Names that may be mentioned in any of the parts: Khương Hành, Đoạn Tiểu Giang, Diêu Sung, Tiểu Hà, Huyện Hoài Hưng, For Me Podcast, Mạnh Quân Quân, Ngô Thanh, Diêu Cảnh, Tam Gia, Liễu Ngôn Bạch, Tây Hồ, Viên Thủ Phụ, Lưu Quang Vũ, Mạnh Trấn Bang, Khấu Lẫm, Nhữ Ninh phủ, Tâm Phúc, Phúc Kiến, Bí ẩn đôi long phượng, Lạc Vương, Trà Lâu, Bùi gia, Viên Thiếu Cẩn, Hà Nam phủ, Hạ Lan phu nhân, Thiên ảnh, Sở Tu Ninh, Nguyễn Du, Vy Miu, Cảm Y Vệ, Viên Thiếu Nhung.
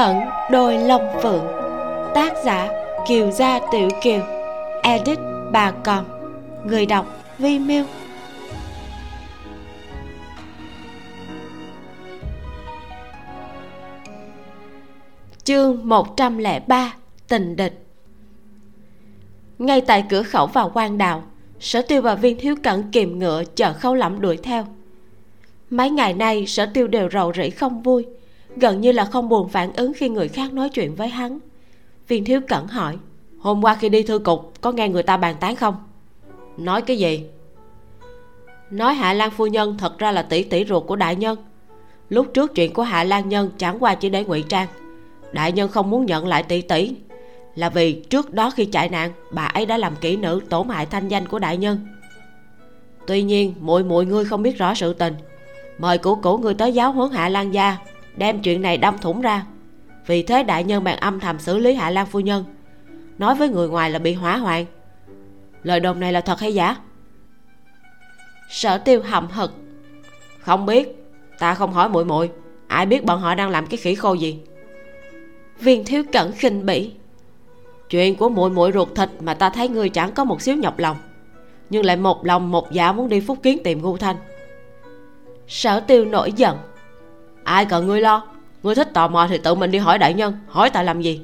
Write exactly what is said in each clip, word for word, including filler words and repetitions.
ẩn đôi lông phượng. Tác giả Kiều Gia Tiểu Kiều. Edit Bà Còn. Người đọc Vy Miu. Chương một trăm lẻ ba. Tình địch. Ngay tại cửa khẩu vào quan đạo, Sở Tiêu và Viên Thiếu Cẩn kìm ngựa chờ Khấu Lẫm đuổi theo. Mấy ngày nay Sở Tiêu đều rầu rĩ không vui, gần như là không buồn phản ứng khi người khác nói chuyện với hắn. Viên Thiếu Cẩn hỏi: "Hôm qua khi đi thư cục có nghe người ta bàn tán không?" "Nói cái gì?" "Nói Hạ Lan phu nhân thật ra là tỷ tỷ ruột của đại nhân. Lúc trước chuyện của Hạ Lan nhân chẳng qua chỉ để ngụy trang. Đại nhân không muốn nhận lại tỷ tỷ là vì trước đó khi chạy nạn, bà ấy đã làm kỹ nữ tổn hại thanh danh của đại nhân. Tuy nhiên muội muội ngươi không biết rõ sự tình, mời cửu cửu ngươi tới giáo huấn Hạ Lan gia, đem chuyện này đâm thủng ra. Vì thế đại nhân bèn âm thầm xử lý Hạ Lan phu nhân, nói với người ngoài là bị hỏa hoạn. Lời đồn này là thật hay giả?" Sở Tiêu hậm hực: "Không biết, ta không hỏi muội muội, ai biết bọn họ đang làm cái khỉ khô gì." Viên Thiếu Cẩn khinh bỉ: "Chuyện của muội muội ruột thịt mà ta thấy ngươi chẳng có một xíu nhọc lòng, nhưng lại một lòng một dạ muốn đi Phúc Kiến tìm Ngô Thanh." Sở Tiêu nổi giận: "Ai cần ngươi lo, ngươi thích tò mò thì tự mình đi hỏi đại nhân, hỏi ta làm gì?"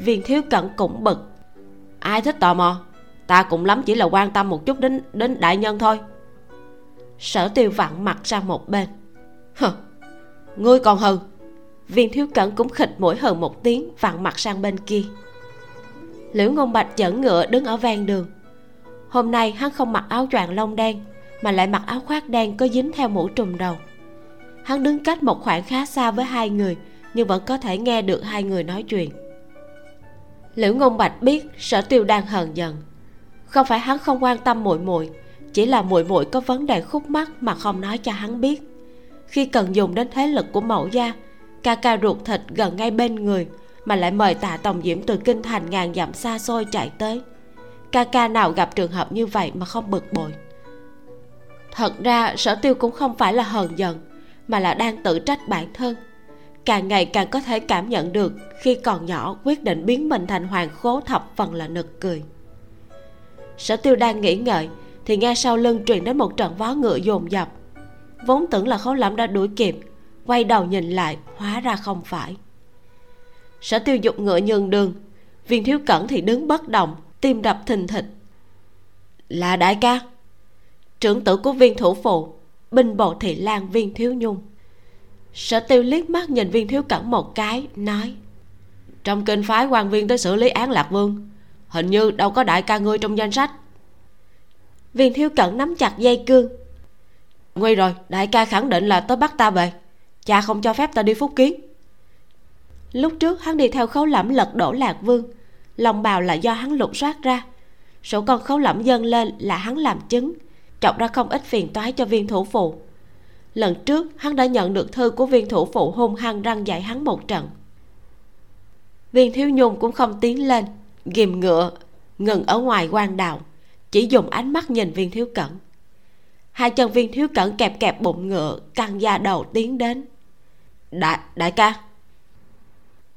Viên Thiếu Cẩn cũng bực: "Ai thích tò mò, ta cũng lắm chỉ là quan tâm một chút đến, đến đại nhân thôi." Sở Tiêu vặn mặt sang một bên: "Hừ, ngươi còn hừ." Viên Thiếu Cẩn cũng khịt mũi hừ một tiếng, vặn mặt sang bên kia. Liễu Ngôn Bạch dẫn ngựa đứng ở ven đường. Hôm nay hắn không mặc áo choàng lông đen, mà lại mặc áo khoác đen có dính theo mũ trùm đầu. Hắn đứng cách một khoảng khá xa với hai người, nhưng vẫn có thể nghe được hai người nói chuyện. Liễu Ngôn Bạch biết Sở Tiêu đang hờn giận, không phải hắn không quan tâm muội muội, chỉ là muội muội có vấn đề khúc mắc mà không nói cho hắn biết. Khi cần dùng đến thế lực của mẫu gia, ca ca ruột thịt gần ngay bên người, mà lại mời Tạ Tổng Diễm từ kinh thành ngàn dặm xa xôi chạy tới, ca ca nào gặp trường hợp như vậy mà không bực bội. Thật ra Sở Tiêu cũng không phải là hờn giận, mà là đang tự trách bản thân. Càng ngày càng có thể cảm nhận được khi còn nhỏ quyết định biến mình thành hoàng khố thập phần là nực cười. Sở Tiêu đang nghĩ ngợi thì nghe sau lưng truyền đến một trận vó ngựa dồn dập. Vốn tưởng là Khấu Lẫm đã đuổi kịp, quay đầu nhìn lại hóa ra không phải. Sở Tiêu dục ngựa nhường đường, Viên Thiếu Cẩn thì đứng bất động, tim đập thình thịch. Là đại ca, trưởng tử của Viên Thủ Phụ, binh bộ thị lang Viên Thiếu Nhung. Sở Tiêu liếc mắt nhìn Viên Thiếu Cẩn một cái, nói: "Trong kinh phái quan viên tới xử lý án Lạc Vương, hình như đâu có đại ca ngươi trong danh sách." Viên Thiếu Cẩn nắm chặt dây cương: "Nguy rồi, đại ca khẳng định là tới bắt ta về. Cha không cho phép ta đi Phúc Kiến. Lúc trước hắn đi theo Khấu Lẫm lật đổ Lạc Vương, lòng bào là do hắn lục soát ra, sổ con Khấu Lẫm dâng lên là hắn làm chứng, chọc ra không ít phiền toái cho Viên Thủ Phụ. Lần trước hắn đã nhận được thư của Viên Thủ Phụ hung hăng răng dạy hắn một trận." Viên Thiếu Nhung cũng không tiến lên, ghìm ngựa ngừng ở ngoài quan đạo, chỉ dùng ánh mắt nhìn Viên Thiếu Cẩn. Hai chân Viên Thiếu Cẩn kẹp kẹp bụng ngựa, căng da đầu tiến đến. Đại, đại ca,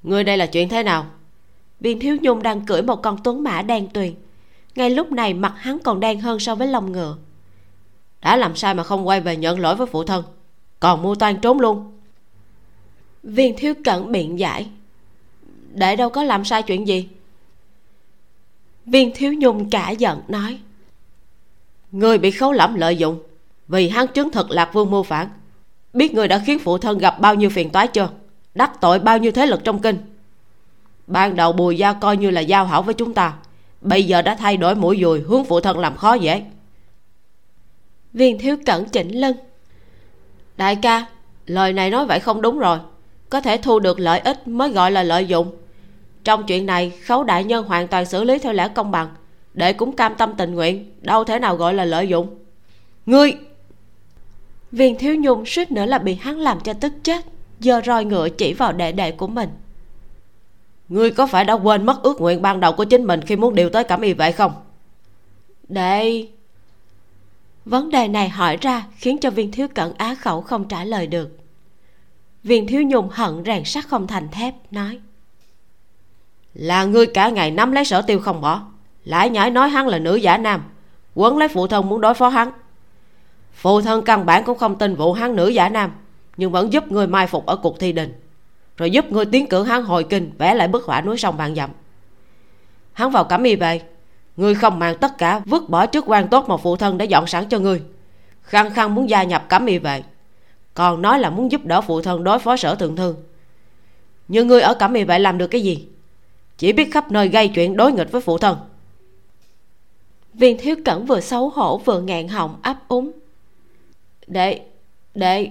ngươi đây là chuyện thế nào?" Viên Thiếu Nhung đang cưỡi một con tuấn mã đen tuyền, ngay lúc này mặt hắn còn đen hơn so với lông ngựa. "Đã làm sai mà không quay về nhận lỗi với phụ thân, còn mưu toan trốn luôn." Viên Thiếu Cẩn biện giải: "Để đâu có làm sai chuyện gì." Viên Thiếu Nhung cả giận nói: "Ngươi bị Khấu Lẫm lợi dụng, vì hắn chứng thực Lạc Vương mưu phản. Biết ngươi đã khiến phụ thân gặp bao nhiêu phiền toái chưa, đắc tội bao nhiêu thế lực trong kinh. Ban đầu Bùi gia coi như là giao hảo với chúng ta, bây giờ đã thay đổi mũi dùi hướng phụ thân làm khó dễ." Viên Thiếu Cẩn chỉnh lưng: "Đại ca, lời này nói vậy không đúng rồi. Có thể thu được lợi ích mới gọi là lợi dụng. Trong chuyện này Khấu đại nhân hoàn toàn xử lý theo lẽ công bằng, đệ cũng cam tâm tình nguyện, đâu thể nào gọi là lợi dụng." "Ngươi!" Viên Thiếu Nhung suýt nữa là bị hắn làm cho tức chết, giơ roi ngựa chỉ vào đệ đệ của mình: "Ngươi có phải đã quên mất ước nguyện ban đầu của chính mình khi muốn điều tới Cảm Y Vệ không?" "Đệ..." Vấn đề này hỏi ra khiến cho Viên Thiếu Cẩn á khẩu không trả lời được. Viên Thiếu Nhung hận ràng sắt không thành thép, nói: Là ngươi cả ngày nắm lấy Sở Tiêu không bỏ, lại nhảy nói hắn là nữ giả nam, quấn lấy phụ thân muốn đối phó hắn. Phụ thân căn bản cũng không tin vụ hắn nữ giả nam, nhưng vẫn giúp ngươi mai phục ở cuộc thi đình, rồi giúp ngươi tiến cử hắn hồi kinh vẽ lại bức họa núi sông vạn dặm. Hắn vào Cảm Y Vệ, ngươi không màng tất cả vứt bỏ chức quan tốt mà phụ thân đã dọn sẵn cho ngươi, khăng khăng muốn gia nhập Cảm Y Vệ, còn nói là muốn giúp đỡ phụ thân đối phó Sở Thượng Thư. Nhưng ngươi ở Cảm Y Vệ làm được cái gì? Chỉ biết khắp nơi gây chuyện đối nghịch với phụ thân. Viên Thiếu Cẩn vừa xấu hổ vừa ngạn họng ấp úng: Đệ, đệ,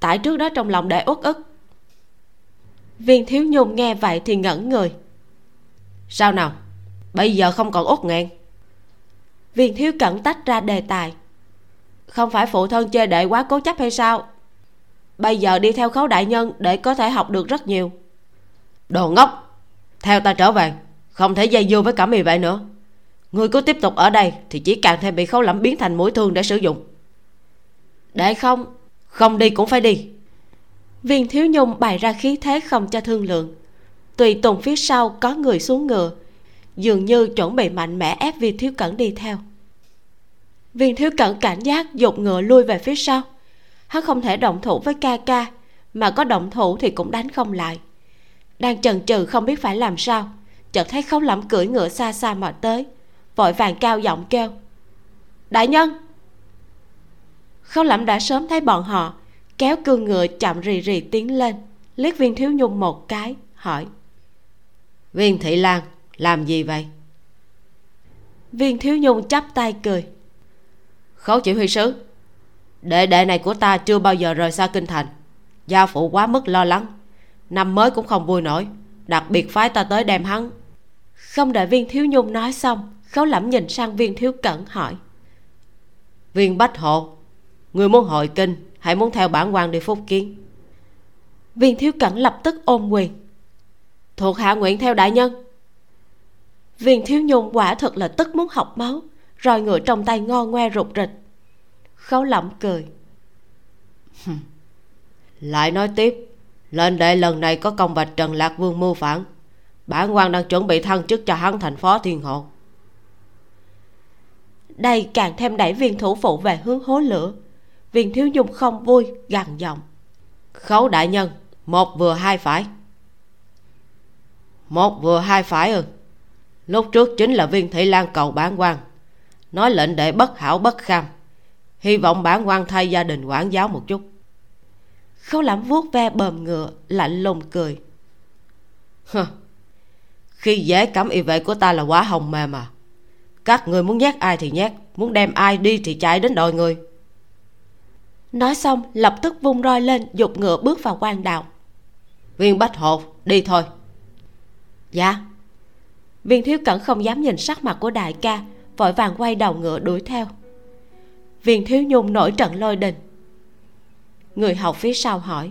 tại trước đó trong lòng đệ uất ức. Viên Thiếu Nhung nghe vậy thì ngẩn người: Sao nào? Bây giờ không còn uất nghẹn? Viên Thiếu Cẩn tách ra đề tài: Không phải phụ thân chê đệ quá cố chấp hay sao? Bây giờ đi theo Khấu đại nhân, đệ có thể học được rất nhiều. Đồ ngốc, theo ta trở về, không thể dây dưa với Cảm Y Vệ nữa. Ngươi cứ tiếp tục ở đây thì chỉ càng thêm bị Khấu Lẫm biến thành mũi thương để sử dụng. Đệ không, không đi cũng phải đi. Viên Thiếu Nhung bày ra khí thế không cho thương lượng. Tùy tùng phía sau có người xuống ngựa, dường như chuẩn bị mạnh mẽ ép Viên Thiếu Cẩn đi theo. Viên Thiếu Cẩn cảnh giác dục ngựa lui về phía sau. Hắn không thể động thủ với ca ca, mà có động thủ thì cũng đánh không lại. Đang chần chừ không biết phải làm sao, chợt thấy Khấu Lẫm cưỡi ngựa xa xa mà tới, vội vàng cao giọng kêu: Đại nhân! Khấu Lẫm đã sớm thấy bọn họ, kéo cương ngựa chậm rì rì tiến lên, liếc Viên Thiếu Nhung một cái, hỏi: Viên Thị Lan, làm gì vậy? Viên Thiếu Nhung chắp tay cười: Khấu chỉ huy sứ, đệ đệ này của ta chưa bao giờ rời xa kinh thành, gia phụ quá mức lo lắng, năm mới cũng không vui nổi, đặc biệt phái ta tới đem hắn. Không đợi Viên Thiếu Nhung nói xong, Khấu Lẫm nhìn sang Viên Thiếu Cẩn hỏi: Viên Bách Hộ, người muốn hội kinh hãy muốn theo bản quan đi Phúc Kiến. Viên Thiếu Cẩn lập tức ôm quyền: Thuộc hạ nguyện theo đại nhân. Viên Thiếu Nhung quả thật là tức muốn học máu, rồi ngựa trong tay ngo ngoe rụt rịch. Khấu Lẫm cười: Lại nói tiếp, lệnh đệ lần này có công vạch trần Lạc Vương mưu phản, bản quan đang chuẩn bị thăng chức cho hắn thành phó thiên hộ. Đây càng thêm đẩy Viên Thủ Phụ về hướng hố lửa. Viên Thiếu Nhung không vui, gằn giọng: Khấu đại nhân, một vừa hai phải. Một vừa hai phải ừ Lúc trước chính là Viên Thị Lan cầu bản quan, nói lệnh đệ bất hảo bất kham, hy vọng bản quan thay gia đình quản giáo một chút. Khấu Lẫm vuốt ve bờm ngựa, lạnh lùng cười: Hừ, khi dễ Cảm Y Vệ của ta là quả hồng mềm mà. Các người muốn nhét ai thì nhét, muốn đem ai đi thì chạy đến đòi người. Nói xong lập tức vung roi lên, giục ngựa bước vào quan đạo. Viên Bách Hộ, đi thôi. Dạ. Viên Thiếu Cẩn không dám nhìn sắc mặt của đại ca, vội vàng quay đầu ngựa đuổi theo. Viên Thiếu Nhung nổi trận lôi đình. Người hầu phía sau hỏi: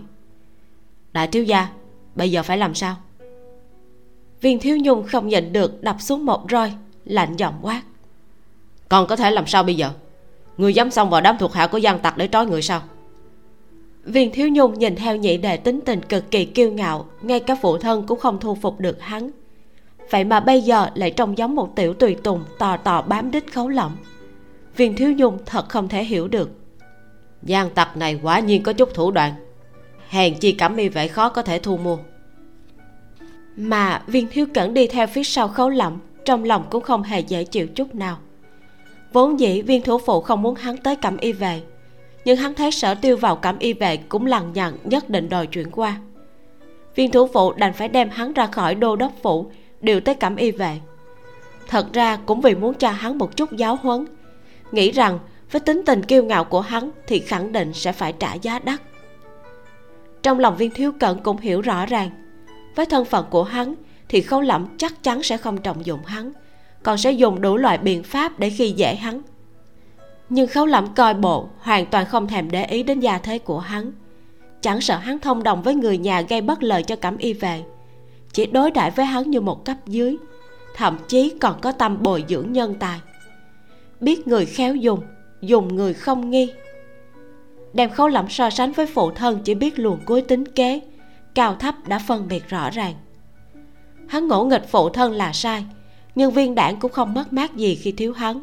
Đại thiếu gia, bây giờ phải làm sao? Viên Thiếu Nhung không nhịn được đập xuống một roi, lạnh giọng quát: Còn có thể làm sao bây giờ? Người dám xông vào đám thuộc hạ của gian tặc để trói người sao? Viên Thiếu Nhung nhìn theo nhị đệ tính tình cực kỳ kiêu ngạo, ngay cả phụ thân cũng không thu phục được hắn, vậy mà bây giờ lại trông giống một tiểu tùy tùng tò tò bám đít Khấu Lẫm. Viên Thiếu Nhung thật không thể hiểu được. Gian tặc này quả nhiên có chút thủ đoạn, hèn chi Cảm Y Vệ khó có thể thu mua. Mà Viên Thiếu Cẩn đi theo phía sau Khấu Lẫm, trong lòng cũng không hề dễ chịu chút nào. Vốn dĩ Viên Thủ Phụ không muốn hắn tới Cảm Y Vệ, nhưng hắn thấy Sở Tiêu vào Cảm Y Vệ cũng lằng nhằng nhất định đòi chuyển qua. Viên Thủ Phụ đành phải đem hắn ra khỏi đô đốc phủ, điều tới Cảm Y Vệ. Thật ra cũng vì muốn cho hắn một chút giáo huấn, nghĩ rằng với tính tình kiêu ngạo của hắn thì khẳng định sẽ phải trả giá đắt. Trong lòng Viên Thiếu Cận cũng hiểu rõ ràng, với thân phận của hắn thì Khấu Lẫm chắc chắn sẽ không trọng dụng hắn, còn sẽ dùng đủ loại biện pháp để khi dễ hắn. Nhưng Khấu Lẫm coi bộ hoàn toàn không thèm để ý đến gia thế của hắn, chẳng sợ hắn thông đồng với người nhà gây bất lợi cho Cảm Y Vệ, chỉ đối đãi với hắn như một cấp dưới, thậm chí còn có tâm bồi dưỡng nhân tài. Biết người khéo dùng, dùng người không nghi. đem Khấu Lẫm so sánh với phụ thân chỉ biết luồn cúi tính kế, cao thấp đã phân biệt rõ ràng. Hắn ngỗ nghịch phụ thân là sai, nhưng Viên Đảng cũng không mất mát gì khi thiếu hắn.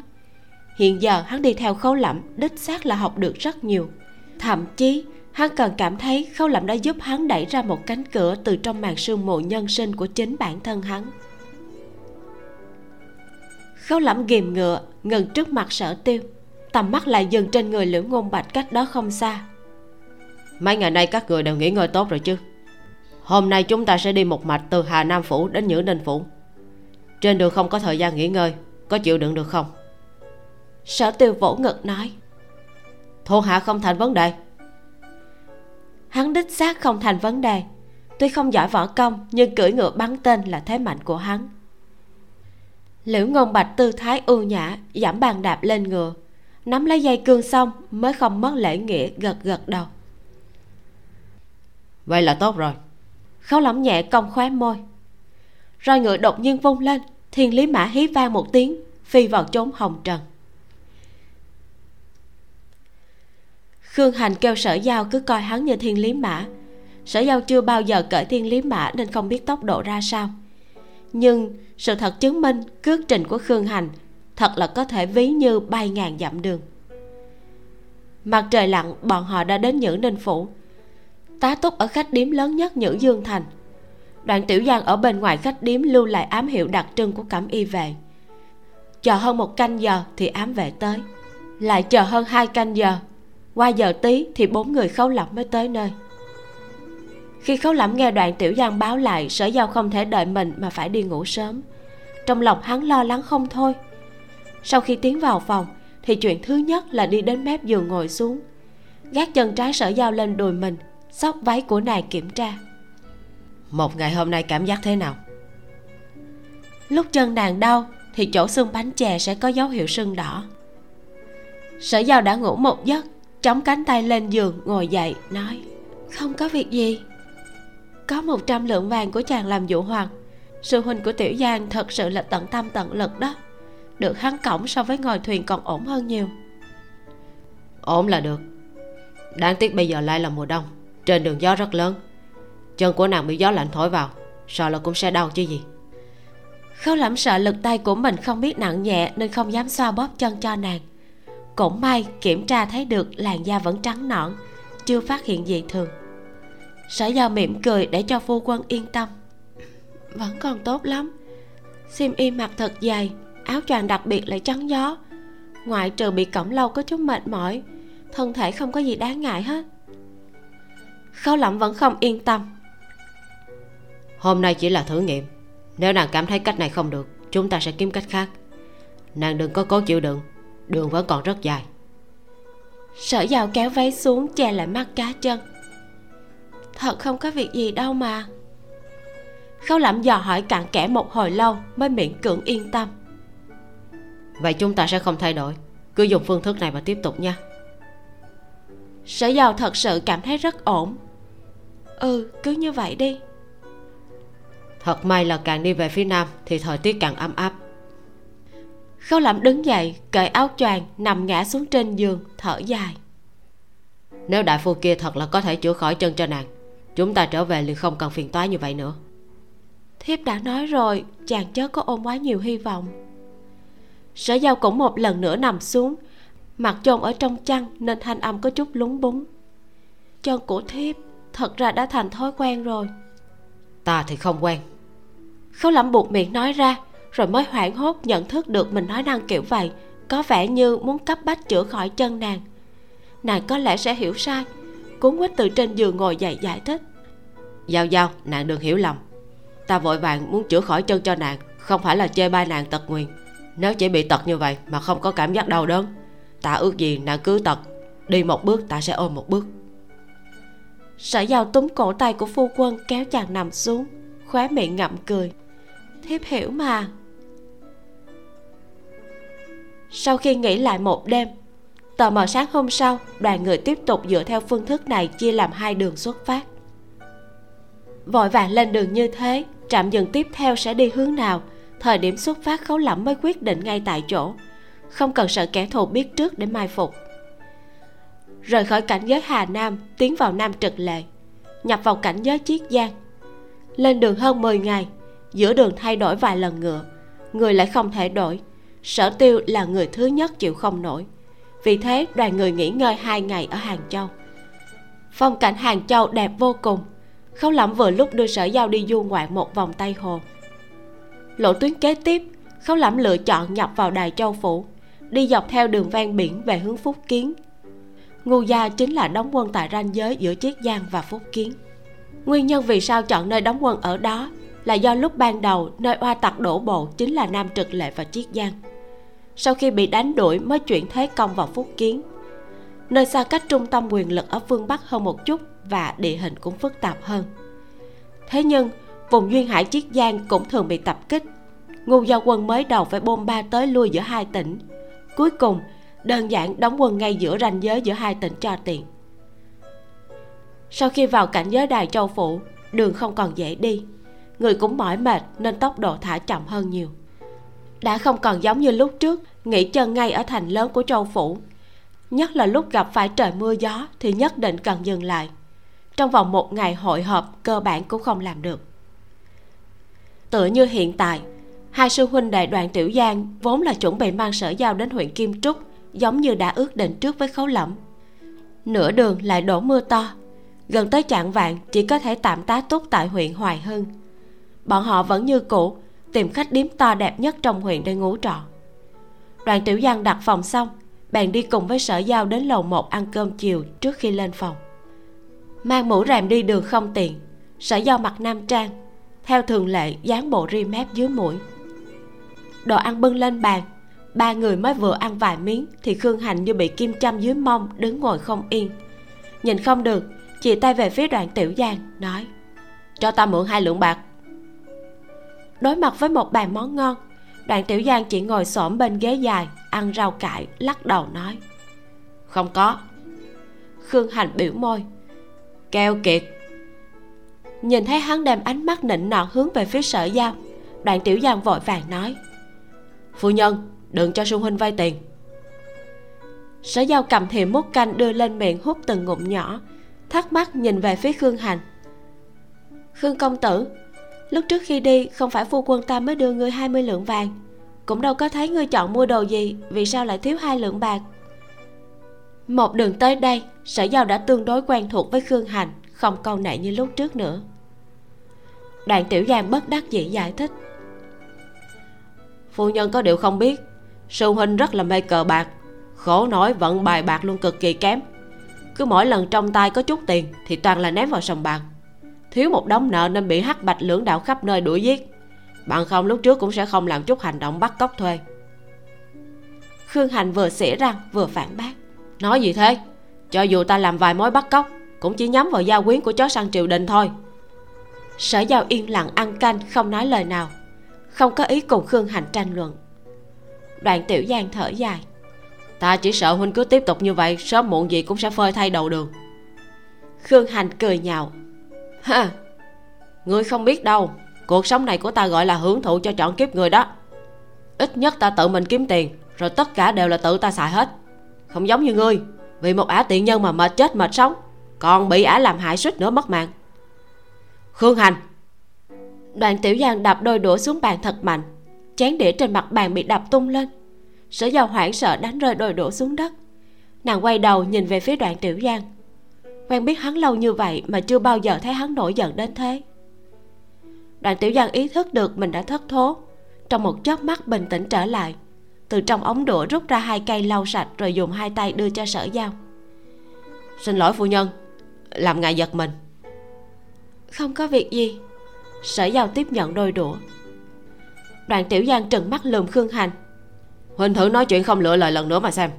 Hiện giờ hắn đi theo Khấu Lẫm đích xác là học được rất nhiều. Thậm chí hắn còn cảm thấy Khấu Lẫm đã giúp hắn đẩy ra một cánh cửa từ trong màn sương mù nhân sinh của chính bản thân hắn. Khấu Lẫm ghìm ngựa ngừng trước mặt Sở Tiêu, tầm mắt lại dừng trên người Liễu Ngôn Bạch cách đó không xa. Mấy ngày nay các người đều nghỉ ngơi tốt rồi chứ? Hôm nay chúng ta sẽ đi một mạch từ Hà Nam Phủ đến Nhữ Ninh Phủ. Trên đường không có thời gian nghỉ ngơi, có chịu đựng được không? Sở Tiêu vỗ ngực nói. Thuộc hạ không thành vấn đề. Hắn đích xác không thành vấn đề. Tuy không giỏi võ công, nhưng cưỡi ngựa bắn tên là thế mạnh của hắn. Liễu Ngôn Bạch tư thái ưu nhã, giảm bàn đạp lên ngựa, nắm lấy dây cương xong mới không mất lễ nghĩa gật gật đầu. Vậy là tốt rồi. Khấu Lẫm nhẹ cong khóe môi. Roi ngựa đột nhiên vung lên, Thiên Lý Mã hí vang một tiếng, phi vào chốn hồng trần. Khương Hành kêu Sở Giao cứ coi hắn như Thiên Lý Mã. Sở Giao chưa bao giờ cởi Thiên Lý Mã nên không biết tốc độ ra sao. Nhưng sự thật chứng minh cước trình của Khương Hành thật là có thể ví như bay ngàn dặm đường. Mặt trời lặn, bọn họ đã đến Nhữ Ninh Phủ, tá túc ở khách điếm lớn nhất Nhữ Dương Thành. Đoạn Tiểu Giang ở bên ngoài khách điếm lưu lại ám hiệu đặc trưng của Cảm Y Vệ. Chờ hơn một canh giờ thì ám vệ tới, lại chờ hơn hai canh giờ, qua giờ tí thì bốn người Khấu Lẫm mới tới nơi. Khi Khấu Lẫm nghe Đoạn Tiểu Giang báo lại Sở Giao không thể đợi mình mà phải đi ngủ sớm, trong lòng hắn lo lắng không thôi. Sau khi tiến vào phòng thì chuyện thứ nhất là đi đến mép giường ngồi xuống, gác chân trái Sở Giao lên đùi mình, xốc váy của nàng kiểm tra. Một ngày hôm nay cảm giác thế nào? Lúc chân nàng đau thì chỗ xương bánh chè sẽ có dấu hiệu sưng đỏ. Sở Giao đã ngủ một giấc, chống cánh tay lên giường ngồi dậy nói. Không có việc gì. Có một trăm lượng vàng của chàng làm dụ hoàng. Sư huynh của Tiểu Giang thật sự là tận tâm tận lực đó. Được hắn cõng so với ngồi thuyền còn ổn hơn nhiều. Ổn là được. Đáng tiếc bây giờ lại là mùa đông, trên đường gió rất lớn, chân của nàng bị gió lạnh thổi vào, sợ là cũng sẽ đau chứ gì. Khấu Lẫm sợ lực tay của mình không biết nặng nhẹ nên không dám xoa bóp chân cho nàng. Cũng may kiểm tra thấy được làn da vẫn trắng nõn, chưa phát hiện gì thường. Sở Giao mỉm cười để cho phu quân yên tâm. Vẫn còn tốt lắm. Xiêm y mặc thật dày, áo choàng đặc biệt lại chắn gió. Ngoại trừ bị cõng lâu có chút mệt mỏi, thân thể không có gì đáng ngại hết. Khấu Lẫm vẫn không yên tâm. Hôm nay chỉ là thử nghiệm, nếu nàng cảm thấy cách này không được, chúng ta sẽ kiếm cách khác. Nàng đừng có cố chịu đựng, đường vẫn còn rất dài. Sở Giao kéo váy xuống che lại mắt cá chân. Thật không có việc gì đâu mà. Khấu Lẫm dò hỏi cặn kẽ một hồi lâu mới miễn cưỡng yên tâm. Vậy chúng ta sẽ không thay đổi, cứ dùng phương thức này mà tiếp tục nha. Sở Giao thật sự cảm thấy rất ổn. Ừ, cứ như vậy đi. Thật may là càng đi về phía nam thì thời tiết càng ấm áp. Khấu Lẫm đứng dậy, cởi áo choàng, nằm ngã xuống trên giường, thở dài. Nếu đại phu kia thật là có thể chữa khỏi chân cho nàng, chúng ta trở về liền không cần phiền toái như vậy nữa. Thiếp đã nói rồi, chàng chớ có ôm quá nhiều hy vọng. Sở Giao cũng một lần nữa nằm xuống, mặt chôn ở trong chăn nên thanh âm có chút lúng búng. Chân của thiếp thật ra đã thành thói quen rồi. Ta thì không quen. Khấu Lẫm buột miệng nói ra, rồi mới hoảng hốt nhận thức được mình nói năng kiểu vậy có vẻ như muốn cấp bách chữa khỏi chân nàng. Nàng có lẽ sẽ hiểu sai, cuốn quýt từ trên giường ngồi dậy giải thích. Giao Giao, nàng đừng hiểu lầm. Ta vội vàng muốn chữa khỏi chân cho nàng, không phải là chê bai nàng tật nguyền. Nếu chỉ bị tật như vậy mà không có cảm giác đau đớn, ta ước gì nàng cứ tật, đi một bước ta sẽ ôm một bước. Sở Giao túm cổ tay của phu quân kéo chàng nằm xuống, khóe miệng ngậm cười. Thiếp hiểu mà. Sau khi nghỉ lại một đêm, tờ mờ sáng hôm sau, đoàn người tiếp tục dựa theo phương thức này chia làm hai đường xuất phát. Vội vàng lên đường như thế, trạm dừng tiếp theo sẽ đi hướng nào, thời điểm xuất phát Khấu Lẫm mới quyết định ngay tại chỗ, không cần sợ kẻ thù biết trước để mai phục. rời khỏi cảnh giới Hà Nam, tiến vào Nam Trực Lệ, nhập vào cảnh giới Chiết Giang. Lên đường hơn mười ngày, giữa đường thay đổi vài lần ngựa, người lại không thể đổi. Sở Tiêu là người thứ nhất chịu không nổi, vì thế đoàn người nghỉ ngơi hai ngày ở Hàng Châu. Phong cảnh Hàng Châu đẹp vô cùng. Khấu Lẫm vừa lúc đưa Sở Giao đi du ngoạn một vòng Tây Hồ. Lộ tuyến kế tiếp, Khấu Lẫm lựa chọn nhập vào Đài Châu Phủ, đi dọc theo đường ven biển về hướng Phúc Kiến. Ngô gia chính là đóng quân tại ranh giới giữa Chiết Giang và Phúc Kiến. Nguyên nhân vì sao chọn nơi đóng quân ở đó là do lúc ban đầu nơi oa tặc đổ bộ chính là Nam Trực Lệ và Chiết Giang. Sau khi bị đánh đuổi mới chuyển thế công vào Phúc Kiến, nơi xa cách trung tâm quyền lực ở phương Bắc hơn một chút và địa hình cũng phức tạp hơn. Thế nhưng vùng duyên hải Chiết Giang cũng thường bị tập kích. Ngô gia quân mới đầu phải bôn ba tới lui giữa hai tỉnh, cuối cùng đơn giản đóng quân ngay giữa ranh giới giữa hai tỉnh cho tiện. Sau khi vào cảnh giới Đài Châu Phủ, đường không còn dễ đi, người cũng mỏi mệt nên tốc độ thả chậm hơn nhiều. Đã không còn giống như lúc trước nghỉ chân ngay ở thành lớn của Châu Phủ, nhất là lúc gặp phải trời mưa gió thì nhất định cần dừng lại. Trong vòng một ngày hội họp cơ bản cũng không làm được. Tựa như hiện tại, hai sư huynh đệ Đoạn Tiểu Giang vốn là chuẩn bị mang Sở Giao đến huyện Kim Trúc, giống như đã ước định trước với Khấu Lẫm. Nửa đường lại đổ mưa to, gần tới chạng vạn chỉ có thể tạm tá túc tại huyện Hoài Hưng. Bọn họ vẫn như cũ tìm khách điếm to đẹp nhất trong huyện để ngủ trọ. Đoạn Tiểu Giang đặt phòng xong, bèn đi cùng với Sở Giao đến lầu một ăn cơm chiều trước khi lên phòng. Mang mũ rèm đi đường không tiện, Sở Giao mặc nam trang, theo thường lệ dán bộ ri mép dưới mũi. Đồ ăn bưng lên bàn, ba người mới vừa ăn vài miếng thì Khương Hành như bị kim châm dưới mông, đứng ngồi không yên. Nhìn không được, chỉ tay về phía Đoạn Tiểu Giang nói: "Cho ta mượn hai lượng bạc." Đối mặt với một bàn món ngon, Đoạn Tiểu Giang chỉ ngồi xổm bên ghế dài ăn rau cải, lắc đầu nói: "Không có." Khương Hành biểu môi: "Keo kiệt." Nhìn thấy hắn đem ánh mắt nịnh nọt hướng về phía Sở Giao, Đoạn Tiểu Giang vội vàng nói: "Phu nhân, đừng cho sư huynh vay tiền." Sở Giao cầm thìa múc canh đưa lên miệng hút từng ngụm nhỏ, thắc mắc nhìn về phía Khương Hành: "Khương công tử, lúc trước khi đi không phải phu quân ta mới đưa ngươi hai mươi lượng vàng, cũng đâu có thấy ngươi chọn mua đồ gì, vì sao lại thiếu hai lượng bạc?" Một đường tới đây, Sở Giao đã tương đối quen thuộc với Khương Hành, không câu nệ như lúc trước nữa. Đoạn Tiểu Giang bất đắc dĩ giải thích: "Phu nhân có điều không biết, sư huynh rất là mê cờ bạc, khổ nổi vận bài bạc luôn cực kỳ kém. Cứ mỗi lần trong tay có chút tiền thì toàn là ném vào sòng bạc, thiếu một đống nợ nên bị hắc bạch lưỡng đạo khắp nơi đuổi giết. Bằng không lúc trước cũng sẽ không làm chút hành động bắt cóc thuê." Khương Hành vừa xỉa răng vừa phản bác: "Nói gì thế? Cho dù ta làm vài mối bắt cóc cũng chỉ nhắm vào gia quyến của chó săn triều đình thôi." Sở Giao yên lặng ăn canh, không nói lời nào, không có ý cùng Khương Hành tranh luận. Đoạn Tiểu Giang thở dài: "Ta chỉ sợ huynh cứ tiếp tục như vậy, sớm muộn gì cũng sẽ phơi thay đầu đường." Khương Hành cười nhạo: "Ha, ngươi không biết đâu, cuộc sống này của ta gọi là hưởng thụ cho chọn kiếp người đó. Ít nhất ta tự mình kiếm tiền, rồi tất cả đều là tự ta xài hết. Không giống như ngươi, vì một ả tiện nhân mà mệt chết mệt sống, còn bị ả làm hại suýt nữa mất mạng." "Khương Hành!" Đoạn Tiểu Giang đập đôi đũa xuống bàn thật mạnh, chén đĩa trên mặt bàn bị đập tung lên. Sở Giao hoảng sợ đánh rơi đôi đũa xuống đất. Nàng quay đầu nhìn về phía Đoạn Tiểu Giang, quen biết hắn lâu như vậy mà chưa bao giờ thấy hắn nổi giận đến thế. Đoạn Tiểu Giang ý thức được mình đã thất thố, trong một chớp mắt bình tĩnh trở lại, từ trong ống đũa rút ra hai cây lau sạch rồi dùng hai tay đưa cho Sở Giao: "Xin lỗi phu nhân, làm ngài giật mình." "Không có việc gì." Sở Giao tiếp nhận đôi đũa. Đoạn Tiểu Giang trừng mắt lườm Khương Hành: "Huynh thử nói chuyện không lựa lời lần nữa mà xem."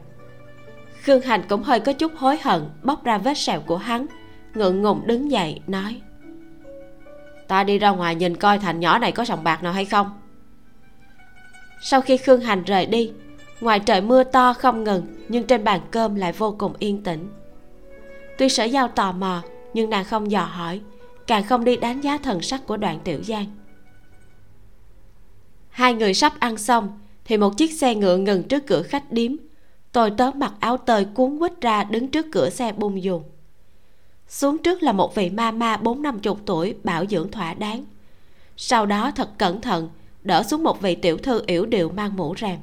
Khương Hành cũng hơi có chút hối hận bóc ra vết sẹo của hắn, ngượng ngùng đứng dậy nói: "Ta đi ra ngoài nhìn coi thành nhỏ này có sòng bạc nào hay không." Sau khi Khương Hành rời đi, ngoài trời mưa to không ngừng, nhưng trên bàn cơm lại vô cùng yên tĩnh. Tuy Sở Giao tò mò, nhưng nàng không dò hỏi, càng không đi đánh giá thần sắc của Đoạn Tiểu Giang. Hai người sắp ăn xong thì một chiếc xe ngựa ngừng trước cửa khách điếm. tôi tớ mặc áo tơi cuốn quít ra đứng trước cửa xe bung dù. Xuống trước là một vị ma ma bốn năm chục tuổi bảo dưỡng thỏa đáng, sau đó thật cẩn thận đỡ xuống một vị tiểu thư yểu điệu mang mũ rèm.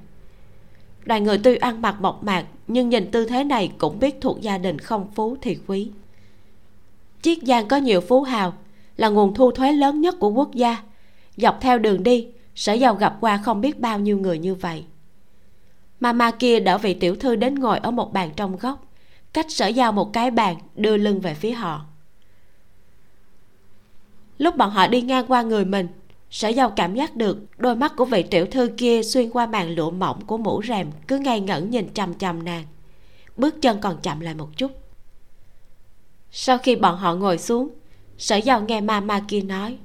Đoàn người tuy ăn mặc mộc mạc nhưng nhìn tư thế này cũng biết thuộc gia đình không phú thì quý. Chiết Giang có nhiều phú hào, là nguồn thu thuế lớn nhất của quốc gia. Dọc theo đường đi, Sở Giàu gặp qua không biết bao nhiêu người như vậy. Mama kia đỡ vị tiểu thư đến ngồi ở một bàn trong góc, cách Sở Giàu một cái bàn, đưa lưng về phía họ. Lúc bọn họ đi ngang qua người mình, Sở Giàu cảm giác được đôi mắt của vị tiểu thư kia xuyên qua màn lụa mỏng của mũ rèm cứ ngây ngẩn nhìn chằm chằm nàng, bước chân còn chậm lại một chút. Sau khi bọn họ ngồi xuống, Sở Giàu nghe mama kia nói: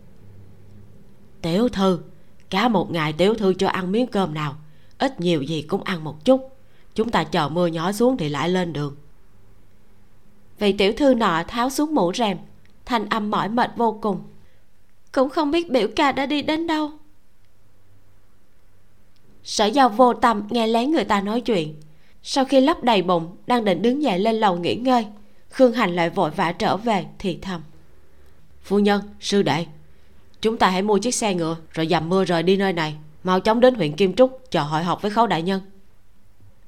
"Tiểu thư, cả một ngày tiểu thư cho ăn miếng cơm nào, ít nhiều gì cũng ăn một chút, chúng ta chờ mưa nhỏ xuống thì lại lên đường." Vị tiểu thư nọ tháo xuống mũ rèm, thanh âm mỏi mệt vô cùng: "Cũng không biết biểu ca đã đi đến đâu." Sở Giao vô tâm nghe lén người ta nói chuyện, sau khi lấp đầy bụng đang định đứng dậy lên lầu nghỉ ngơi, Khương Hành lại vội vã trở về thì thầm: "Phu nhân, sư đệ, chúng ta hãy mua chiếc xe ngựa rồi dầm mưa rời đi nơi này, mau chóng đến huyện Kim Trúc chờ hội họp với Khấu đại nhân."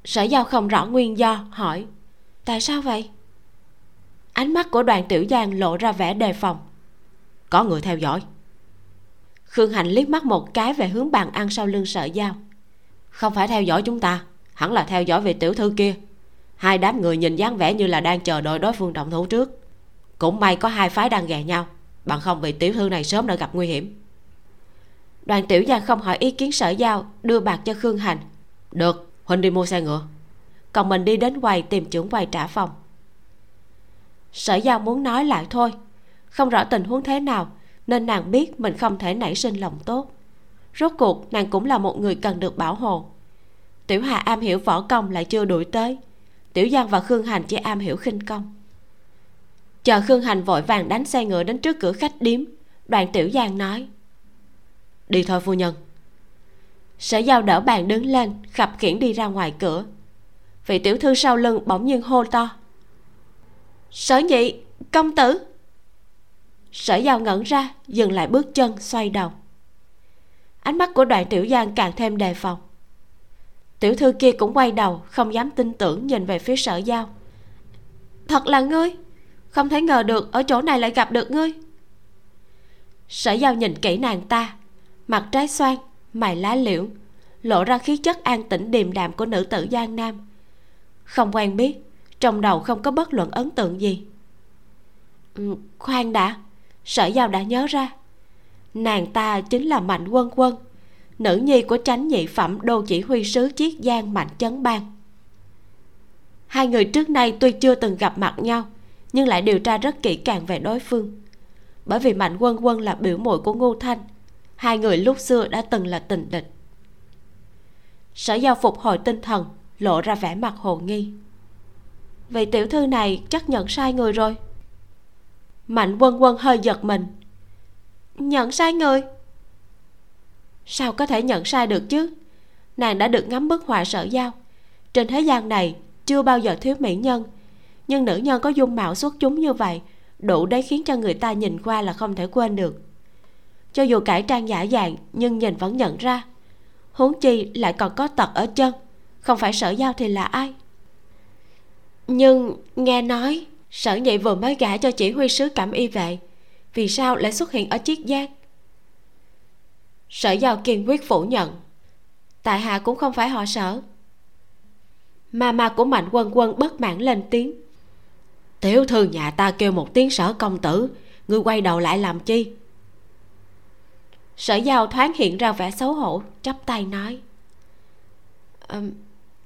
Sở Giao không rõ nguyên do, hỏi: "Tại sao vậy?" Ánh mắt của Đoàn Tiểu Giang lộ ra vẻ đề phòng: "Có người theo dõi." Khương Hành liếc mắt một cái về hướng bàn ăn sau lưng Sở Giao: "Không phải theo dõi chúng ta, hẳn là theo dõi vị tiểu thư kia. Hai đám người nhìn dáng vẻ như là đang chờ đợi đối phương động thủ trước. Cũng may có hai phái đang ghè nhau, bằng không vị tiểu thư này sớm đã gặp nguy hiểm." Đoàn Tiểu Giang không hỏi ý kiến Sở Giao, đưa bạc cho Khương Hành: "Được, huynh đi mua xe ngựa, còn mình đi đến quầy tìm trưởng quầy trả phòng." Sở Giao muốn nói lại thôi, không rõ tình huống thế nào nên nàng biết mình không thể nảy sinh lòng tốt. Rốt cuộc nàng cũng là một người cần được bảo hộ. Tiểu Hà am hiểu võ công lại chưa đuổi tới, Tiểu Giang và Khương Hành chỉ am hiểu khinh công. Chờ Khương Hành vội vàng đánh xe ngựa đến trước cửa khách điếm, Đoàn Tiểu Giang nói: "Đi thôi phu nhân." Sở Giao đỡ bàn đứng lên, khập khiễng đi ra ngoài cửa. Vị tiểu thư sau lưng bỗng nhiên hô to: "Sở nhị, công tử!" Sở Giao ngẩn ra, dừng lại bước chân, xoay đầu. Ánh mắt của Đoạn Tiểu Giang càng thêm đề phòng. Tiểu thư kia cũng quay đầu, không dám tin tưởng nhìn về phía Sở Giao: "Thật là ngươi, không thể ngờ được ở chỗ này lại gặp được ngươi." Sở Giao nhìn kỹ nàng ta, mặt trái xoan, mày lá liễu, lộ ra khí chất an tĩnh điềm đạm của nữ tử Giang Nam. Không quen biết, trong đầu không có bất luận ấn tượng gì. Ừ, khoan đã, Sở Giao đã nhớ ra, nàng ta chính là Mạnh Quân Quân, nữ nhi của Chánh nhị phẩm đô chỉ huy sứ Chiết Giang Mạnh Trấn Bang. Hai người trước nay tuy chưa từng gặp mặt nhau nhưng lại điều tra rất kỹ càng về đối phương, bởi vì Mạnh Quân Quân là biểu muội của Ngô Thanh, hai người lúc xưa đã từng là tình địch. Sở Giao phục hồi tinh thần, lộ ra vẻ mặt hồ nghi: "Vị tiểu thư này chắc nhận sai người rồi." Mạnh Quân Quân hơi giật mình: "Nhận sai người? Sao có thể nhận sai được chứ? Nàng đã được ngắm bức họa Sở Giao, trên thế gian này chưa bao giờ thiếu mỹ nhân, nhưng nữ nhân có dung mạo xuất chúng như vậy đủ để khiến cho người ta nhìn qua là không thể quên được. Cho dù cải trang giả dạng nhưng nhìn vẫn nhận ra, huống chi lại còn có tật ở chân, không phải Sở Giao thì là ai?" "Nhưng nghe nói Sở nhị vừa mới gả cho chỉ huy sứ Cảm Y Vệ, vì sao lại xuất hiện ở Chiết Giang?" Sở Giao kiên quyết phủ nhận: "Tại hạ cũng không phải họ Sở." Mama của Mạnh Quân Quân bất mãn lên tiếng: "Tiểu thư nhà ta kêu một tiếng Sở công tử, ngươi quay đầu lại làm chi?" Sở Giao thoáng hiện ra vẻ xấu hổ, chắp tay nói: à,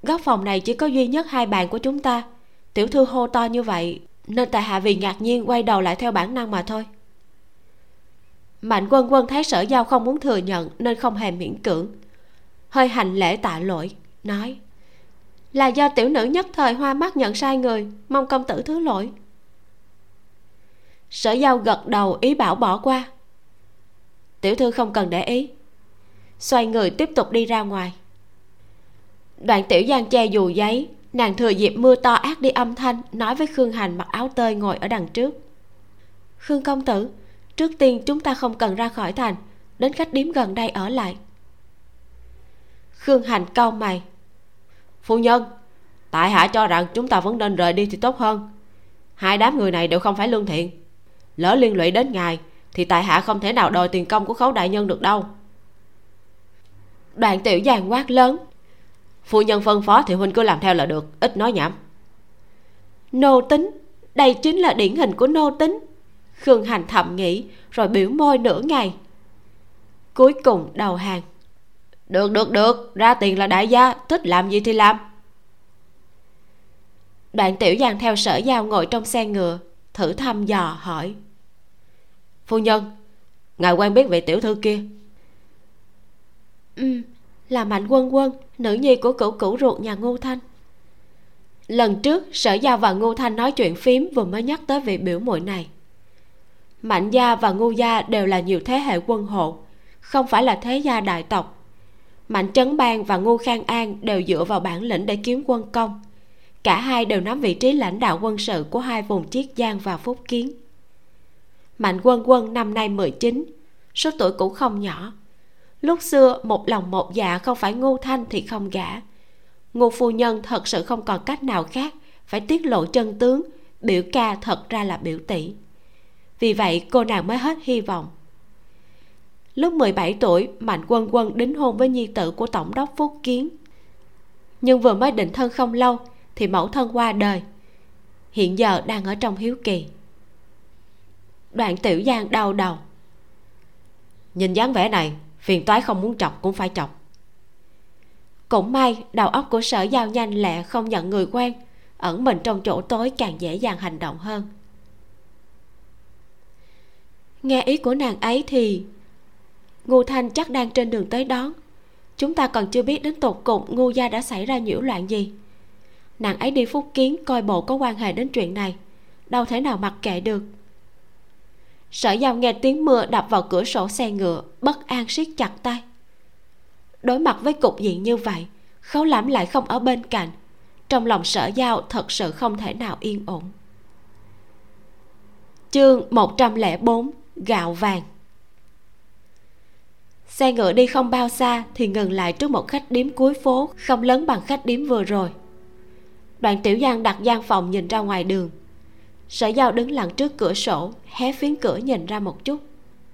"Góc phòng này chỉ có duy nhất hai bàn của chúng ta, tiểu thư hô to như vậy nên tại hạ vì ngạc nhiên quay đầu lại theo bản năng mà thôi." Mạnh Quân Quân thấy Sở Giao không muốn thừa nhận nên không hề miễn cưỡng, hơi hành lễ tạ lỗi, nói: "Là do tiểu nữ nhất thời hoa mắt nhận sai người, mong công tử thứ lỗi." Sở Giao gật đầu ý bảo bỏ qua. Tiểu thư không cần để ý, xoay người tiếp tục đi ra ngoài. Đoạn Tiểu Giang che dù giấy, Nàng thừa dịp mưa to át đi âm thanh, nói với Khương Hành mặc áo tơi ngồi ở đằng trước. Khương công tử, trước tiên chúng ta không cần ra khỏi thành, đến khách điếm gần đây ở lại. Khương Hành cau mày. Phu nhân, tại hạ cho rằng chúng ta vẫn nên rời đi thì tốt hơn. Hai đám người này đều không phải lương thiện, lỡ liên lụy đến ngài thì tại hạ không thể nào đòi tiền công của Khấu đại nhân được đâu. Đoạn Tiểu Giang quát lớn. Phu nhân phân phó thì huynh cứ làm theo là được, ít nói nhảm. Nô tính, đây chính là điển hình của nô tính, Khương Hành thầm nghĩ, rồi biểu môi nửa ngày. Cuối cùng đầu hàng. Được được được, ra tiền là đại gia, thích làm gì thì làm. Đoạn Tiểu Giang theo Sở Giao ngồi trong xe ngựa, thử thăm dò hỏi. Phu nhân, ngài quen biết vị tiểu thư kia? Ừ, là Mạnh Quân Quân, nữ nhi của cửu cửu ruột nhà Ngô Thanh. Lần trước Sở Giao và Ngô Thanh nói chuyện phím vừa mới nhắc tới vị biểu muội này. Mạnh gia và Ngô gia đều là nhiều thế hệ quân hộ, không phải là thế gia đại tộc. Mạnh Trấn Bang và Ngô Khang An đều dựa vào bản lĩnh để kiếm quân công. Cả hai đều nắm vị trí lãnh đạo quân sự của hai vùng Chiết Giang và Phúc Kiến. Mạnh Quân Quân năm nay mười chín, số tuổi cũng không nhỏ. Lúc xưa một lòng một dạ không phải Ngô Thanh thì không gả. Ngô phu nhân thật sự không còn cách nào khác, phải tiết lộ chân tướng, biểu ca thật ra là biểu tỷ. Vì vậy cô nàng mới hết hy vọng. Lúc mười bảy tuổi, Mạnh Quân Quân đính hôn với nhi tử của tổng đốc Phúc Kiến. Nhưng vừa mới định thân không lâu thì mẫu thân qua đời. Hiện giờ đang ở trong hiếu kỳ. Đoạn Tiểu Giang đau đầu. Nhìn dáng vẻ này, phiền toái không muốn chọc cũng phải chọc. Cũng may đầu óc của Sở Giao nhanh lẹ, không nhận người quen, ẩn mình trong chỗ tối càng dễ dàng hành động hơn. Nghe ý của nàng ấy thì Ngô Thanh chắc đang trên đường tới đón. Chúng ta còn chưa biết đến tột cùng Ngô gia đã xảy ra nhiễu loạn gì. Nàng ấy đi Phúc Kiến coi bộ có quan hệ đến chuyện này, đâu thể nào mặc kệ được. Sở Giao nghe tiếng mưa đập vào cửa sổ xe ngựa, bất an siết chặt tay. Đối mặt với cục diện như vậy, Khấu Lẫm lại không ở bên cạnh, trong lòng Sở Giao thật sự không thể nào yên ổn. Chương một trăm lẻ bốn. Gạo vàng. Xe ngựa đi không bao xa thì ngừng lại trước một khách điếm cuối phố, không lớn bằng khách điếm vừa rồi. Đoạn Tiểu Giang đặt gian phòng nhìn ra ngoài đường. Sở Giao đứng lặng trước cửa sổ, hé phiến cửa nhìn ra một chút.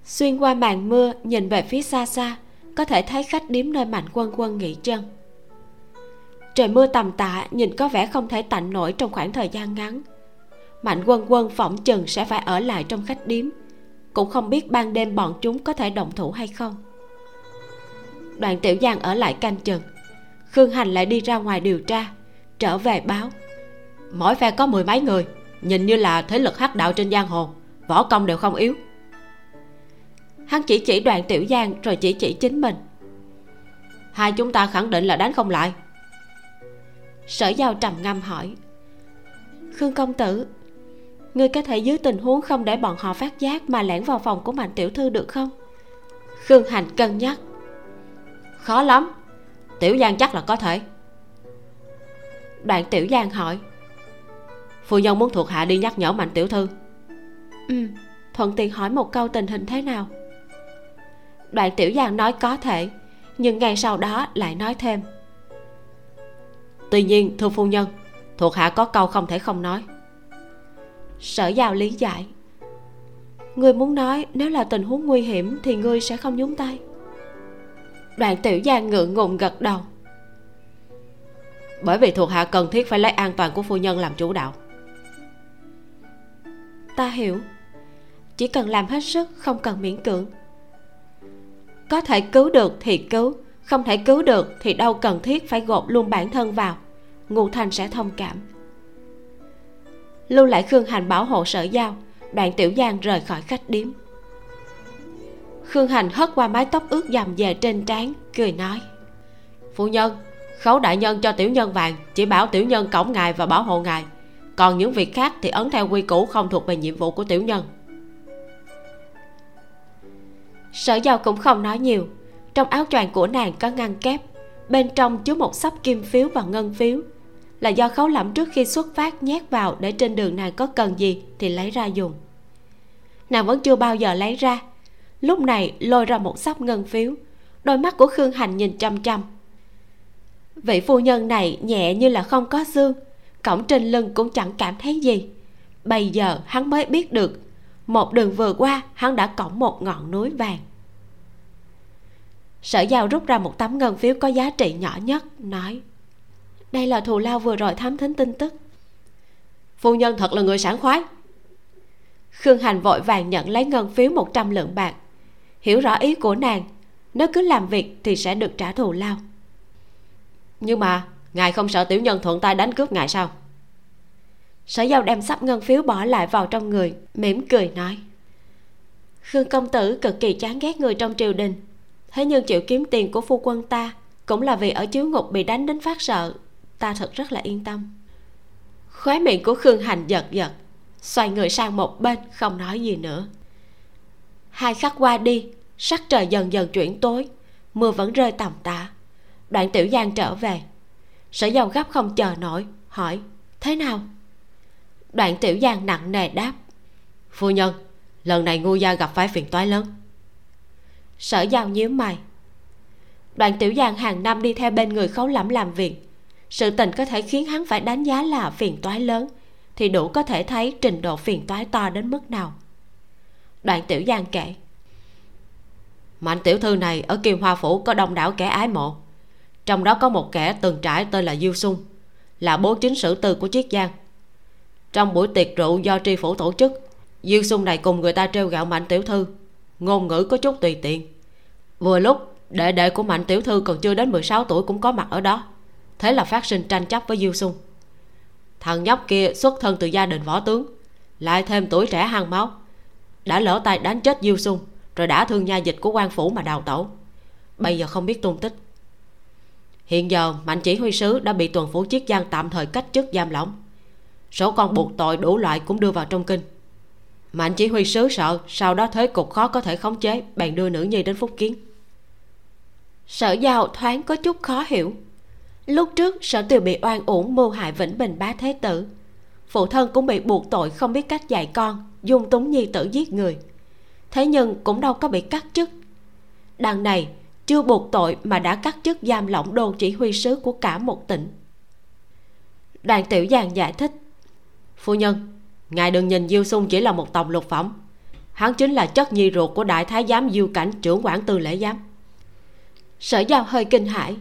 Xuyên qua màn mưa nhìn về phía xa xa, có thể thấy khách điếm nơi Mạnh Quân Quân nghỉ chân. Trời mưa tầm tã, nhìn có vẻ không thể tạnh nổi trong khoảng thời gian ngắn. Mạnh Quân Quân phỏng chừng sẽ phải ở lại trong khách điếm, cũng không biết ban đêm bọn chúng có thể động thủ hay không. Đoạn Tiểu Giang ở lại canh chừng. Khương Hành lại đi ra ngoài điều tra, trở về báo. Mỗi phe có mười mấy người, nhìn như là thế lực hắc đạo trên giang hồ, võ công đều không yếu. Hắn chỉ chỉ Đoạn Tiểu Giang rồi chỉ chỉ chính mình. Hai chúng ta khẳng định là đánh không lại. Sở Giao trầm ngâm hỏi. Khương công tử, ngươi có thể dưới tình huống không để bọn họ phát giác mà lẻn vào phòng của Mạnh tiểu thư được không? Khương Hành cân nhắc. Khó lắm, Tiểu Giang chắc là có thể. Đoạn Tiểu Giang hỏi. Phu nhân muốn thuộc hạ đi nhắc nhở Mạnh tiểu thư? Ừ, thuận tiện hỏi một câu tình hình thế nào. Đoạn Tiểu Giang nói có thể, nhưng ngay sau đó lại nói thêm. Tuy nhiên thưa phu nhân, thuộc hạ có câu không thể không nói. Sở Giao lý giải. Ngươi muốn nói nếu là tình huống nguy hiểm thì ngươi sẽ không nhúng tay. Đoạn Tiểu Giang ngượng ngùng gật đầu. Bởi vì thuộc hạ cần thiết phải lấy an toàn của phu nhân làm chủ đạo. Ta hiểu, chỉ cần làm hết sức, không cần miễn cưỡng. Có thể cứu được thì cứu, không thể cứu được thì đâu cần thiết phải gộp luôn bản thân vào. Ngô Thanh sẽ thông cảm. Lưu lại Khương Hành bảo hộ Sở Giao, Đoạn Tiểu Giang rời khỏi khách điếm. Khương Hành hất qua mái tóc ướt dầm về trên trán, cười nói. Phu nhân, Khấu đại nhân cho tiểu nhân vàng, chỉ bảo tiểu nhân cõng ngài và bảo hộ ngài, còn những việc khác thì ấn theo quy củ, không thuộc về nhiệm vụ của tiểu nhân. Sở Giao cũng không nói nhiều. Trong áo choàng của nàng có ngăn kép, bên trong chứa một xấp kim phiếu và ngân phiếu, là do Khấu Lẫm trước khi xuất phát nhét vào để trên đường nàng có cần gì thì lấy ra dùng. Nàng vẫn chưa bao giờ lấy ra. Lúc này lôi ra một xấp ngân phiếu, đôi mắt của Khương Hành nhìn chăm chăm. Vị phu nhân này nhẹ như là không có xương, cõng trên lưng cũng chẳng cảm thấy gì. Bây giờ hắn mới biết được, một đường vừa qua hắn đã cõng một ngọn núi vàng. Sở Giao rút ra một tấm ngân phiếu có giá trị nhỏ nhất, nói: đây là thù lao vừa rồi thám thính tin tức. Phu nhân thật là người sảng khoái. Khương Hành vội vàng nhận lấy ngân phiếu một trăm lượng bạc, hiểu rõ ý của nàng, nếu cứ làm việc thì sẽ được trả thù lao. Nhưng mà ngài không sợ tiểu nhân thuận tay đánh cướp ngài sao? Sở Giao đem sắp ngân phiếu bỏ lại vào trong người, mỉm cười nói: Khương công tử cực kỳ chán ghét người trong triều đình, thế nhưng chịu kiếm tiền của phu quân ta cũng là vì ở chiếu ngục bị đánh đến phát sợ, ta thật rất là yên tâm. Khóe miệng của Khương Hành giật giật, xoay người sang một bên không nói gì nữa. Hai khắc qua đi, sắc trời dần dần chuyển tối, mưa vẫn rơi tầm tã. Đoạn Tiểu Giang trở về. Sở Giao gấp không chờ nổi, hỏi: thế nào? Đoạn Tiểu Giang nặng nề đáp: phu nhân, lần này Ngô gia gặp phải phiền toái lớn. Sở Giao nhíu mày. Đoạn Tiểu Giang hàng năm đi theo bên người Khấu Lẫm làm việc, sự tình có thể khiến hắn phải đánh giá là phiền toái lớn thì đủ có thể thấy trình độ phiền toái to đến mức nào. Đoạn Tiểu Giang kể: Mạnh tiểu thư này ở Kim Hoa phủ có đông đảo kẻ ái mộ, trong đó có một kẻ từng trải tên là Diêu Sung, là bố chính sử tư của Chiết Giang. Trong buổi tiệc rượu do tri phủ tổ chức, Diêu Sung này cùng người ta trêu gạo Mạnh tiểu thư, ngôn ngữ có chút tùy tiện. Vừa lúc đệ đệ của Mạnh tiểu thư còn chưa đến mười sáu tuổi cũng có mặt ở đó, thế là phát sinh tranh chấp với Diêu Sung. Thằng nhóc kia xuất thân từ gia đình võ tướng, lại thêm tuổi trẻ hăng máu, đã lỡ tay đánh chết Diêu Sung, rồi đã thương nha dịch của quan phủ mà đào tẩu. Bây giờ không biết tung tích. Hiện giờ Mạnh chỉ huy sứ đã bị tuần phủ Chiết Giang tạm thời cách chức giam lỏng, số con buộc tội đủ loại cũng đưa vào trong kinh. Mạnh chỉ huy sứ sợ sau đó thế cục khó có thể khống chế, bèn đưa nữ nhi đến Phúc Kiến. Sở Giao thoáng có chút khó hiểu. Lúc trước Sở Tiêu bị oan uổng mưu hại Vĩnh Bình bá thế tử, phụ thân cũng bị buộc tội không biết cách dạy con, dung túng nhi tử giết người, thế nhưng cũng đâu có bị cắt chức. Đằng này chưa buộc tội mà đã cắt chức giam lỏng đồn chỉ huy sứ của cả một tỉnh. Đoàn Tiểu Giang giải thích: Phu nhân, ngài đừng nhìn Diêu Sung chỉ là một tòng lục phẩm, hắn chính là chất nhi ruột của đại thái giám Diêu Cảnh, trưởng quản tư lễ giám. Sở Giao hơi kinh hãi.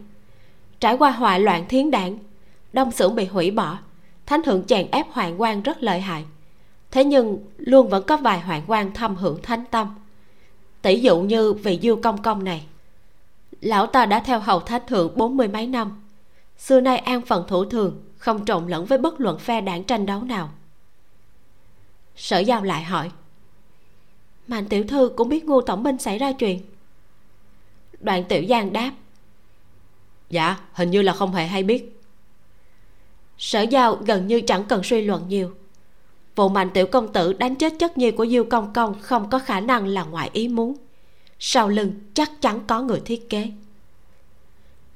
Trải qua họa loạn thiến đảng, đông xưởng bị hủy bỏ, thánh thượng chèn ép hoạn quan rất lợi hại, thế nhưng luôn vẫn có vài hoạn quan thâm hưởng thánh tâm. Tỷ dụ như vị Diêu công công này, lão ta đã theo hầu thánh thượng bốn mươi mấy năm, xưa nay an phận thủ thường, không trộn lẫn với bất luận phe đảng tranh đấu nào. Sở Giao lại hỏi: Mạnh tiểu thư cũng biết Ngô tổng binh xảy ra chuyện? Đoạn Tiểu Giang đáp: Dạ, hình như là không hề hay biết. Sở Giao gần như chẳng cần suy luận nhiều. Vụ Mạnh tiểu công tử đánh chết chất nhi của Diêu công công không có khả năng là ngoài ý muốn, sau lưng chắc chắn có người thiết kế.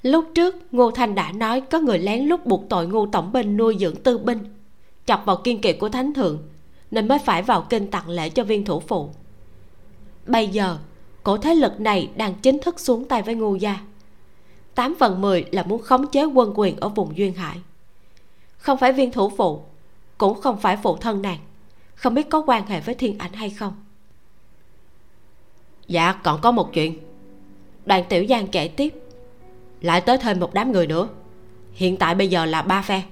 Lúc trước Ngô Thanh đã nói có người lén lút buộc tội Ngô tổng binh nuôi dưỡng tư binh, chọc vào kiên kỵ của thánh thượng, nên mới phải vào kinh tặng lễ cho Viên thủ phụ. Bây giờ cổ thế lực này đang chính thức xuống tay với Ngô gia, tám phần mười là muốn khống chế quân quyền ở vùng duyên hải. Không phải Viên thủ phụ, cũng không phải phụ thân nàng, không biết có quan hệ với Thiên ảnh hay không. Dạ, còn có một chuyện, Đoàn Tiểu Giang kể tiếp, lại tới thêm một đám người nữa. Hiện tại bây giờ là ba phe,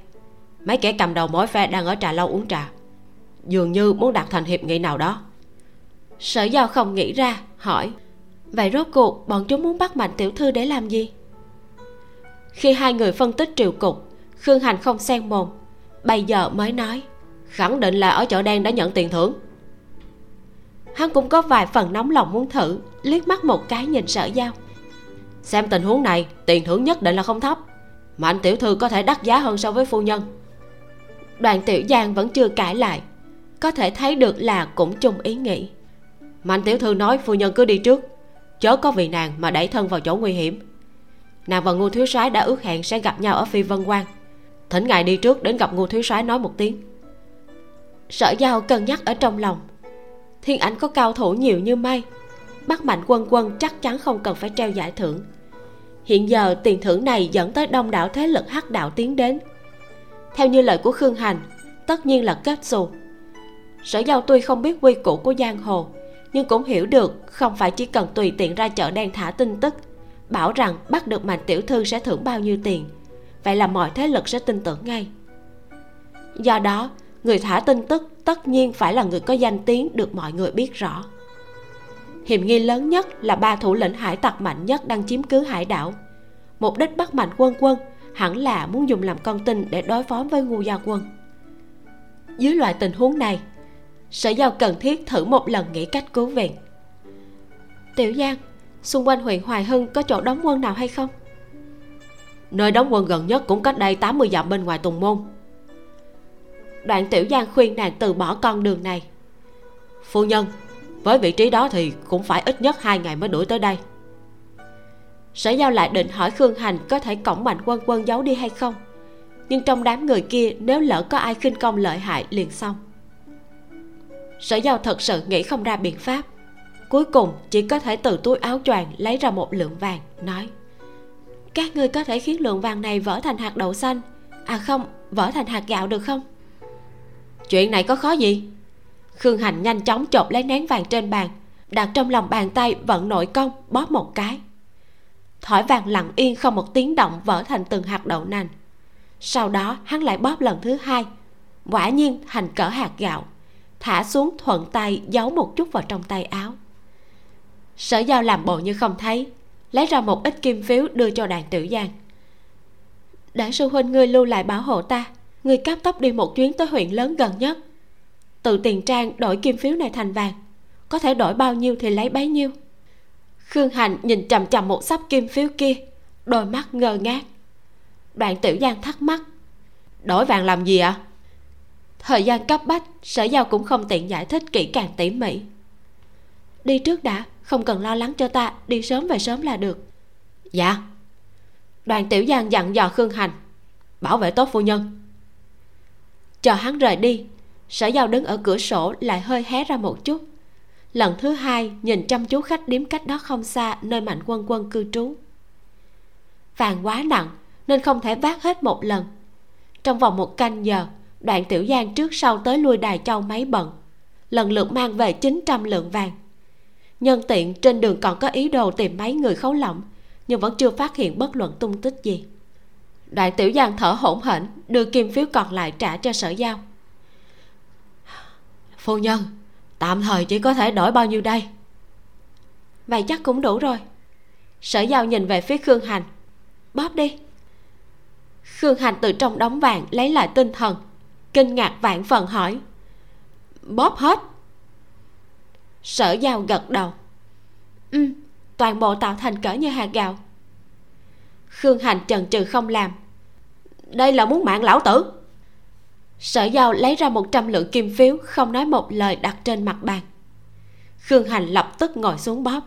mấy kẻ cầm đầu mỗi phe đang ở trà lâu uống trà, dường như muốn đạt thành hiệp nghị nào đó. Sở Giao không nghĩ ra, hỏi: Vậy rốt cuộc bọn chúng muốn bắt Mạnh tiểu thư để làm gì? Khi hai người phân tích triều cục, Khương Hành không xen mồm, bây giờ mới nói: Khẳng định là ở chợ đen đã nhận tiền thưởng. Hắn cũng có vài phần nóng lòng muốn thử, liếc mắt một cái nhìn Sở Giao: Xem tình huống này, tiền thưởng nhất định là không thấp, Mạnh tiểu thư có thể đắt giá hơn so với phu nhân. Đoàn Tiểu Giang vẫn chưa cãi lại, có thể thấy được là cũng chung ý nghĩ. Mạnh tiểu thư nói phu nhân cứ đi trước, chớ có vì nàng mà đẩy thân vào chỗ nguy hiểm. Nàng và Ngô thiếu soái đã ước hẹn sẽ gặp nhau ở Phi Vân Quan, Thỉnh ngài đi trước đến gặp Ngô thiếu soái nói một tiếng. Sở Giao cân nhắc ở trong lòng. Thiên ảnh có cao thủ nhiều như mây, bắt Mạnh Quân Quân chắc chắn không cần phải treo giải thưởng. Hiện giờ tiền thưởng này dẫn tới đông đảo thế lực hắc đạo tiến đến. Theo như lời của Khương Hành, tất nhiên là kết xù. Sở Giao tuy không biết quy củ của giang hồ, nhưng cũng hiểu được không phải chỉ cần tùy tiện ra chợ đen thả tin tức bảo rằng bắt được Mạnh tiểu thư sẽ thưởng bao nhiêu tiền, vậy là mọi thế lực sẽ tin tưởng ngay. Do đó người thả tin tức tất nhiên phải là người có danh tiếng được mọi người biết rõ. Hiểm nghi lớn nhất là ba thủ lĩnh hải tặc mạnh nhất đang chiếm cứ hải đảo. Mục đích bắt Mạnh Quân Quân hẳn là muốn dùng làm con tin để đối phó với Ngô gia quân. Dưới loại tình huống này, Sở Giao cần thiết thử một lần nghĩ cách cứu viện. Tiểu Giang, xung quanh huyện Hoài Hưng có chỗ đóng quân nào hay không? Nơi đóng quân gần nhất cũng cách đây tám mươi dặm bên ngoài Tùng Môn. Đoạn Tiểu Giang khuyên nàng từ bỏ con đường này. Phu nhân, với vị trí đó thì cũng phải ít nhất hai ngày mới đuổi tới đây. Sở Giao lại định hỏi Khương Hành có thể cõng Mạnh Quân Quân giấu đi hay không, nhưng trong đám người kia nếu lỡ có ai khinh công lợi hại liền xong. Sở Giao thật sự nghĩ không ra biện pháp, cuối cùng chỉ có thể từ túi áo choàng lấy ra một lượng vàng, nói: các ngươi có thể khiến lượng vàng này vỡ thành hạt đậu xanh, à không, vỡ thành hạt gạo được không? Chuyện này có khó gì? Khương Hành nhanh chóng chộp lấy nén vàng trên bàn, đặt trong lòng bàn tay, vận nội công bóp một cái. Thỏi vàng lặng yên không một tiếng động vỡ thành từng hạt đậu nành. Sau đó hắn lại bóp lần thứ hai, quả nhiên thành cỡ hạt gạo, thả xuống thuận tay giấu một chút vào trong tay áo. Sở Giao làm bộ như không thấy, lấy ra một ít kim phiếu đưa cho Đàn Tiểu Giang. Đảng sư huynh ngươi lưu lại bảo hộ ta, ngươi cáp tóc đi một chuyến tới huyện lớn gần nhất, từ tiền trang đổi kim phiếu này thành vàng, có thể đổi bao nhiêu thì lấy bấy nhiêu. Khương Hành nhìn chằm chằm một sắp kim phiếu kia, đôi mắt ngơ ngác. Đoạn Tiểu Giang thắc mắc: đổi vàng làm gì ạ? À? Thời gian cấp bách, Sở Giao cũng không tiện giải thích kỹ càng tỉ mỉ. Đi trước đã, không cần lo lắng cho ta, đi sớm về sớm là được. Dạ. Đoàn Tiểu Giang dặn dò Khương Hành: bảo vệ tốt phu nhân. Chờ hắn rời đi, Sở Giao đứng ở cửa sổ lại hơi hé ra một chút. Lần thứ hai nhìn chăm chú khách điếm cách đó không xa, nơi Mạnh Quân Quân cư trú. Vàng quá nặng nên không thể vác hết một lần. Trong vòng một canh giờ, Đoạn Tiểu Giang trước sau tới lui Đài Châu mấy bận, lần lượt mang về chín trăm lượng vàng. Nhân tiện trên đường còn có ý đồ tìm mấy người Khấu Lẫm, nhưng vẫn chưa phát hiện bất luận tung tích gì. Đoạn Tiểu Giang thở hổn hển, đưa kim phiếu còn lại trả cho Sở Giao. Phu nhân, tạm thời chỉ có thể đổi bao nhiêu đây? Vậy chắc cũng đủ rồi. Sở Giao nhìn về phía Khương Hành: bóp đi. Khương Hành từ trong đống vàng lấy lại tinh thần, kinh ngạc vạn phần hỏi: bóp hết? Sở Giao gật đầu: ừ, toàn bộ tạo thành cỡ như hạt gạo. Khương Hành chần chừ không làm: đây là muốn mạng lão tử? Sở Giao lấy ra một trăm lượng kim phiếu, không nói một lời đặt trên mặt bàn. Khương Hành lập tức ngồi xuống bóp: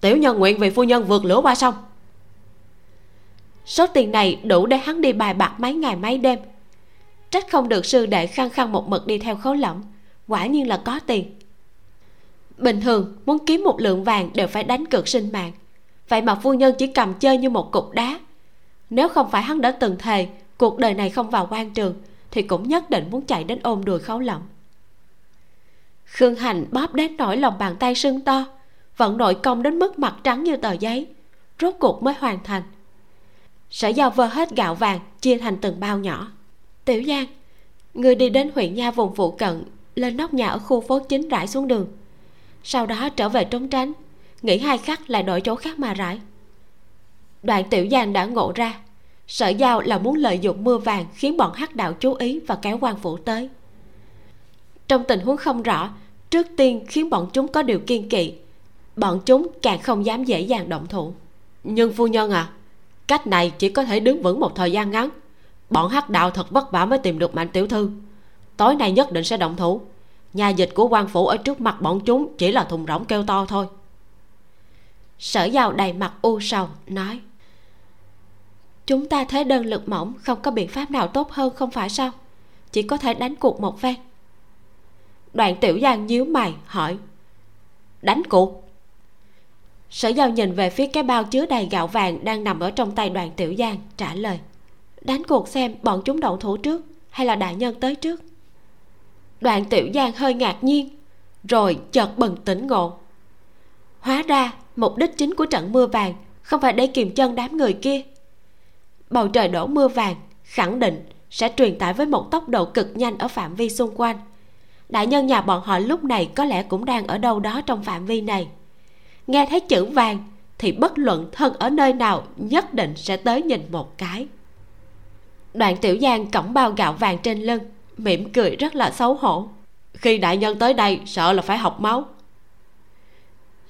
tiểu nhân nguyện vì phu nhân vượt lửa qua sông. Số tiền này đủ để hắn đi bài bạc mấy ngày mấy đêm. Trách không được sư đệ khăng khăng một mực đi theo Khấu Lẫm, quả nhiên là có tiền. Bình thường muốn kiếm một lượng vàng đều phải đánh cược sinh mạng, vậy mà phu nhân chỉ cầm chơi như một cục đá. Nếu không phải hắn đã từng thề cuộc đời này không vào quan trường, thì cũng nhất định muốn chạy đến ôm đùi Khấu Lẫm. Khương Hành bóp đến nỗi lòng bàn tay sưng to, vận nội công đến mức mặt trắng như tờ giấy, rốt cuộc mới hoàn thành. Sở Giao vơ hết gạo vàng, chia thành từng bao nhỏ. Tiểu Giang, người đi đến huyện nha vùng phụ cận, lên nóc nhà ở khu phố chính rải xuống đường, sau đó trở về trốn tránh, nghỉ hai khắc lại đổi chỗ khác mà rải. Đoạn Tiểu Giang đã ngộ ra Sở Giao là muốn lợi dụng mưa vàng khiến bọn hắc đạo chú ý và kéo quan phủ tới. Trong tình huống không rõ, trước tiên khiến bọn chúng có điều kiêng kỵ, bọn chúng càng không dám dễ dàng động thủ. Nhưng phu nhân à, cách này chỉ có thể đứng vững một thời gian ngắn. Bọn hắc đạo thật vất vả mới tìm được Mạnh tiểu thư, tối nay nhất định sẽ động thủ. Nhà dịch của quan phủ ở trước mặt bọn chúng chỉ là thùng rỗng kêu to thôi. Sở Giao đầy mặt u sầu nói: Chúng ta thế đơn lực mỏng, không có biện pháp nào tốt hơn không phải sao? Chỉ có thể đánh cuộc một phen. Đoạn Tiểu Giang nhíu mày hỏi: Đánh cuộc? Sở Giao nhìn về phía cái bao chứa đầy gạo vàng đang nằm ở trong tay Đoàn Tiểu Giang, trả lời: Đánh cuộc xem bọn chúng động thủ trước hay là đại nhân tới trước. Đoàn Tiểu Giang hơi ngạc nhiên, rồi chợt bừng tỉnh ngộ. Hóa ra mục đích chính của trận mưa vàng không phải để kiềm chân đám người kia. Bầu trời đổ mưa vàng khẳng định sẽ truyền tải với một tốc độ cực nhanh ở phạm vi xung quanh. Đại nhân nhà bọn họ lúc này có lẽ cũng đang ở đâu đó trong phạm vi này. Nghe thấy chữ vàng thì bất luận thân ở nơi nào nhất định sẽ tới nhìn một cái. Đoạn Tiểu Giang cõng bao gạo vàng trên lưng, mỉm cười rất là xấu hổ. Khi đại nhân tới đây sợ là phải học máu.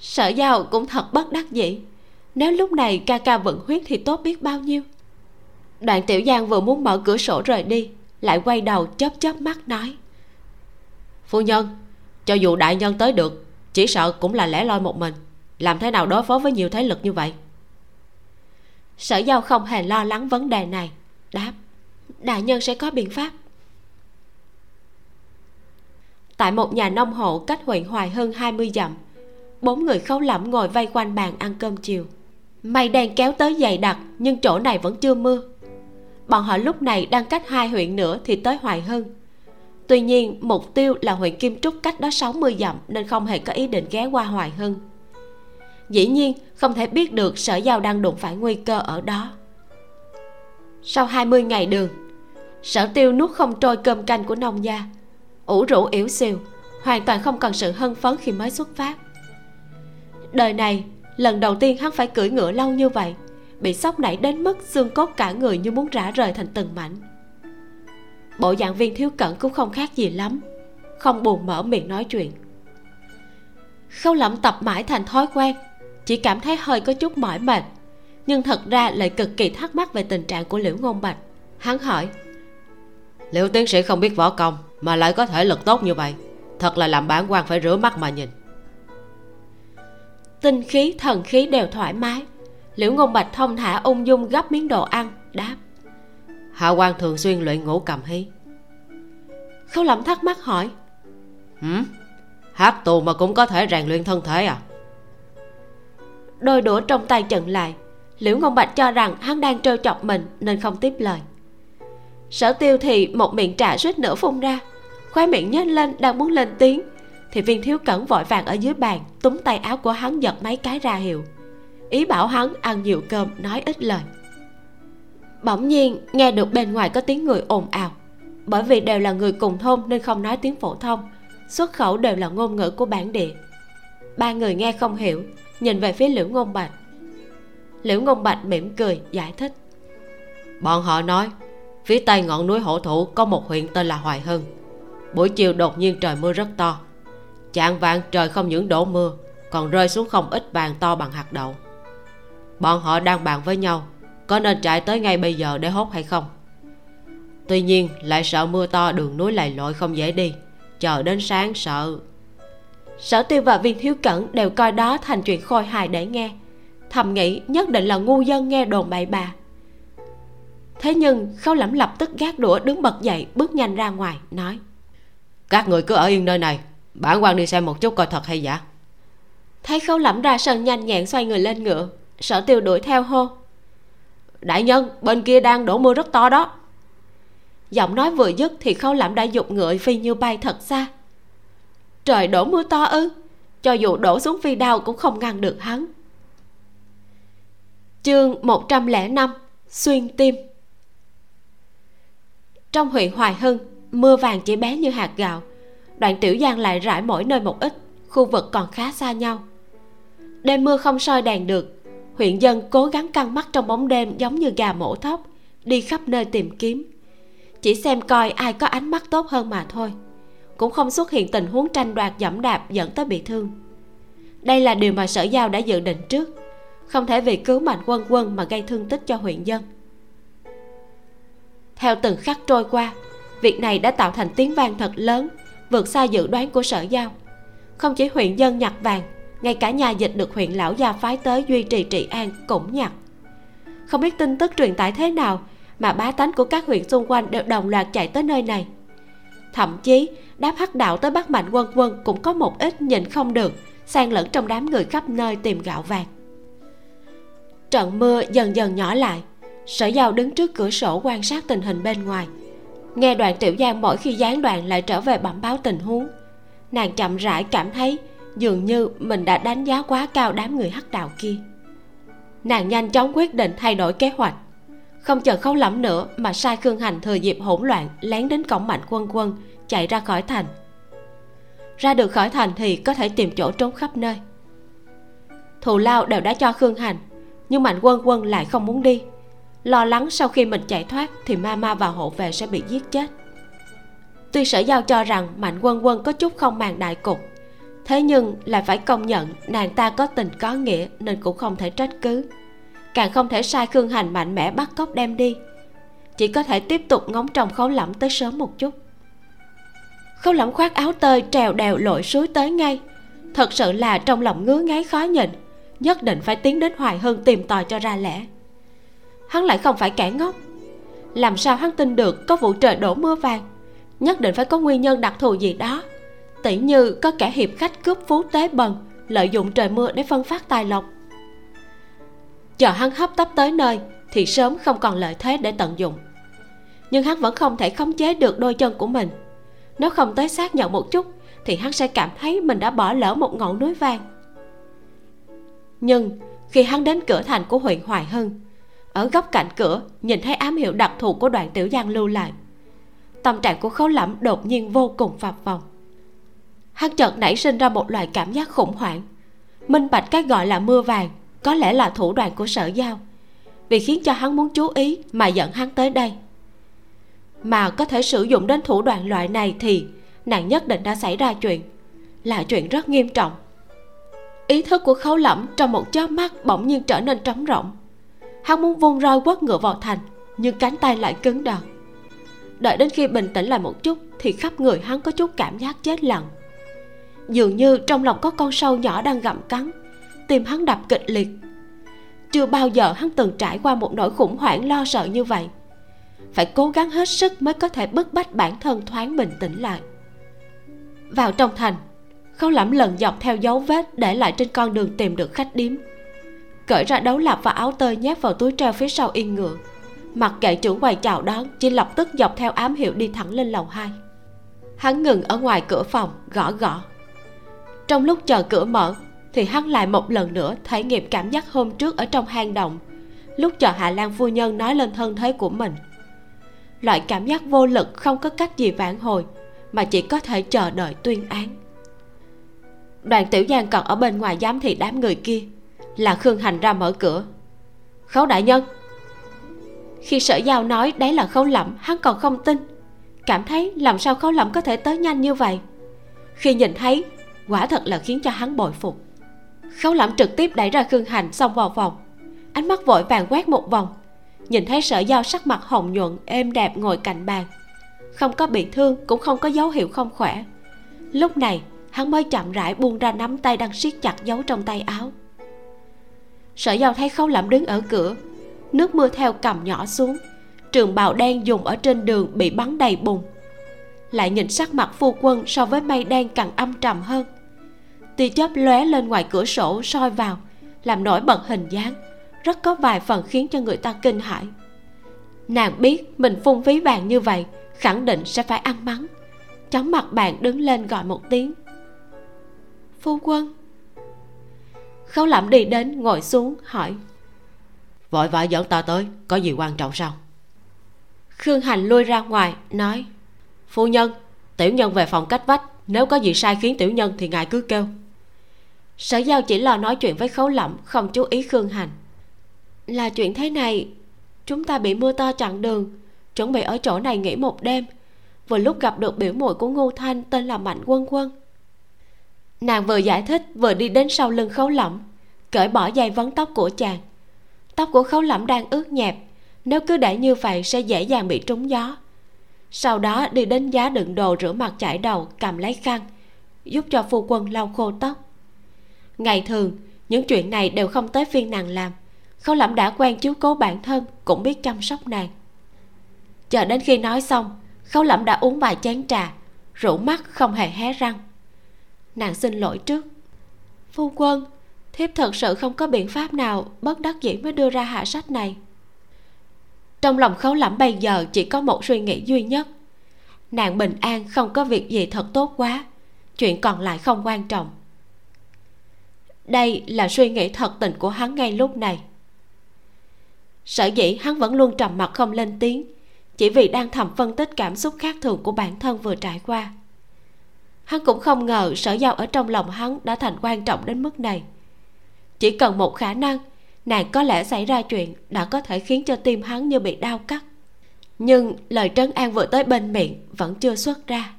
Sở Giao cũng thật bất đắc dĩ, nếu lúc này ca ca vận huyết thì tốt biết bao nhiêu. Đoạn Tiểu Giang vừa muốn mở cửa sổ rời đi, lại quay đầu chớp chớp mắt nói: Phu nhân, cho dù đại nhân tới được, chỉ sợ cũng là lẻ loi một mình. Làm thế nào đối phó với nhiều thế lực như vậy? Sở Giao không hề lo lắng vấn đề này, đáp: Đại nhân sẽ có biện pháp. Tại một nhà nông hộ cách huyện Hoài Hưng hai mươi dặm, bốn người Khấu Lẫm ngồi vây quanh bàn ăn cơm chiều. Mây đen kéo tới dày đặc, nhưng chỗ này vẫn chưa mưa. Bọn họ lúc này đang cách hai huyện nữa thì tới Hoài Hưng. Tuy nhiên mục tiêu là huyện Kim Trúc cách đó sáu mươi dặm, nên không hề có ý định ghé qua Hoài Hưng. Dĩ nhiên không thể biết được Sở Giao đang đụng phải nguy cơ ở đó. Sau hai mươi ngày đường, Sở Tiêu nuốt không trôi cơm canh của nông gia, ủ rũ yếu xìu, hoàn toàn không còn sự hưng phấn khi mới xuất phát. Đời này lần đầu tiên hắn phải cưỡi ngựa lâu như vậy, bị sốc nảy đến mức xương cốt cả người như muốn rã rời thành từng mảnh. Bộ dạng Viên Thiếu Cẩn cũng không khác gì lắm, không buồn mở miệng nói chuyện. Khấu Lẫm tập mãi thành thói quen, chỉ cảm thấy hơi có chút mỏi mệt, nhưng thật ra lại cực kỳ thắc mắc về tình trạng của Liễu Ngôn Bạch. Hắn hỏi: Liễu tiến sĩ không biết võ công mà lại có thể lực tốt như vậy, thật là làm bản quan phải rửa mắt mà nhìn. Tinh khí thần khí đều thoải mái, Liễu Ngôn Bạch thông thả ung dung gấp miếng đồ ăn, đáp: Hạ quan thường xuyên luyện ngũ cầm hí. Khấu Lẫm thắc mắc hỏi: Hử? Hát tù mà cũng có thể rèn luyện thân thể à? Đôi đũa trong tay chận lại, Liễu Ngôn Bạch cho rằng hắn đang trêu chọc mình nên không tiếp lời. Sở Tiêu thì một miệng trà suýt nữa phun ra, khóe miệng nhếch lên đang muốn lên tiếng thì Viên Thiếu Cẩn vội vàng ở dưới bàn túm tay áo của hắn giật mấy cái ra hiệu, ý bảo hắn ăn nhiều cơm nói ít lời. Bỗng nhiên nghe được bên ngoài có tiếng người ồn ào, bởi vì đều là người cùng thôn nên không nói tiếng phổ thông, xuất khẩu đều là ngôn ngữ của bản địa. Ba người nghe không hiểu, nhìn về phía Liễu Ngôn Bạch. Liễu Ngôn Bạch mỉm cười giải thích: Bọn họ nói phía tây ngọn núi Hổ Thụ có một huyện tên là Hoài Hưng. Buổi chiều đột nhiên trời mưa rất to, chạng vạng trời không những đổ mưa còn rơi xuống không ít vàng to bằng hạt đậu. Bọn họ đang bàn với nhau có nên chạy tới ngay bây giờ để hốt hay không. Tuy nhiên lại sợ mưa to đường núi lầy lội không dễ đi, chờ đến sáng sợ. Sở Tiêu và Viên Thiếu Cẩn đều coi đó thành chuyện khôi hài để nghe, thầm nghĩ nhất định là ngu dân nghe đồn bậy bạ. Thế nhưng Khấu Lẫm lập tức gác đũa đứng bật dậy, bước nhanh ra ngoài nói: Các người cứ ở yên nơi này, bản quan đi xem một chút coi thật hay giả. Thấy Khấu Lẫm ra sân nhanh nhẹn xoay người lên ngựa, Sở Tiêu đuổi theo hô: Đại nhân, bên kia đang đổ mưa rất to đó. Giọng nói vừa dứt thì Khấu Lẫm đã giục ngựa phi như bay thật xa. Trời đổ mưa to ư? Cho dù đổ xuống phi đao cũng không ngăn được hắn. Chương một trăm lẻ năm: Xuyên tim. Trong huyện Hoài Hưng, mưa vàng chỉ bé như hạt gạo. Đoạn Tiểu Giang lại rải mỗi nơi một ít, khu vực còn khá xa nhau. Đêm mưa không soi đèn được, huyện dân cố gắng căng mắt trong bóng đêm giống như gà mổ thóc, đi khắp nơi tìm kiếm, chỉ xem coi ai có ánh mắt tốt hơn mà thôi. Cũng không xuất hiện tình huống tranh đoạt dẫm đạp dẫn tới bị thương. Đây là điều mà Sở Giao đã dự định trước, không thể vì cứu Mạnh Quân Quân mà gây thương tích cho huyện dân. Theo từng khắc trôi qua, việc này đã tạo thành tiếng vang thật lớn, vượt xa dự đoán của Sở Giao. Không chỉ huyện dân nhặt vàng, ngay cả nhà dịch được huyện lão gia phái tới duy trì trị an cũng nhặt. không biết tin tức truyền tải thế nào mà bá tánh của các huyện xung quanh đều đồng loạt chạy tới nơi này. Thậm chí đáp hắc đạo tới bắt Mạnh Quân Quân cũng có một ít nhìn không được, xen lẫn trong đám người khắp nơi tìm gạo vàng. Trận mưa dần dần nhỏ lại. Sở Giao đứng trước cửa sổ quan sát tình hình bên ngoài. Nghe Đoạn Tiểu Giang mỗi khi gián đoạn lại trở về bẩm báo tình huống, nàng chậm rãi cảm thấy dường như mình đã đánh giá quá cao đám người hắc đạo kia. Nàng nhanh chóng quyết định thay đổi kế hoạch, không chờ Khấu Lẫm nữa mà sai Khương Hành thừa dịp hỗn loạn lén đến cổng Mạnh Quân Quân, chạy ra khỏi thành. Ra được khỏi thành thì có thể tìm chỗ trốn khắp nơi. Thù lao đều đã cho Khương Hành, nhưng Mạnh Quân Quân lại không muốn đi, lo lắng sau khi mình chạy thoát thì mama và hộ vệ sẽ bị giết chết. Tuy Sở Giao cho rằng Mạnh Quân Quân có chút không màng đại cục, thế nhưng lại phải công nhận nàng ta có tình có nghĩa nên cũng không thể trách cứ, càng không thể sai Khương Hành mạnh mẽ bắt cóc đem đi. Chỉ có thể tiếp tục ngóng trông Khấu Lẫm tới sớm một chút. Khấu Lẫm khoác áo tơi trèo đèo lội suối tới ngay, thật sự là trong lòng ngứa ngáy khó nhịn, nhất định phải tiến đến Hoài Hưng tìm tòi cho ra lẽ. Hắn lại không phải kẻ ngốc, làm sao hắn tin được có vụ trời đổ mưa vàng? Nhất định phải có nguyên nhân đặc thù gì đó, tỉ như có kẻ hiệp khách cướp phú tế bần, lợi dụng trời mưa để phân phát tài lộc. Chờ hắn hấp tấp tới nơi thì sớm không còn lợi thế để tận dụng. Nhưng hắn vẫn không thể khống chế được đôi chân của mình, nếu không tới xác nhận một chút thì hắn sẽ cảm thấy mình đã bỏ lỡ một ngọn núi vàng. Nhưng khi hắn đến cửa thành của huyện Hoài Hưng, ở góc cạnh cửa nhìn thấy ám hiệu đặc thù của Đoạn Tiểu Giang lưu lại, tâm trạng của Khấu Lẫm đột nhiên vô cùng phập phồng. Hắn chợt nảy sinh ra một loại cảm giác khủng hoảng, minh bạch cái gọi là mưa vàng có lẽ là thủ đoạn của Sở Giao, vì khiến cho hắn muốn chú ý mà dẫn hắn tới đây. Mà có thể sử dụng đến thủ đoạn loại này thì nàng nhất định đã xảy ra chuyện, là chuyện rất nghiêm trọng. Ý thức của Khấu Lẫm trong một chớp mắt bỗng nhiên trở nên trống rỗng. Hắn muốn vung roi quất ngựa vào thành, nhưng cánh tay lại cứng đờ. Đợi đến khi bình tĩnh lại một chút thì khắp người hắn có chút cảm giác chết lặng, dường như trong lòng có con sâu nhỏ đang gặm cắn. Tim hắn đập kịch liệt. Chưa bao giờ hắn từng trải qua một nỗi khủng hoảng lo sợ như vậy, phải cố gắng hết sức mới có thể bức bách bản thân thoáng bình tĩnh lại. Vào trong thành, Khấu Lẫm lần dọc theo dấu vết để lại trên con đường tìm được khách điếm, cởi ra đấu lạp và áo tơi nhét vào túi treo phía sau yên ngựa, mặc kệ trưởng quầy chào đón, chỉ lập tức dọc theo ám hiệu đi thẳng lên lầu hai. Hắn ngừng ở ngoài cửa phòng gõ gõ. Trong lúc chờ cửa mở thì hắn lại một lần nữa thể nghiệm cảm giác hôm trước ở trong hang động, lúc chờ Hạ Lan phu nhân nói lên thân thế của mình. Loại cảm giác vô lực không có cách gì vãn hồi, mà chỉ có thể chờ đợi tuyên án. Đoàn Tiểu Giang còn ở bên ngoài giám thị đám người kia, là Khương Hành ra mở cửa. Khấu đại nhân. Khi Sở Giao nói đấy là Khấu Lẫm, hắn còn không tin, cảm thấy làm sao Khấu Lẫm có thể tới nhanh như vậy. Khi nhìn thấy, quả thật là khiến cho hắn bội phục. Khấu Lẫm trực tiếp đẩy ra Khương Hành xông vào phòng, ánh mắt vội vàng quét một vòng, nhìn thấy Sở Giao sắc mặt hồng nhuận êm đẹp ngồi cạnh bàn, không có bị thương cũng không có dấu hiệu không khỏe. Lúc này hắn mới chậm rãi buông ra nắm tay đang siết chặt giấu trong tay áo. Sở Giao thấy Khấu Lẫm đứng ở cửa, nước mưa theo cằm nhỏ xuống, trường bào đen dùng ở trên đường bị bắn đầy bùn. Lại nhìn sắc mặt phu quân so với mây đen càng âm trầm hơn, tia chớp lóe lên ngoài cửa sổ soi vào, làm nổi bật hình dáng, rất có vài phần khiến cho người ta kinh hãi. Nàng biết mình phung phí vàng như vậy khẳng định sẽ phải ăn mắng. Chóng mặt bạn đứng lên gọi một tiếng phu quân. Khấu Lẫm đi đến ngồi xuống hỏi, vội vã dẫn ta tới có gì quan trọng sao? Khương Hành lui ra ngoài nói, phu nhân, tiểu nhân về phòng cách vách, nếu có gì sai khiến tiểu nhân thì ngài cứ kêu. Sở Giao chỉ lo nói chuyện với Khấu Lẫm, không chú ý Khương Hành. Là chuyện thế này, chúng ta bị mưa to chặn đường, chuẩn bị ở chỗ này nghỉ một đêm, vừa lúc gặp được biểu muội của Ngô Thanh tên là Mạnh Quân Quân. Nàng vừa giải thích vừa đi đến sau lưng Khấu Lẫm, cởi bỏ dây vấn tóc của chàng. Tóc của Khấu Lẫm đang ướt nhẹp, nếu cứ để như vậy sẽ dễ dàng bị trúng gió. Sau đó đi đến giá đựng đồ rửa mặt chải đầu, cầm lấy khăn giúp cho phu quân lau khô tóc. Ngày thường những chuyện này đều không tới phiên nàng làm, Khấu Lẫm đã quen chiếu cố bản thân, cũng biết chăm sóc nàng. Chờ đến khi nói xong, Khấu Lẫm đã uống vài chén trà, rũ mắt không hề hé răng. Nàng xin lỗi trước. Phu quân, thiếp thật sự không có biện pháp nào, bất đắc dĩ mới đưa ra hạ sách này. Trong lòng Khấu Lẫm bây giờ chỉ có một suy nghĩ duy nhất. Nàng bình an không có việc gì thật tốt quá, chuyện còn lại không quan trọng. Đây là suy nghĩ thật tình của hắn ngay lúc này. Sở dĩ hắn vẫn luôn trầm mặc không lên tiếng, chỉ vì đang thầm phân tích cảm xúc khác thường của bản thân vừa trải qua. Hắn cũng không ngờ Sở Giao ở trong lòng hắn đã thành quan trọng đến mức này. Chỉ cần một khả năng, nàng có lẽ xảy ra chuyện đã có thể khiến cho tim hắn như bị đau cắt. Nhưng lời trấn an vừa tới bên miệng vẫn chưa xuất ra.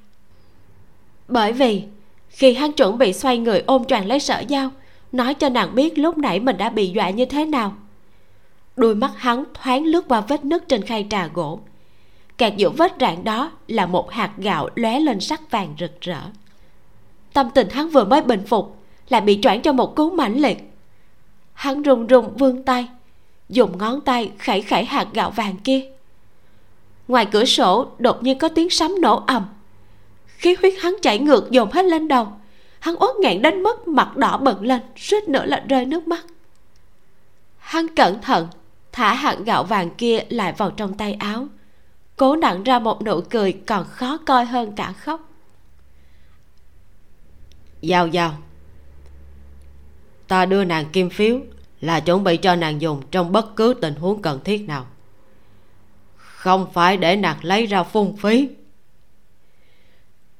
Bởi vì khi hắn chuẩn bị xoay người ôm choàng lấy Sở Giao, nói cho nàng biết lúc nãy mình đã bị dọa như thế nào, đôi mắt hắn thoáng lướt qua vết nứt trên khay trà gỗ. Kẹt giữa vết rạn đó là một hạt gạo lóe lên sắc vàng rực rỡ. Tâm tình hắn vừa mới bình phục lại bị choảng cho một cú mãnh liệt. Hắn run run vươn tay, dùng ngón tay khẩy khẩy hạt gạo vàng kia. Ngoài cửa sổ đột nhiên có tiếng sấm nổ ầm, khí huyết hắn chảy ngược dồn hết lên đầu. Hắn uất nghẹn đến mức mặt đỏ bừng lên, suýt nữa là rơi nước mắt. Hắn cẩn thận thả hạt gạo vàng kia lại vào trong tay áo, cố nặn ra một nụ cười còn khó coi hơn cả khóc. Giao Giao, ta đưa nàng kim phiếu là chuẩn bị cho nàng dùng trong bất cứ tình huống cần thiết nào, không phải để nàng lấy ra phung phí.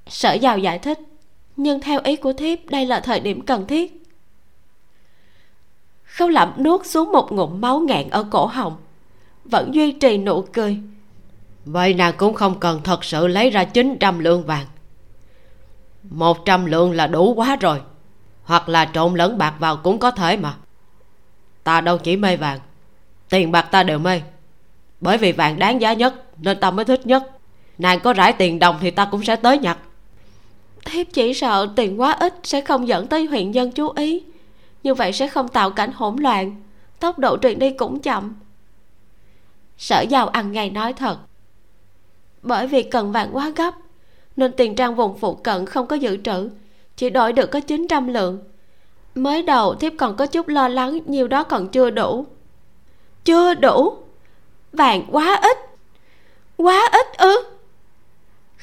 Sở Giao giải thích. Nhưng theo ý của thiếp, đây là thời điểm cần thiết. Khấu Lẫm nuốt xuống một ngụm máu ngẹn ở cổ họng, vẫn duy trì nụ cười. Vậy nàng cũng không cần thật sự lấy ra chín trăm lượng vàng. Một trăm lượng là đủ quá rồi, hoặc là trộn lẫn bạc vào cũng có thể mà. Ta đâu chỉ mê vàng, tiền bạc ta đều mê. Bởi vì vàng đáng giá nhất nên ta mới thích nhất. Nàng có rải tiền đồng thì ta cũng sẽ tới nhặt. Thiếp chỉ sợ tiền quá ít sẽ không dẫn tới huyện dân chú ý, như vậy sẽ không tạo cảnh hỗn loạn, tốc độ truyền đi cũng chậm. Sở Giao ăn ngay nói thật. Bởi vì cần vàng quá gấp nên tiền trang vùng phụ cận không có dự trữ, chỉ đổi được có chín trăm lượng. Mới đầu thiếp còn có chút lo lắng nhiều đó còn chưa đủ. Chưa đủ? Vàng quá ít? Quá ít ư?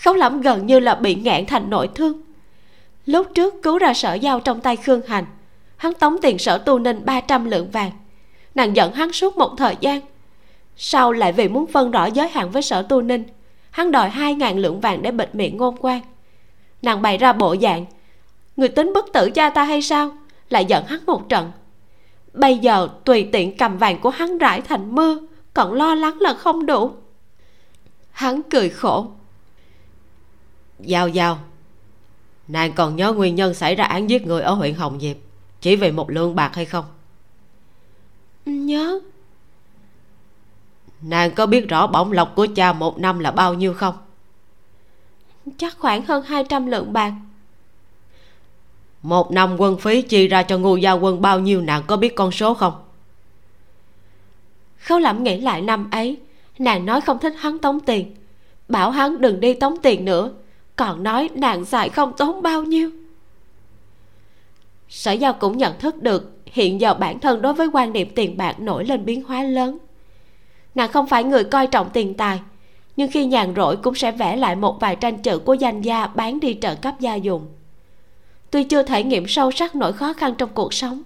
Khấu Lẫm gần như là bị ngạn thành nội thương. Lúc trước cứu ra Sở Giao trong tay Khương Hành, hắn tống tiền Sở Tu Ninh ba trăm lượng vàng. Nàng giận hắn suốt một thời gian, sau lại vì muốn phân rõ giới hạn với Sở Tu Ninh, hắn đòi hai ngàn lượng vàng để bịt miệng ngôn quan. Nàng bày ra bộ dạng người tính bất tử cha ta hay sao, lại giận hắn một trận. Bây giờ tùy tiện cầm vàng của hắn rải thành mưa, còn lo lắng là không đủ. Hắn cười khổ. Giao Giao, nàng còn nhớ nguyên nhân xảy ra án giết người ở huyện Hồng Diệp chỉ vì một lượng bạc hay không? Nhớ. Nàng có biết rõ bổng lộc của cha một năm là bao nhiêu không? Chắc khoảng hơn hai trăm lượng bạc. Một năm quân phí chi ra cho Ngô Gia Quân bao nhiêu, nàng có biết con số không? Khấu Lẫm nghĩ lại năm ấy, nàng nói không thích hắn tống tiền, bảo hắn đừng đi tống tiền nữa, còn nói nàng xài không tốn bao nhiêu. Sở Giao cũng nhận thức được hiện giờ bản thân đối với quan niệm tiền bạc nổi lên biến hóa lớn. Nàng không phải người coi trọng tiền tài, nhưng khi nhàn rỗi cũng sẽ vẽ lại một vài tranh chữ của danh gia bán đi trợ cấp gia dụng. Tuy chưa thể nghiệm sâu sắc nỗi khó khăn trong cuộc sống,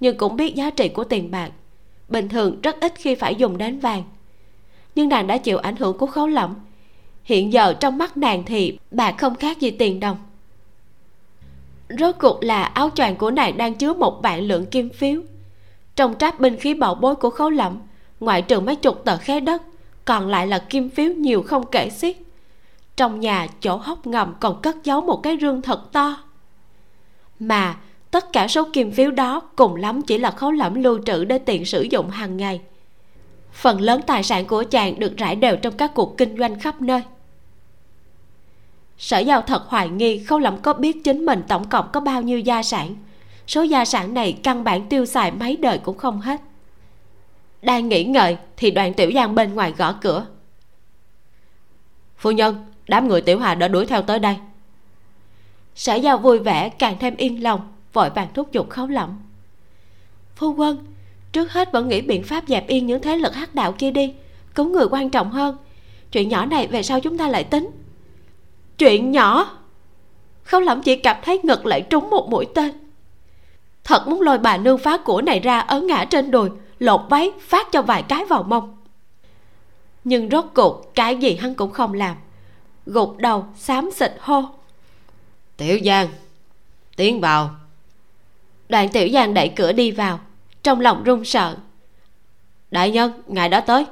nhưng cũng biết giá trị của tiền bạc. Bình thường rất ít khi phải dùng đến vàng, nhưng nàng đã chịu ảnh hưởng của Khấu Lẫm. Hiện giờ trong mắt nàng thì bạc không khác gì tiền đồng. Rốt cuộc là áo choàng của nàng đang chứa một vạn lượng kim phiếu. Trong tráp binh khí bảo bối của Khấu Lẫm, ngoại trừ mấy chục tờ khế đất, còn lại là kim phiếu nhiều không kể xiết. Trong nhà chỗ hốc ngầm còn cất giấu một cái rương thật to, mà tất cả số kim phiếu đó cùng lắm chỉ là Khấu Lẫm lưu trữ để tiện sử dụng hàng ngày. Phần lớn tài sản của chàng được rải đều trong các cuộc kinh doanh khắp nơi. Sở Giao thật hoài nghi Khấu Lẫm có biết chính mình tổng cộng có bao nhiêu gia sản. Số gia sản này căn bản tiêu xài mấy đời cũng không hết. Đang nghĩ ngợi thì Đoạn Tiểu Giang bên ngoài gõ cửa. Phu nhân, đám người Tiểu Hà đã đuổi theo tới đây. Sở Giao vui vẻ càng thêm yên lòng, vội vàng thúc giục Khấu Lẫm. Phu quân, trước hết vẫn nghĩ biện pháp dẹp yên những thế lực hắc đạo kia đi, cứu người quan trọng hơn. Chuyện nhỏ này về sau chúng ta lại tính. Chuyện nhỏ? Khấu Lẫm chỉ cảm thấy ngực lại trúng một mũi tên. Thật muốn lôi bà nương phá của này ra, ấn ngã trên đùi, lột váy phát cho vài cái vào mông. Nhưng rốt cuộc cái gì hắn cũng không làm, gục đầu xám xịt hô. Tiểu Giang, tiến vào. Đoạn Tiểu Giang đẩy cửa đi vào, trong lòng run sợ. Đại nhân, ngài đã tới.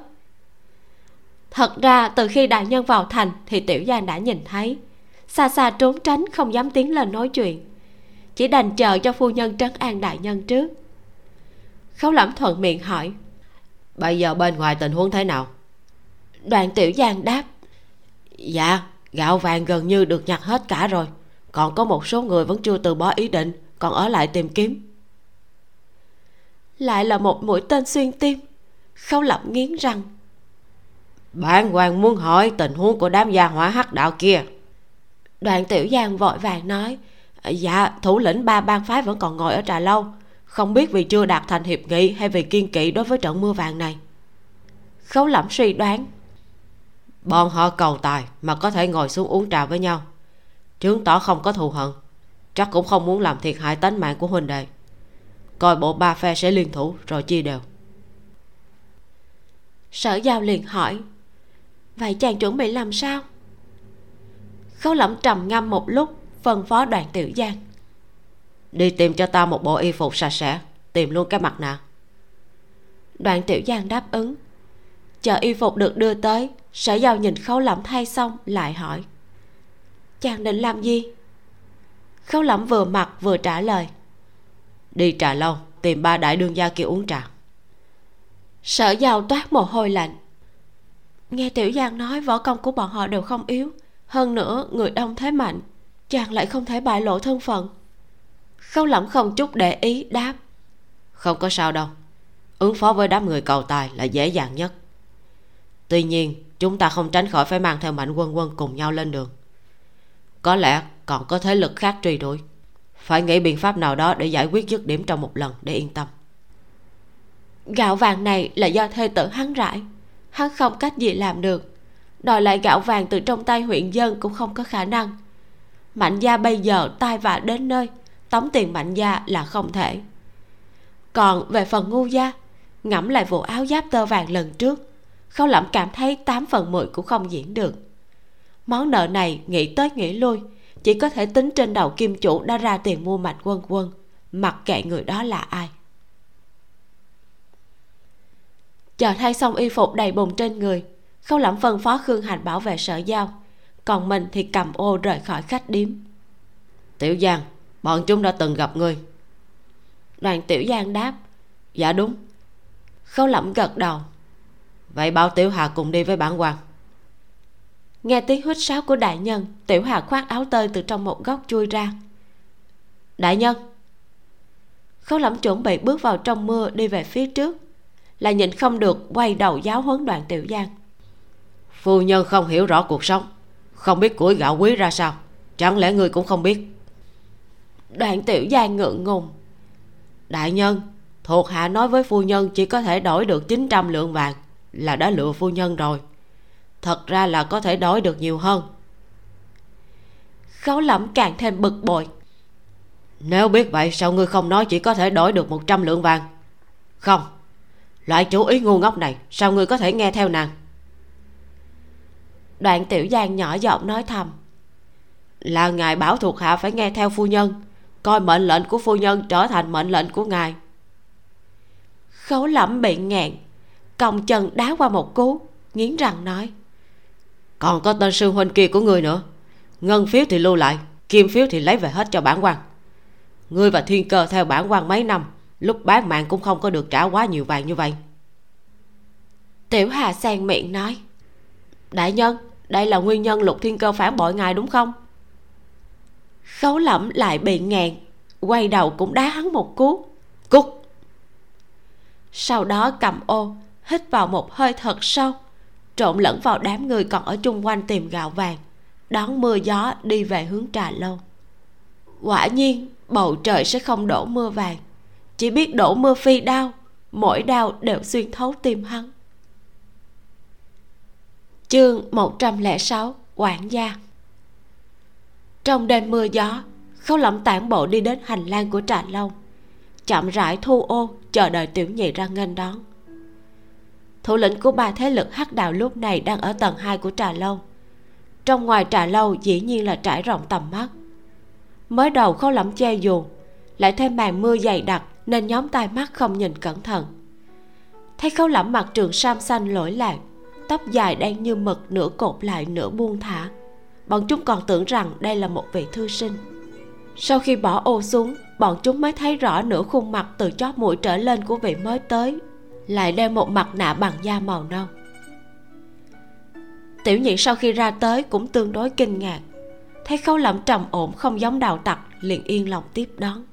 Thật ra từ khi đại nhân vào thành thì Tiểu Giang đã nhìn thấy, xa xa trốn tránh không dám tiến lên nói chuyện, chỉ đành chờ cho phu nhân trấn an đại nhân trước. Khấu Lẫm thuận miệng hỏi, bây giờ bên ngoài tình huống thế nào? Đoạn Tiểu Giang đáp, dạ, gạo vàng gần như được nhặt hết cả rồi, còn có một số người vẫn chưa từ bỏ ý định, còn ở lại tìm kiếm. Lại là một mũi tên xuyên tim. Khấu Lẫm nghiến răng. Bản hoàng muốn hỏi tình huống của đám gia hỏa hắc đạo kia. Đoạn Tiểu Giang vội vàng nói, dạ, thủ lĩnh ba bang phái vẫn còn ngồi ở Trà Lâu, không biết vì chưa đạt thành hiệp nghị hay vì kiên kỵ đối với trận mưa vàng này. Khấu Lẫm suy đoán, bọn họ cầu tài mà có thể ngồi xuống uống trà với nhau, chứng tỏ không có thù hận, chắc cũng không muốn làm thiệt hại tánh mạng của huynh đệ. Coi bộ ba phe sẽ liên thủ rồi chia đều. Sở Giao liền hỏi, vậy chàng chuẩn bị làm sao? Khấu Lẫm trầm ngâm một lúc, phân phó Đoạn Tiểu Giang, đi tìm cho ta một bộ y phục sạch sẽ, tìm luôn cái mặt nạ. Đoạn Tiểu Giang đáp ứng. Chờ y phục được đưa tới, Sở Giao nhìn Khấu Lẫm thay xong lại hỏi, chàng định làm gì? Khấu Lẫm vừa mặc vừa trả lời, đi Trà Lâu tìm ba đại đương gia kia uống trà. Sở Giao toát mồ hôi lạnh. Nghe Tiểu Giang nói võ công của bọn họ đều không yếu, hơn nữa người đông thế mạnh, chàng lại không thể bại lộ thân phận. Khấu Lẫm không chút để ý đáp, không có sao đâu, ứng phó với đám người cầu tài là dễ dàng nhất. Tuy nhiên chúng ta không tránh khỏi phải mang theo Mạnh Quân Quân cùng nhau lên đường, có lẽ còn có thế lực khác truy đuổi, phải nghĩ biện pháp nào đó để giải quyết dứt điểm trong một lần để yên tâm. Gạo vàng này là do thê tử hắn rải, hắn không cách gì làm được, đòi lại gạo vàng từ trong tay huyện dân cũng không có khả năng. Mạnh gia bây giờ tai vạ đến nơi, tống tiền Mạnh gia là không thể. Còn về phần Ngô gia, ngẫm lại vụ áo giáp tơ vàng lần trước, Khấu Lẫm cảm thấy tám phần mười cũng không diễn được. Món nợ này nghĩ tới nghĩ lui, chỉ có thể tính trên đầu kim chủ đã ra tiền mua Mạnh Quân Quân, mặc kệ người đó là ai. Chờ thay xong y phục đầy bùn trên người, Khấu Lẫm phân phó Khương Hành bảo vệ Sở Giao, còn mình thì cầm ô rời khỏi khách điếm. Tiểu Giang, bọn chúng đã từng gặp ngươi. Đoàn Tiểu Giang đáp, dạ đúng. Khấu Lẫm gật đầu, vậy bảo Tiểu Hà cùng đi với bản hoàng. Nghe tiếng huýt sáo của đại nhân, Tiểu Hà khoác áo tơi từ trong một góc chui ra. Đại nhân. Khấu Lẫm chuẩn bị bước vào trong mưa đi về phía trước, là nhịn không được quay đầu giáo huấn Đoạn Tiểu Giang. Phu nhân không hiểu rõ cuộc sống, không biết củi gạo quý ra sao, chẳng lẽ ngươi cũng không biết? Đoạn Tiểu Giang ngượng ngùng, đại nhân, thuộc hạ nói với phu nhân chỉ có thể đổi được chín trăm lượng vàng là đã lừa phu nhân rồi, thật ra là có thể đổi được nhiều hơn. Khấu Lẫm càng thêm bực bội, nếu biết vậy sao ngươi không nói chỉ có thể đổi được một trăm lượng vàng? Không, loại chủ ý ngu ngốc này sao ngươi có thể nghe theo nàng? Đoạn Tiểu Giang nhỏ giọng nói thầm, là ngài bảo thuộc hạ phải nghe theo phu nhân, coi mệnh lệnh của phu nhân trở thành mệnh lệnh của ngài. Khấu Lẫm bị nghẹn, còng chân đá qua một cú, nghiến răng nói, còn có tên sư huynh kia của ngươi nữa, ngân phiếu thì lưu lại, kim phiếu thì lấy về hết cho bản quan. Ngươi và Thiên Cơ theo bản quan mấy năm, lúc bán mạng cũng không có được trả quá nhiều vàng như vậy. Tiểu Hà sang miệng nói, đại nhân, đây là nguyên nhân Lục Thiên Cơ phản bội ngài đúng không? Khấu Lẫm lại bị ngàn, quay đầu cũng đá hắn một cú. Cút! sau đó cầm ô hít vào một hơi thật sâu, trộn lẫn vào đám người còn ở chung quanh tìm gạo vàng, đón mưa gió đi về hướng Trà Lâu. Quả nhiên bầu trời sẽ không đổ mưa vàng, chỉ biết đổ mưa phi đao, mỗi đao đều xuyên thấu tim hắn. Chương một trăm lẻ sáu. Quản gia. Trong đêm mưa gió, Khấu Lẫm tản bộ đi đến hành lang của Trà Lâu, chậm rãi thu ô, chờ đợi tiểu nhị ra nghênh đón. Thủ lĩnh của ba thế lực hắc đạo lúc này đang ở tầng hai của Trà Lâu. Trong ngoài Trà Lâu dĩ nhiên là trải rộng tầm mắt. Mới đầu Khấu Lẫm che dù, lại thêm màn mưa dày đặc nên nhóm tai mắt không nhìn cẩn thận. Thấy Khấu Lẫm mặc trường sam xanh lỗi lạc, tóc dài đen như mực nửa cột lại nửa buông thả, bọn chúng còn tưởng rằng đây là một vị thư sinh. Sau khi bỏ ô xuống, bọn chúng mới thấy rõ nửa khuôn mặt từ chóp mũi trở lên của vị mới tới, lại đeo một mặt nạ bằng da màu nâu. Tiểu nhị sau khi ra tới cũng tương đối kinh ngạc, thấy Khấu Lẫm trầm ổn không giống đạo tặc, liền yên lòng tiếp đón.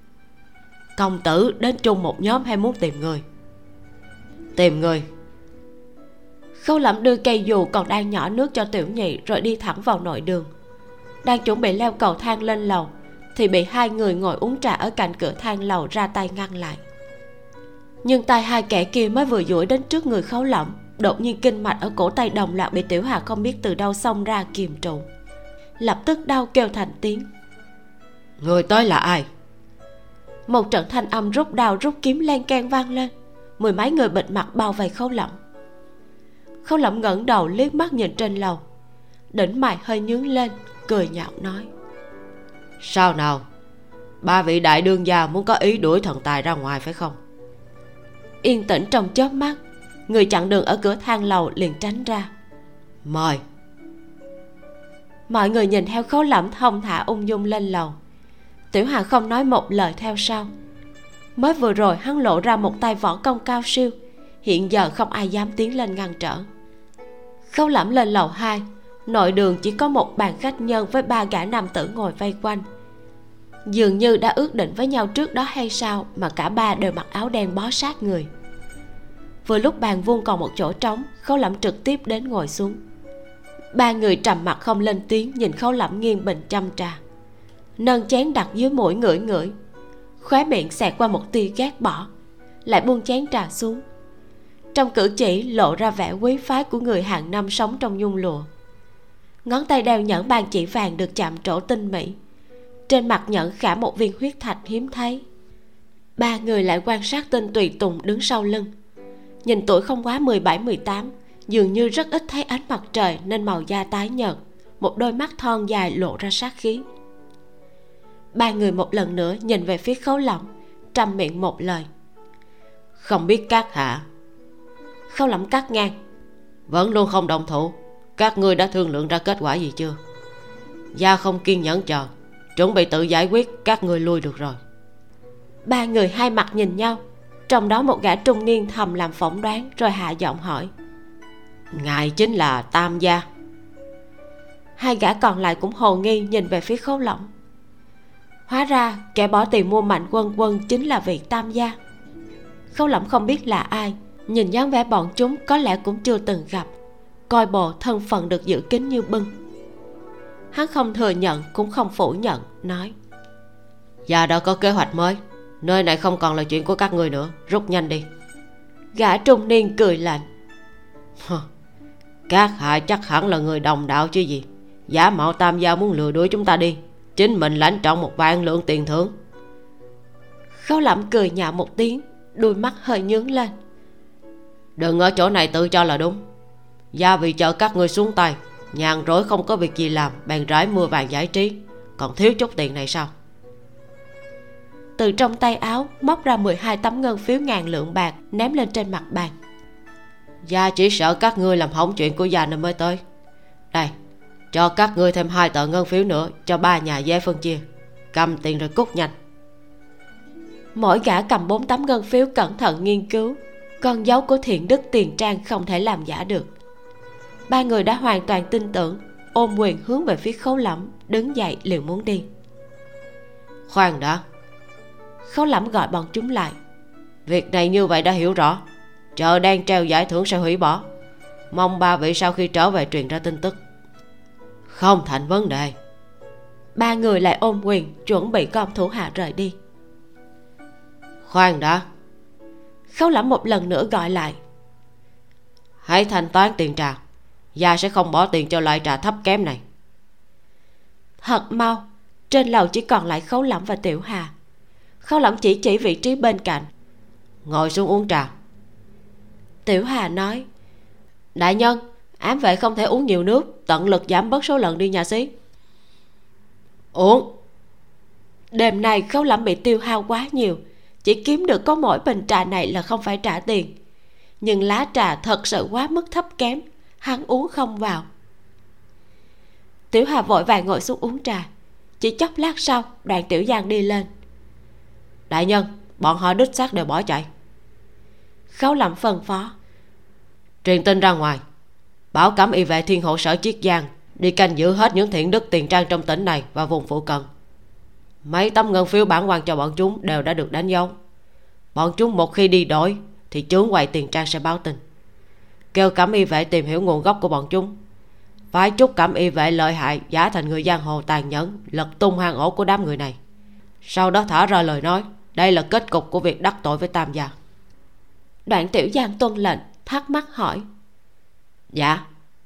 Công tử đến chung một nhóm hay muốn tìm người? Tìm người. Khấu Lẫm đưa cây dù còn đang nhỏ nước cho tiểu nhị rồi đi thẳng vào nội đường. Đang chuẩn bị leo cầu thang lên lầu thì bị hai người ngồi uống trà ở cạnh cửa thang lầu ra tay ngăn lại. Nhưng tay hai kẻ kia mới vừa duỗi đến trước người Khấu Lẫm, đột nhiên kinh mạch ở cổ tay đồng loạt bị Tiểu Hà không biết từ đâu xông ra kìm trụ, lập tức đau kêu thành tiếng. Người tới là ai? Một trận thanh âm rút đao rút kiếm len keng vang lên, mười mấy người bịt mặt bao vây Khấu Lẫm. Khấu Lẫm ngẩng đầu liếc mắt nhìn trên lầu, đỉnh mày hơi nhướng lên, cười nhạo nói: Sao nào? Ba vị đại đương gia muốn có ý đuổi thần tài ra ngoài phải không? Yên tĩnh trong chớp mắt, người chặn đường ở cửa thang lầu liền tránh ra. Mời. Mọi người nhìn theo Khấu Lẫm thong thả ung dung lên lầu. Tiểu Hà không nói một lời theo sau. Mới vừa rồi hắn lộ ra một tay võ công cao siêu, hiện giờ không ai dám tiến lên ngăn trở. Khấu Lẫm lên lầu hai, nội đường chỉ có một bàn khách nhân với ba gã nam tử ngồi vây quanh. Dường như đã ước định với nhau trước đó hay sao mà cả ba đều mặc áo đen bó sát người. Vừa lúc bàn vuông còn một chỗ trống, Khấu Lẫm trực tiếp đến ngồi xuống. Ba người trầm mặc không lên tiếng, nhìn Khấu Lẫm nghiêng bình châm trà, nâng chén đặt dưới mũi ngửi ngửi, khóe miệng xẹt qua một tia ghét bỏ, lại buông chén trà xuống. Trong cử chỉ lộ ra vẻ quý phái của người hàng năm sống trong nhung lụa. Ngón tay đeo nhẫn bàn chỉ vàng được chạm trổ tinh mỹ, trên mặt nhẫn khả một viên huyết thạch hiếm thấy. Ba người lại quan sát tên tùy tùng đứng sau lưng, nhìn tuổi không quá mười bảy mười tám, dường như rất ít thấy ánh mặt trời nên màu da tái nhợt, một đôi mắt thon dài lộ ra sát khí. Ba người một lần nữa nhìn về phía Khấu Lẫm, trầm miệng một lời: Không biết các hạ. Khấu Lẫm cắt ngang: Vẫn luôn không động thủ, các ngươi đã thương lượng ra kết quả gì chưa? Gia không kiên nhẫn chờ, chuẩn bị tự giải quyết, các ngươi lui được rồi. Ba người hai mặt nhìn nhau, trong đó một gã trung niên thầm làm phỏng đoán rồi hạ giọng hỏi: Ngài chính là Tam Gia? Hai gã còn lại cũng hồ nghi nhìn về phía Khấu Lẫm. Hóa ra kẻ bỏ tiền mua Mạnh Quân Quân chính là vị Tam Gia. Khấu Lẫm không biết là ai, nhìn dáng vẻ bọn chúng có lẽ cũng chưa từng gặp, coi bộ thân phận được giữ kín như bưng. Hắn không thừa nhận cũng không phủ nhận, nói: Gia đã có kế hoạch mới, nơi này không còn là chuyện của các người nữa, rút nhanh đi. Gã trung niên cười lạnh: Các hạ chắc hẳn là người đồng đạo chứ gì, giả mạo Tam Gia muốn lừa đuổi chúng ta đi, chính mình lãnh trọng một vạn lượng tiền thưởng. Khấu Lẫm cười nhạo một tiếng, đôi mắt hơi nhướng lên: Đừng ở chỗ này tự cho là đúng, Gia vì chờ các người xuống tay, nhàn rỗi không có việc gì làm, bèn rải mưa vàng giải trí, còn thiếu chút tiền này sao? Từ trong tay áo móc ra mười hai tấm ngân phiếu ngàn lượng bạc, ném lên trên mặt bàn: Gia chỉ sợ các ngươi làm hỏng chuyện của Gia nên mới tới. Đây, cho các ngươi thêm hai tờ ngân phiếu nữa, cho ba nhà dễ phân chia. Cầm tiền rồi cút nhanh. Mỗi gã cầm bốn tấm ngân phiếu cẩn thận nghiên cứu, con dấu của Thiện Đức Tiền Trang không thể làm giả được. Ba người đã hoàn toàn tin tưởng, ôm quyền hướng về phía Khấu Lẫm, đứng dậy liền muốn đi. Khoan đã. Khấu Lẫm gọi bọn chúng lại: Việc này như vậy đã hiểu rõ. Chợ đang treo giải thưởng sẽ hủy bỏ. Mong ba vị sau khi trở về truyền ra tin tức. Không thành vấn đề. Ba người lại ôm quyền chuẩn bị con thủ hạ rời đi. Khoan đã. Khấu Lẫm một lần nữa gọi lại. Hãy thanh toán tiền trà. Gia sẽ không bỏ tiền cho loại trà thấp kém này. Thật mau, trên lầu chỉ còn lại Khấu Lẫm và Tiểu Hà. Khấu Lẫm chỉ chỉ vị trí bên cạnh. Ngồi xuống uống trà. Tiểu Hà nói, đại nhân, ám vệ không thể uống nhiều nước, tận lực giảm bớt số lần đi nhà xí. Uống. Đêm nay Khấu Lẫm bị tiêu hao quá nhiều, chỉ kiếm được có mỗi bình trà này là không phải trả tiền. Nhưng lá trà thật sự quá mức thấp kém, hắn uống không vào. Tiểu Hà vội vàng ngồi xuống uống trà. Chỉ chốc lát sau, Đoạn Tiểu Giang đi lên. Đại nhân, bọn họ đích xác đều bỏ chạy. Khấu Lẫm phân phó, truyền tin ra ngoài, bảo Cảm Y Vệ Thiên Hộ sở Chiết Giang đi canh giữ hết những thiện đức tiền trang trong tỉnh này và vùng phụ cận. Mấy tấm ngân phiếu bản quan cho bọn chúng đều đã được đánh dấu. Bọn chúng một khi đi đổi thì chướng quầy tiền trang sẽ báo tin. Kêu Cảm Y Vệ tìm hiểu nguồn gốc của bọn chúng. Phái chút Cảm Y Vệ lợi hại giả thành người giang hồ tàn nhẫn, lật tung hang ổ của đám người này. Sau đó thả ra lời nói, đây là kết cục của việc đắc tội với Tam Gia. Đoạn Tiểu Giang tuân lệnh, thắc mắc hỏi, dạ,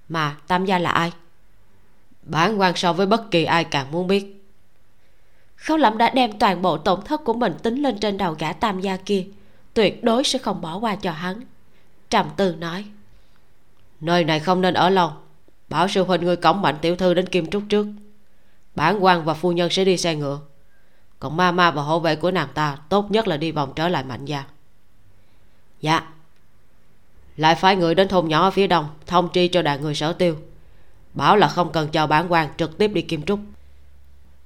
mà Tam Gia là ai? Bản quan so với bất kỳ ai càng muốn biết. Khấu Lẫm đã đem toàn bộ tổn thất của mình tính lên trên đầu gã Tam Gia kia, tuyệt đối sẽ không bỏ qua cho hắn. Trầm tư nói, nơi này không nên ở lâu, bảo sư huynh người cõng Mạnh tiểu thư đến Kim Trúc trước. Bản quan và phu nhân sẽ đi xe ngựa, còn ma ma và hộ vệ của nàng ta tốt nhất là đi vòng trở lại Mạnh gia. Dạ. Lại phái người đến thôn nhỏ ở phía đông thông tri cho đàn người Sở Tiêu, bảo là không cần chờ bản quan, trực tiếp đi Kim Trúc.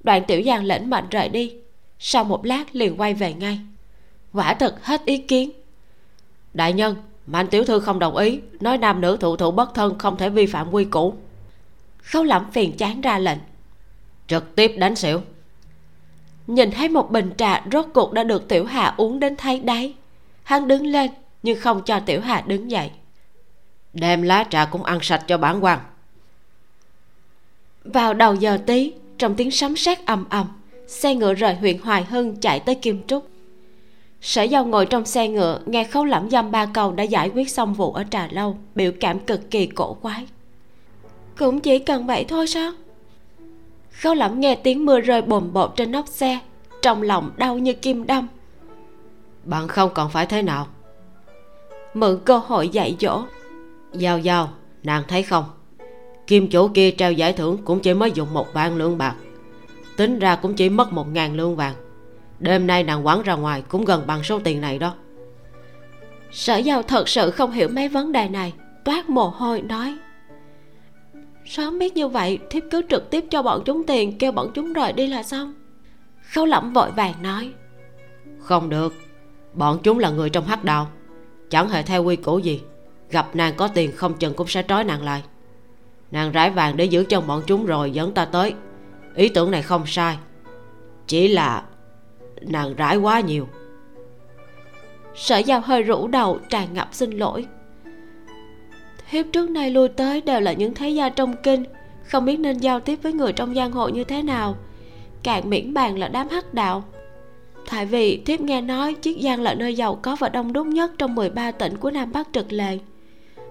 Đoạn Tiểu Giang lĩnh mệnh rời đi. Sau một lát liền quay về ngay. Quả thực hết ý kiến. Đại nhân, Mạnh tiểu thư không đồng ý, nói nam nữ thụ thụ bất thân, không thể vi phạm quy củ. Khấu Lẫm phiền chán ra lệnh, trực tiếp đánh xỉu. Nhìn thấy một bình trà rốt cuộc đã được Tiểu Hà uống đến thấy đáy, hắn đứng lên nhưng không cho Tiểu Hà đứng dậy. Đem lá trà cũng ăn sạch cho bản quan. Vào đầu giờ tí, trong tiếng sấm sét ầm ầm, xe ngựa rời huyện Hoài Hưng chạy tới Kim Trúc. Sở Dâu ngồi trong xe ngựa nghe Khấu Lẫm dăm ba câu đã giải quyết xong vụ ở Trà Lâu, biểu cảm cực kỳ cổ quái. Cũng chỉ cần vậy thôi sao? Khấu Lẫm nghe tiếng mưa rơi bồm bột trên nóc xe, trong lòng đau như kim đâm. Bạn không còn phải thế nào? Mượn cơ hội dạy dỗ. Giao Giao, nàng thấy không, kim chủ kia trao giải thưởng cũng chỉ mới dùng một vạn lượng bạc, tính ra cũng chỉ mất một ngàn lượng vàng. Đêm nay nàng quẳng ra ngoài cũng gần bằng số tiền này đó. Sở Dâu thật sự không hiểu mấy vấn đề này, toát mồ hôi nói, sớm biết như vậy thiếp cứ trực tiếp cho bọn chúng tiền, kêu bọn chúng rời đi là xong. Khấu Lẫm vội vàng nói, không được, bọn chúng là người trong hắc đạo, chẳng hề theo quy củ gì, gặp nàng có tiền không chừng cũng sẽ trói nàng lại. Nàng rải vàng để giữ chân bọn chúng rồi dẫn ta tới. Ý tưởng này không sai, chỉ là nàng rải quá nhiều. Sở Dao hơi rũ đầu, tràn ngập xin lỗi. Thiếp trước nay lui tới đều là những thế gia trong kinh, không biết nên giao tiếp với người trong giang hồ như thế nào, càng miễn bàn là đám hắc đạo. Tại vì thiếp nghe nói Chiết Giang là nơi giàu có và đông đúc nhất trong mười ba tỉnh của Nam Bắc Trực Lệ.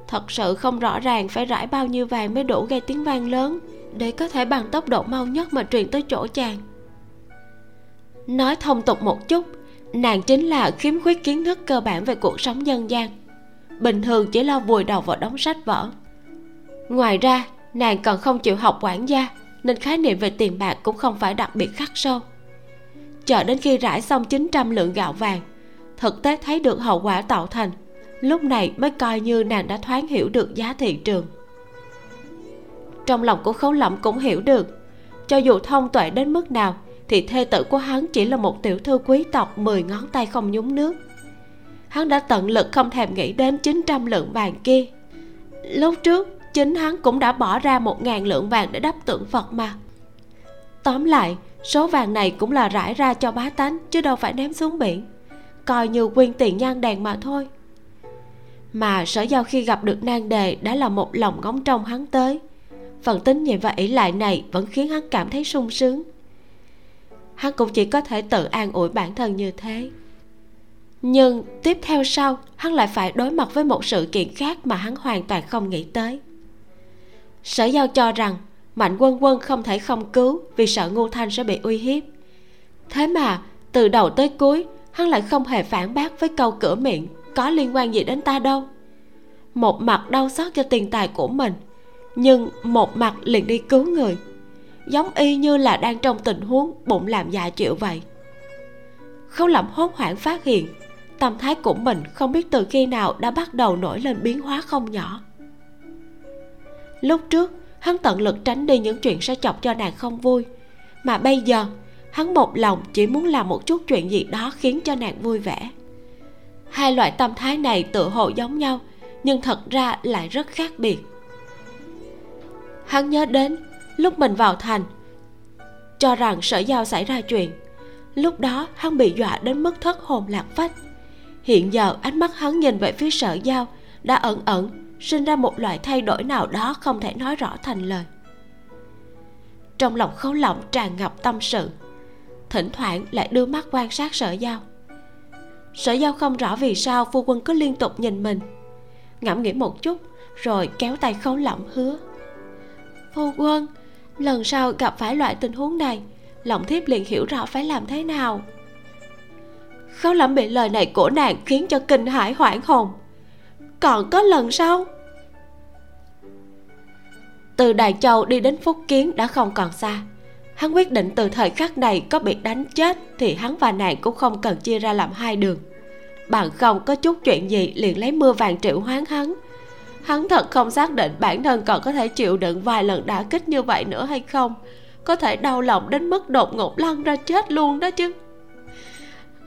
Thật sự không rõ ràng phải rải bao nhiêu vàng mới đủ gây tiếng vang lớn, để có thể bằng tốc độ mau nhất mà truyền tới chỗ chàng. Nói thông tục một chút, nàng chính là khiếm khuyết kiến thức cơ bản về cuộc sống dân gian, bình thường chỉ lo vùi đầu vào đóng sách vở. Ngoài ra nàng còn không chịu học quản gia, nên khái niệm về tiền bạc cũng không phải đặc biệt khắc sâu. Chờ đến khi rải xong chín trăm lượng gạo vàng, thực tế thấy được hậu quả tạo thành, lúc này mới coi như nàng đã thoáng hiểu được giá thị trường. Trong lòng của Khấu Lẫm cũng hiểu được, cho dù thông tuệ đến mức nào thì thê tử của hắn chỉ là một tiểu thư quý tộc mười ngón tay không nhúng nước. Hắn đã tận lực không thèm nghĩ đến chín trăm lượng vàng kia. Lúc trước chính hắn cũng đã bỏ ra một nghìn lượng vàng để đắp tượng Phật mà. Tóm lại, số vàng này cũng là rải ra cho bá tánh chứ đâu phải ném xuống biển, coi như quyên tiền nhan đèn mà thôi. Mà Sở Giao khi gặp được nan đề đã là một lòng ngóng trông hắn tới, phần tín nhiệm và ỷ lại này vẫn khiến hắn cảm thấy sung sướng. Hắn cũng chỉ có thể tự an ủi bản thân như thế. Nhưng tiếp theo sau, hắn lại phải đối mặt với một sự kiện khác mà hắn hoàn toàn không nghĩ tới. Sở Giao cho rằng Mạnh Quân Quân không thể không cứu vì sợ Ngô Thanh sẽ bị uy hiếp. Thế mà từ đầu tới cuối, hắn lại không hề phản bác với câu cửa miệng có liên quan gì đến ta đâu. Một mặt đau xót cho tiền tài của mình, nhưng một mặt liền đi cứu người, giống y như là đang trong tình huống bụng làm dạ chịu vậy. Khấu Lẫm hốt hoảng phát hiện tâm thái của mình không biết từ khi nào đã bắt đầu nổi lên biến hóa không nhỏ. Lúc trước hắn tận lực tránh đi những chuyện sẽ chọc cho nàng không vui, mà bây giờ hắn một lòng chỉ muốn làm một chút chuyện gì đó khiến cho nàng vui vẻ. Hai loại tâm thái này tựa hồ giống nhau, nhưng thật ra lại rất khác biệt. Hắn nhớ đến lúc mình vào thành, cho rằng Sở Giao xảy ra chuyện, lúc đó hắn bị dọa đến mức thất hồn lạc phách. Hiện giờ ánh mắt hắn nhìn về phía Sở Giao đã ẩn ẩn sinh ra một loại thay đổi nào đó không thể nói rõ thành lời. Trong lòng Khấu Lẫm tràn ngập tâm sự, thỉnh thoảng lại đưa mắt quan sát Sở Giao. Sở Giao không rõ vì sao phu quân cứ liên tục nhìn mình. Ngẫm nghĩ một chút rồi kéo tay Khấu Lẫm hứa: "Phu quân, lần sau gặp phải loại tình huống này, lòng thiếp liền hiểu rõ phải làm thế nào." Khấu Lẫm bị lời này của nàng khiến cho kinh hãi hoảng hồn. Còn có lần sau? Từ Đài Châu đi đến Phúc Kiến đã không còn xa. Hắn quyết định từ thời khắc này có bị đánh chết thì hắn và nàng cũng không cần chia ra làm hai đường, bằng không có chút chuyện gì liền lấy mưa vàng triệu hoán hắn. Hắn thật không xác định bản thân còn có thể chịu đựng vài lần đả kích như vậy nữa hay không, có thể đau lòng đến mức đột ngột lăn ra chết luôn đó chứ.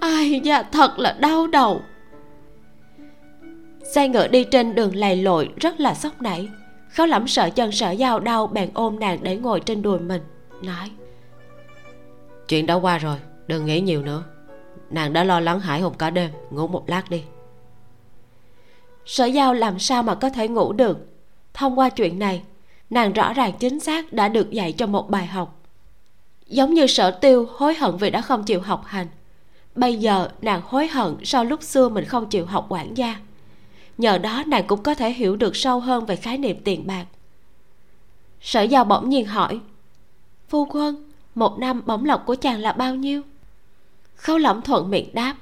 Ai da, thật là đau đầu. Xe ngựa đi trên đường lầy lội rất là sốc nảy. Khấu Lẫm sợ chân Sở Giao đau, bèn ôm nàng để ngồi trên đùi mình, nói: "Chuyện đã qua rồi, đừng nghĩ nhiều nữa. Nàng đã lo lắng hãi hùng cả đêm, ngủ một lát đi." Sở Giao làm sao mà có thể ngủ được? Thông qua chuyện này, nàng rõ ràng chính xác đã được dạy cho một bài học. Giống như Sở Tiêu hối hận vì đã không chịu học hành, bây giờ nàng hối hận sau lúc xưa mình không chịu học quản gia. Nhờ đó nàng cũng có thể hiểu được sâu hơn về khái niệm tiền bạc. Sở Giao bỗng nhiên hỏi: "Phu quân, một năm bổng lộc của chàng là bao nhiêu?" Khấu Lẫm thuận miệng đáp: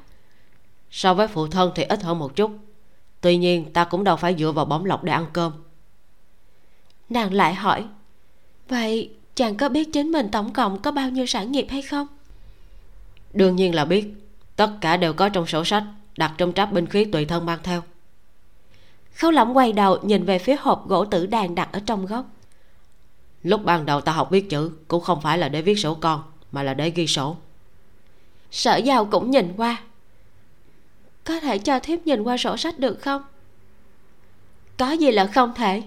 "So với phụ thân thì ít hơn một chút, tuy nhiên ta cũng đâu phải dựa vào bổng lộc để ăn cơm." Nàng lại hỏi: "Vậy chàng có biết chính mình tổng cộng có bao nhiêu sản nghiệp hay không?" "Đương nhiên là biết, tất cả đều có trong sổ sách, đặt trong tráp binh khí tùy thân mang theo." Khấu Lẫm quay đầu nhìn về phía hộp gỗ tử đàn đặt ở trong góc. "Lúc ban đầu ta học viết chữ cũng không phải là để viết sổ con, mà là để ghi sổ." Sở Giao cũng nhìn qua: "Có thể cho thiếp nhìn qua sổ sách được không?" "Có gì là không thể."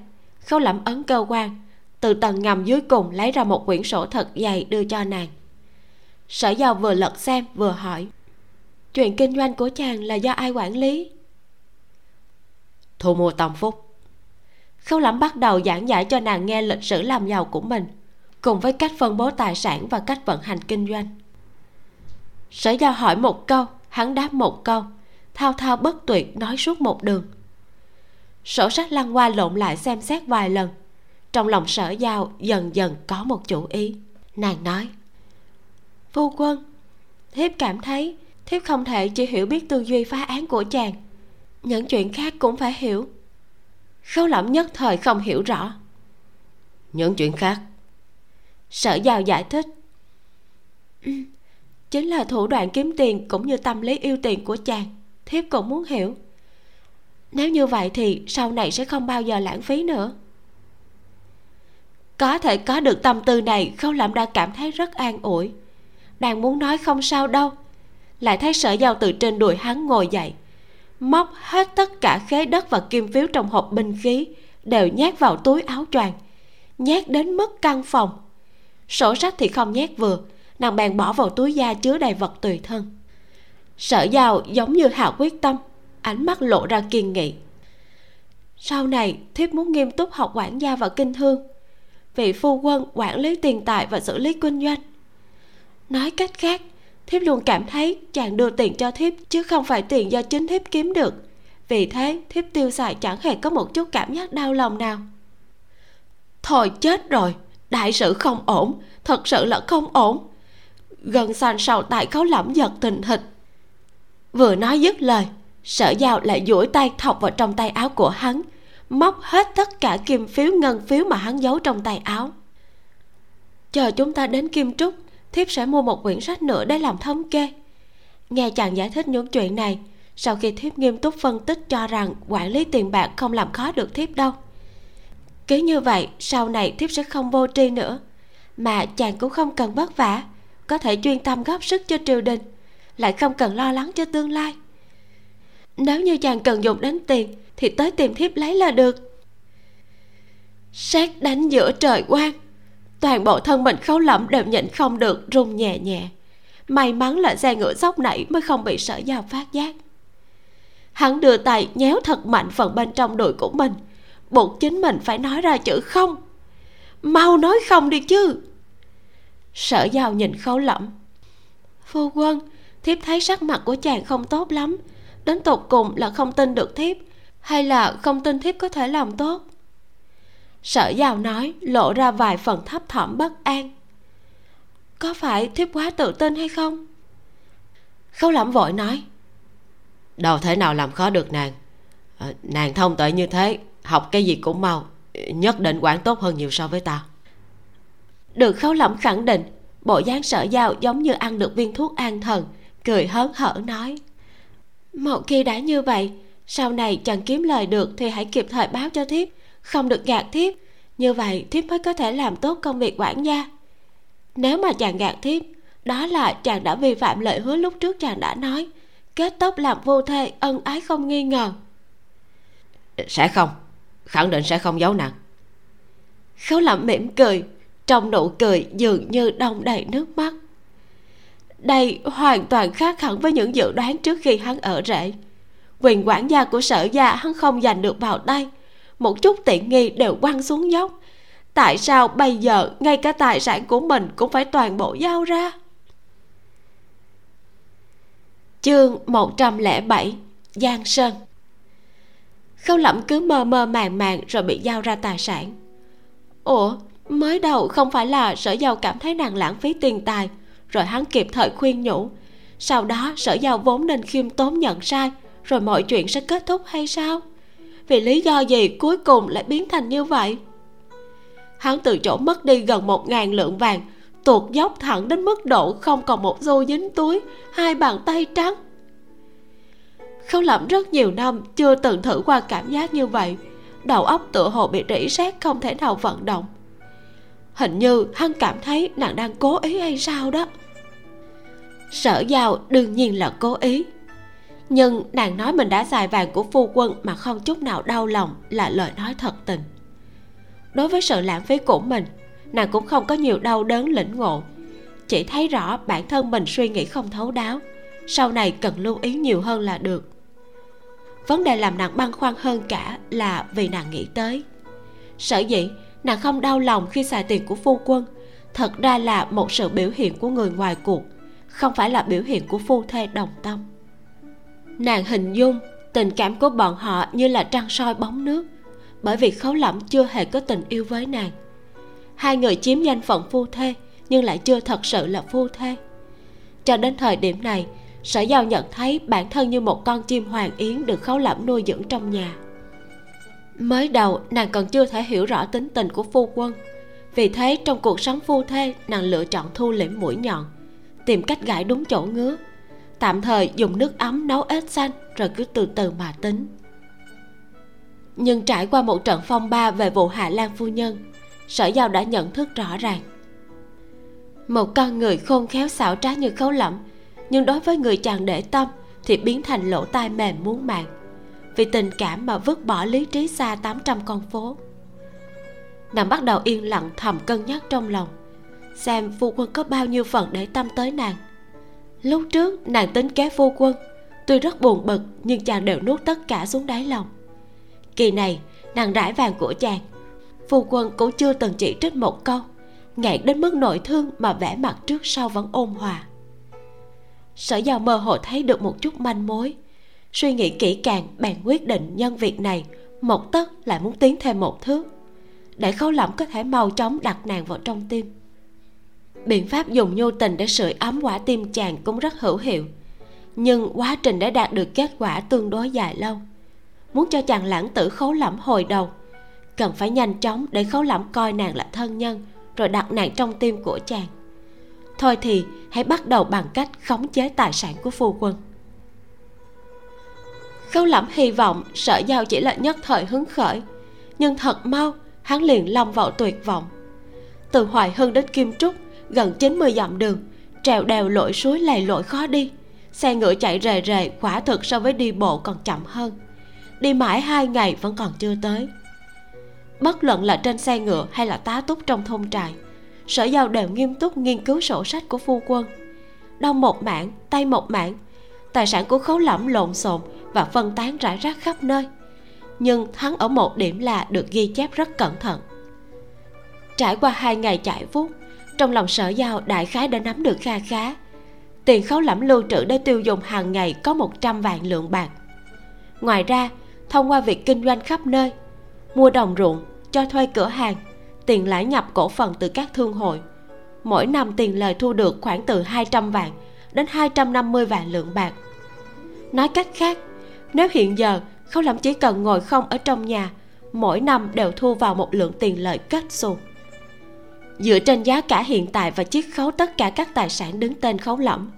Khấu Lẫm ấn cơ quan, từ tầng ngầm dưới cùng lấy ra một quyển sổ thật dày đưa cho nàng. Sở Giao vừa lật xem vừa hỏi: "Chuyện kinh doanh của chàng là do ai quản lý?" "Thu mua Tâm Phúc." Khấu Lẫm bắt đầu giảng giải cho nàng nghe lịch sử làm giàu của mình, cùng với cách phân bố tài sản và cách vận hành kinh doanh. Sở Giao hỏi một câu, hắn đáp một câu, thao thao bất tuyệt nói suốt một đường. Sổ sách lăn qua lộn lại xem xét vài lần, trong lòng Sở Giao dần dần có một chủ ý. Nàng nói: "Phu quân, thiếp cảm thấy thiếp không thể chỉ hiểu biết tư duy phá án của chàng, những chuyện khác cũng phải hiểu." Khấu Lẫm nhất thời không hiểu rõ. "Những chuyện khác?" Sở Giao giải thích. Ừ, "Chính là thủ đoạn kiếm tiền cũng như tâm lý yêu tiền của chàng, thiếp cũng muốn hiểu. Nếu như vậy thì sau này sẽ không bao giờ lãng phí nữa." Có thể có được tâm tư này, Khấu Lẫm đã cảm thấy rất an ủi. Đang muốn nói không sao đâu, lại thấy Sở Giao từ trên đùi hắn ngồi dậy, móc hết tất cả khế đất và kim phiếu trong hộp binh khí đều nhét vào túi áo choàng, nhét đến mức căn phòng. Sổ sách thì không nhét vừa, nàng bèn bỏ vào túi da chứa đầy vật tùy thân. Sở Giao giống như hạ quyết tâm, ánh mắt lộ ra kiên nghị. Sau này thiếp muốn nghiêm túc học quản gia và kinh thương, vị phu quân quản lý tiền tài và xử lý kinh doanh. Nói cách khác, thiếp luôn cảm thấy chàng đưa tiền cho thiếp chứ không phải tiền do chính thiếp kiếm được, vì thế thiếp tiêu xài chẳng hề có một chút cảm giác đau lòng nào. Thôi chết rồi, đại sự không ổn, thật sự là không ổn. Gần sàn sầu tại Khấu Lẫm giật thình thịch. Vừa nói dứt lời, Sở Giao lại duỗi tay thọc vào trong tay áo của hắn, móc hết tất cả kim phiếu ngân phiếu mà hắn giấu trong tay áo. Chờ chúng ta đến Kim Trúc, thiếp sẽ mua một quyển sách nữa để làm thống kê. Nghe chàng giải thích những chuyện này, sau khi thiếp nghiêm túc phân tích cho rằng quản lý tiền bạc không làm khó được thiếp đâu. Cứ như vậy sau này thiếp sẽ không vô tri nữa, mà chàng cũng không cần vất vả, có thể chuyên tâm góp sức cho triều đình, lại không cần lo lắng cho tương lai. Nếu như chàng cần dùng đến tiền thì tới tìm thiếp lấy là được. Sét đánh giữa trời quang, toàn bộ thân mình Khấu Lẫm đều nhịn không được run nhẹ nhẹ. May mắn là xe ngựa sốc nảy mới không bị Sở Giao phát giác. Hắn đưa tay nhéo thật mạnh phần bên trong đùi của mình, buộc chính mình phải nói ra chữ không. Mau nói không đi chứ. Sở Giao nhìn Khấu Lẫm. Phu quân, thiếp thấy sắc mặt của chàng không tốt lắm, đến tột cùng là không tin được thiếp hay là không tin thiếp có thể làm tốt? Sở Giao nói, lộ ra vài phần thấp thỏm bất an. Có phải thiếp quá tự tin hay không? Khấu Lẫm vội nói, đâu thể nào làm khó được nàng. à, Nàng thông tuệ như thế, học cái gì cũng mau, nhất định quản tốt hơn nhiều so với ta. Được Khấu Lẫm khẳng định, bộ dáng Sở Giao giống như ăn được viên thuốc an thần, cười hớn hở nói, một khi đã như vậy, sau này chàng kiếm lời được thì hãy kịp thời báo cho thiếp, không được gạt thiếp. Như vậy thiếp mới có thể làm tốt công việc quản gia. Nếu mà chàng gạt thiếp, đó là chàng đã vi phạm lời hứa lúc trước chàng đã nói, kết tóc làm vô thê, ân ái không nghi ngờ. Sẽ không, khẳng định sẽ không giấu nàng. Khấu Lẫm mỉm cười, trong nụ cười dường như đong đầy nước mắt. Đây hoàn toàn khác hẳn với những dự đoán trước khi hắn ở rễ. Quyền quản gia của Sở Gia hắn không giành được vào tay, một chút tiện nghi đều quăng xuống dốc. Tại sao bây giờ ngay cả tài sản của mình cũng phải toàn bộ giao ra? Chương một trăm lẻ bảy, Giang Sơn. Khấu Lẫm cứ mơ mơ màng màng rồi bị giao ra tài sản. Ủa, mới đầu không phải là Sở Giao cảm thấy nàng lãng phí tiền tài, rồi hắn kịp thời khuyên nhủ, sau đó Sở Giao vốn nên khiêm tốn nhận sai, rồi mọi chuyện sẽ kết thúc hay sao? Vì lý do gì cuối cùng lại biến thành như vậy? Hắn từ chỗ mất đi gần một ngàn lượng vàng tuột dốc thẳng đến mức độ không còn một xu dính túi, hai bàn tay trắng. Khấu Lẫm rất nhiều năm chưa từng thử qua cảm giác như vậy, đầu óc tựa hồ bị rỉ sét không thể nào vận động. Hình như hắn cảm thấy nàng đang cố ý hay sao đó. Sở Giao đương nhiên là cố ý, nhưng nàng nói mình đã xài vàng của phu quân mà không chút nào đau lòng là lời nói thật tình. Đối với sự lãng phí của mình, nàng cũng không có nhiều đau đớn lĩnh ngộ, chỉ thấy rõ bản thân mình suy nghĩ không thấu đáo, sau này cần lưu ý nhiều hơn là được. Vấn đề làm nàng băn khoăn hơn cả là vì nàng nghĩ tới, sở dĩ nàng không đau lòng khi xài tiền của phu quân, thật ra là một sự biểu hiện của người ngoài cuộc, không phải là biểu hiện của phu thê đồng tâm. Nàng hình dung tình cảm của bọn họ như là trăng soi bóng nước, bởi vì Khấu Lẫm chưa hề có tình yêu với nàng. Hai người chiếm danh phận phu thê nhưng lại chưa thật sự là phu thê. Cho đến thời điểm này, Sở Giao nhận thấy bản thân như một con chim hoàng yến được Khấu Lẫm nuôi dưỡng trong nhà. Mới đầu nàng còn chưa thể hiểu rõ tính tình của phu quân, vì thế trong cuộc sống phu thê nàng lựa chọn thu liễm mũi nhọn, tìm cách gãi đúng chỗ ngứa, tạm thời dùng nước ấm nấu ếch xanh rồi cứ từ từ mà tính. Nhưng trải qua một trận phong ba về vụ Hạ Lan phu nhân, Sở Giao đã nhận thức rõ ràng, một con người khôn khéo xảo trá như Khấu Lẫm nhưng đối với người chàng để tâm thì biến thành lỗ tai mềm muốn mạng, vì tình cảm mà vứt bỏ lý trí xa tám trăm con phố. Nàng bắt đầu yên lặng thầm cân nhắc trong lòng, xem phu quân có bao nhiêu phần để tâm tới nàng. Lúc trước nàng tính kế phu quân, tuy rất buồn bực nhưng chàng đều nuốt tất cả xuống đáy lòng. Kỳ này nàng rải vàng của chàng, phu quân cũng chưa từng chỉ trích một câu, ngại đến mức nội thương mà vẻ mặt trước sau vẫn ôn hòa. Sở Giao mơ hồ thấy được một chút manh mối, suy nghĩ kỹ càng bèn quyết định nhân việc này một tấc lại muốn tiến thêm một thước, để Khấu Lẫm có thể mau chóng đặt nàng vào trong tim. Biện pháp dùng nhu tình để sưởi ấm quả tim chàng cũng rất hữu hiệu, nhưng quá trình để đạt được kết quả tương đối dài lâu. Muốn cho chàng lãng tử Khấu Lẫm hồi đầu, cần phải nhanh chóng để Khấu Lẫm coi nàng là thân nhân, rồi đặt nàng trong tim của chàng. Thôi thì hãy bắt đầu bằng cách khống chế tài sản của phu quân. Khấu Lẫm hy vọng Sở Giao chỉ là nhất thời hứng khởi, nhưng thật mau hắn liền lâm vào tuyệt vọng. Từ Hoài Hưng đến Kim Trúc gần chín mươi dặm đường, trèo đèo lội suối lầy lội khó đi, xe ngựa chạy rề rề quả thực so với đi bộ còn chậm hơn. Đi mãi hai ngày vẫn còn chưa tới. Bất luận là trên xe ngựa hay là tá túc trong thôn trại, Sở Giao đều nghiêm túc nghiên cứu sổ sách của phu quân. Đông một mảng, tây một mảng, tài sản của Khấu Lẫm lộn xộn và phân tán rải rác khắp nơi, nhưng hắn ở một điểm là được ghi chép rất cẩn thận. Trải qua hai ngày chạy vút, trong lòng Sở Giao đại khái đã nắm được kha khá. Tiền Khấu Lẫm lưu trữ để tiêu dùng hàng ngày có một trăm vạn lượng bạc. Ngoài ra, thông qua việc kinh doanh khắp nơi, mua đồng ruộng, cho thuê cửa hàng, tiền lãi nhập cổ phần từ các thương hội, mỗi năm tiền lời thu được khoảng từ hai trăm vạn đến hai trăm năm mươi vạn lượng bạc. Nói cách khác, nếu hiện giờ Khấu Lẫm chỉ cần ngồi không ở trong nhà, mỗi năm đều thu vào một lượng tiền lợi kết xù. Dựa trên giá cả hiện tại và chiết khấu tất cả các tài sản đứng tên Khấu Lẫm,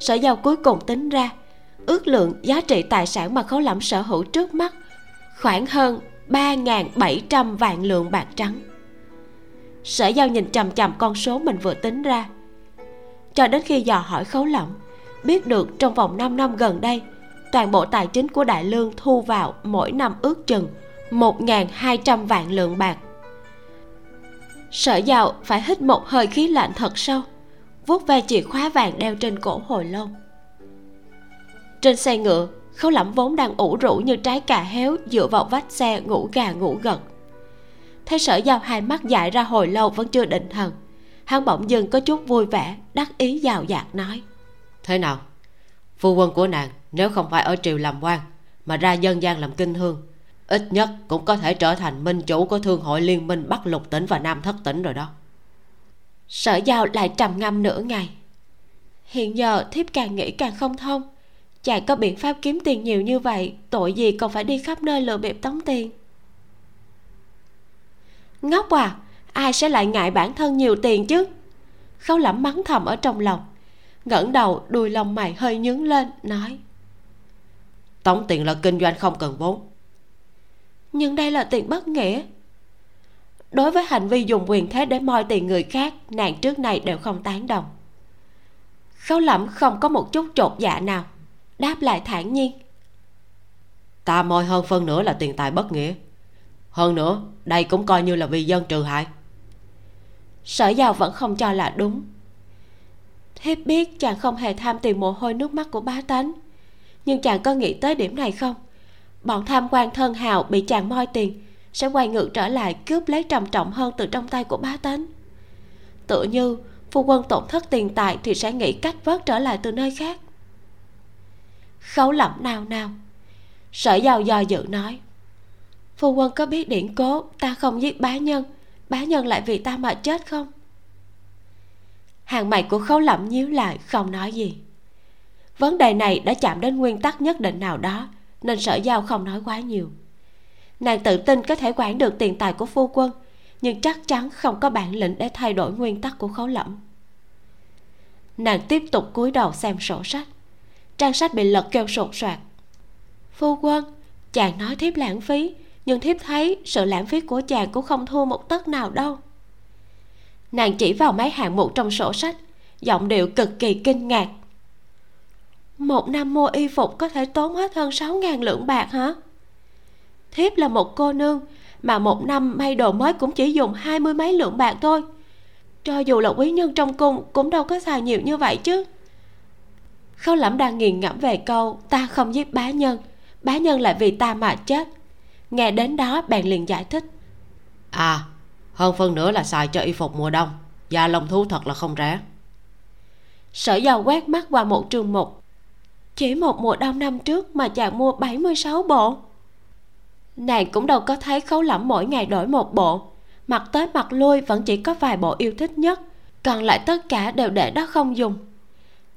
Sở Giao cuối cùng tính ra ước lượng giá trị tài sản mà Khấu Lẫm sở hữu trước mắt khoảng hơn ba nghìn bảy trăm vạn lượng bạc trắng. Sở Giao nhìn chằm chằm con số mình vừa tính ra, cho đến khi dò hỏi Khấu Lẫm, biết được trong vòng năm năm gần đây, toàn bộ tài chính của Đại Lương thu vào mỗi năm ước chừng một nghìn hai trăm vạn lượng bạc. Sở Giao phải hít một hơi khí lạnh thật sâu, vuốt ve chìa khóa vàng đeo trên cổ hồi lâu. Trên xe ngựa, Khấu Lẫm vốn đang ủ rũ như trái cà héo dựa vào vách xe ngủ gà ngủ gật. Thấy Sở Giao hai mắt dại ra hồi lâu vẫn chưa định thần, hắn bỗng dưng có chút vui vẻ, đắc ý dào dạt nói: Thế nào? Phu quân của nàng nếu không phải ở triều làm quan mà ra dân gian làm kinh hương, ít nhất cũng có thể trở thành minh chủ của thương hội liên minh Bắc Lục tỉnh và Nam Thất tỉnh rồi đó. Sở Giao lại trầm ngâm nửa ngày. Hiện giờ thiếp càng nghĩ càng không thông, chàng có biện pháp kiếm tiền nhiều như vậy, tội gì còn phải đi khắp nơi lừa bịp tống tiền. Ngốc à, ai sẽ lại ngại bản thân nhiều tiền chứ? Khấu Lẫm mắng thầm ở trong lòng, ngẩng đầu đuôi lông mày hơi nhướng lên, nói: Tống tiền là kinh doanh không cần vốn. Nhưng đây là tiền bất nghĩa. Đối với hành vi dùng quyền thế để moi tiền người khác, nàng trước này đều không tán đồng. Khấu Lẫm không có một chút chột dạ nào, đáp lại thản nhiên: Ta moi hơn phân nửa là tiền tài bất nghĩa, hơn nữa đây cũng coi như là vì dân trừ hại. Sở Giao vẫn không cho là đúng. Thiếp biết chàng không hề tham tiền mồ hôi nước mắt của bá tánh, nhưng chàng có nghĩ tới điểm này không? Bọn tham quan thân hào bị chàng moi tiền sẽ quay ngược trở lại cướp lấy trầm trọng hơn từ trong tay của bá tánh. Tựa như phu quân tổn thất tiền tài thì sẽ nghĩ cách vớt trở lại từ nơi khác. Khấu Lẫm nao nao. Sở Giao do dự nói: Phu quân có biết điển cố ta không giết bá nhân, bá nhân lại vì ta mà chết không? Hàng mày của Khấu Lẫm nhíu lại không nói gì. Vấn đề này đã chạm đến nguyên tắc nhất định nào đó, nên Sở Giao không nói quá nhiều. Nàng tự tin có thể quản được tiền tài của phu quân, nhưng chắc chắn không có bản lĩnh để thay đổi nguyên tắc của Khấu Lẫm. Nàng tiếp tục cúi đầu xem sổ sách. Trang sách bị lật kêu sột soạt. Phu quân, chàng nói thiếp lãng phí, nhưng thiếp thấy sự lãng phí của chàng cũng không thua một tấc nào đâu. Nàng chỉ vào mấy hạng mục trong sổ sách, giọng điệu cực kỳ kinh ngạc. Một năm mua y phục có thể tốn hết hơn sáu ngàn lượng bạc hả? Thiếp là một cô nương mà một năm may đồ mới cũng chỉ dùng hai mươi mấy lượng bạc thôi, cho dù là quý nhân trong cung cũng đâu có xài nhiều như vậy chứ. Khấu Lẫm đang nghiền ngẫm về câu ta không giết bá nhân, bá nhân lại vì ta mà chết. Nghe đến đó bạn liền giải thích. À, hơn phần nữa là xài cho y phục mùa đông, da lông thú thật là không rẻ. Sở Dao quét mắt qua một trường mục. Chỉ một mùa đông năm trước mà chàng mua bảy mươi sáu bộ. Nàng cũng đâu có thấy Khấu Lẫm mỗi ngày đổi một bộ, mặc tới mặc lui vẫn chỉ có vài bộ yêu thích nhất, còn lại tất cả đều để đó không dùng.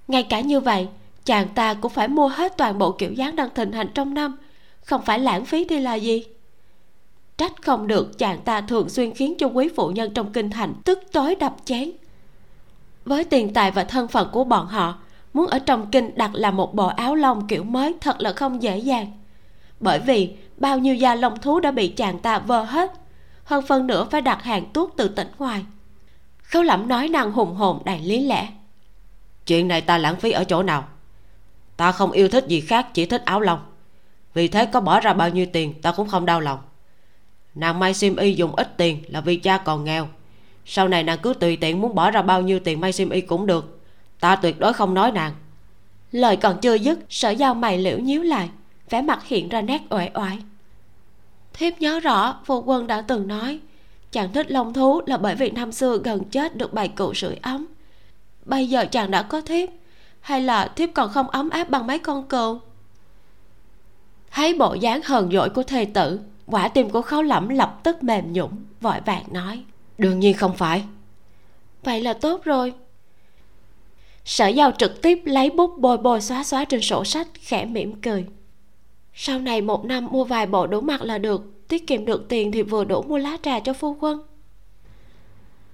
Ngay cả như vậy, chàng ta cũng phải mua hết toàn bộ kiểu dáng đang thịnh hành trong năm, không phải lãng phí thì là gì. Trách không được chàng ta thường xuyên khiến cho quý phụ nhân trong kinh thành tức tối đập chén. Với tiền tài và thân phận của bọn họ, muốn ở trong kinh đặt là một bộ áo lông kiểu mới thật là không dễ dàng. Bởi vì bao nhiêu da lông thú đã bị chàng ta vơ hết, hơn phân nửa phải đặt hàng tuốt từ tỉnh ngoài. Khấu Lẫm nói năng hùng hồn đầy lý lẽ. Chuyện này ta lãng phí ở chỗ nào? Ta không yêu thích gì khác, chỉ thích áo lông. Vì thế có bỏ ra bao nhiêu tiền ta cũng không đau lòng. Nàng may xiêm y dùng ít tiền là vì cha còn nghèo. Sau này nàng cứ tùy tiện muốn bỏ ra bao nhiêu tiền may xiêm y cũng được, ta tuyệt đối không nói nàng. Lời còn chưa dứt, Sở Dao mày liễu nhíu lại, vẻ mặt hiện ra nét uể oải. Thiếp nhớ rõ phụ quân đã từng nói chàng thích long thú là bởi vì năm xưa gần chết được bài cụ sưởi ấm. Bây giờ chàng đã có thiếp, hay là thiếp còn không ấm áp bằng mấy con cừu? Thấy bộ dáng hờn dỗi của thê tử, quả tim của Khấu Lẫm lập tức mềm nhũn, vội vàng nói. Đương nhiên không phải. Vậy là tốt rồi. Sở Dao trực tiếp lấy bút bôi bôi xóa xóa trên sổ sách, khẽ mỉm cười. Sau này một năm mua vài bộ đủ mặc là được, tiết kiệm được tiền thì vừa đủ mua lá trà cho phu quân.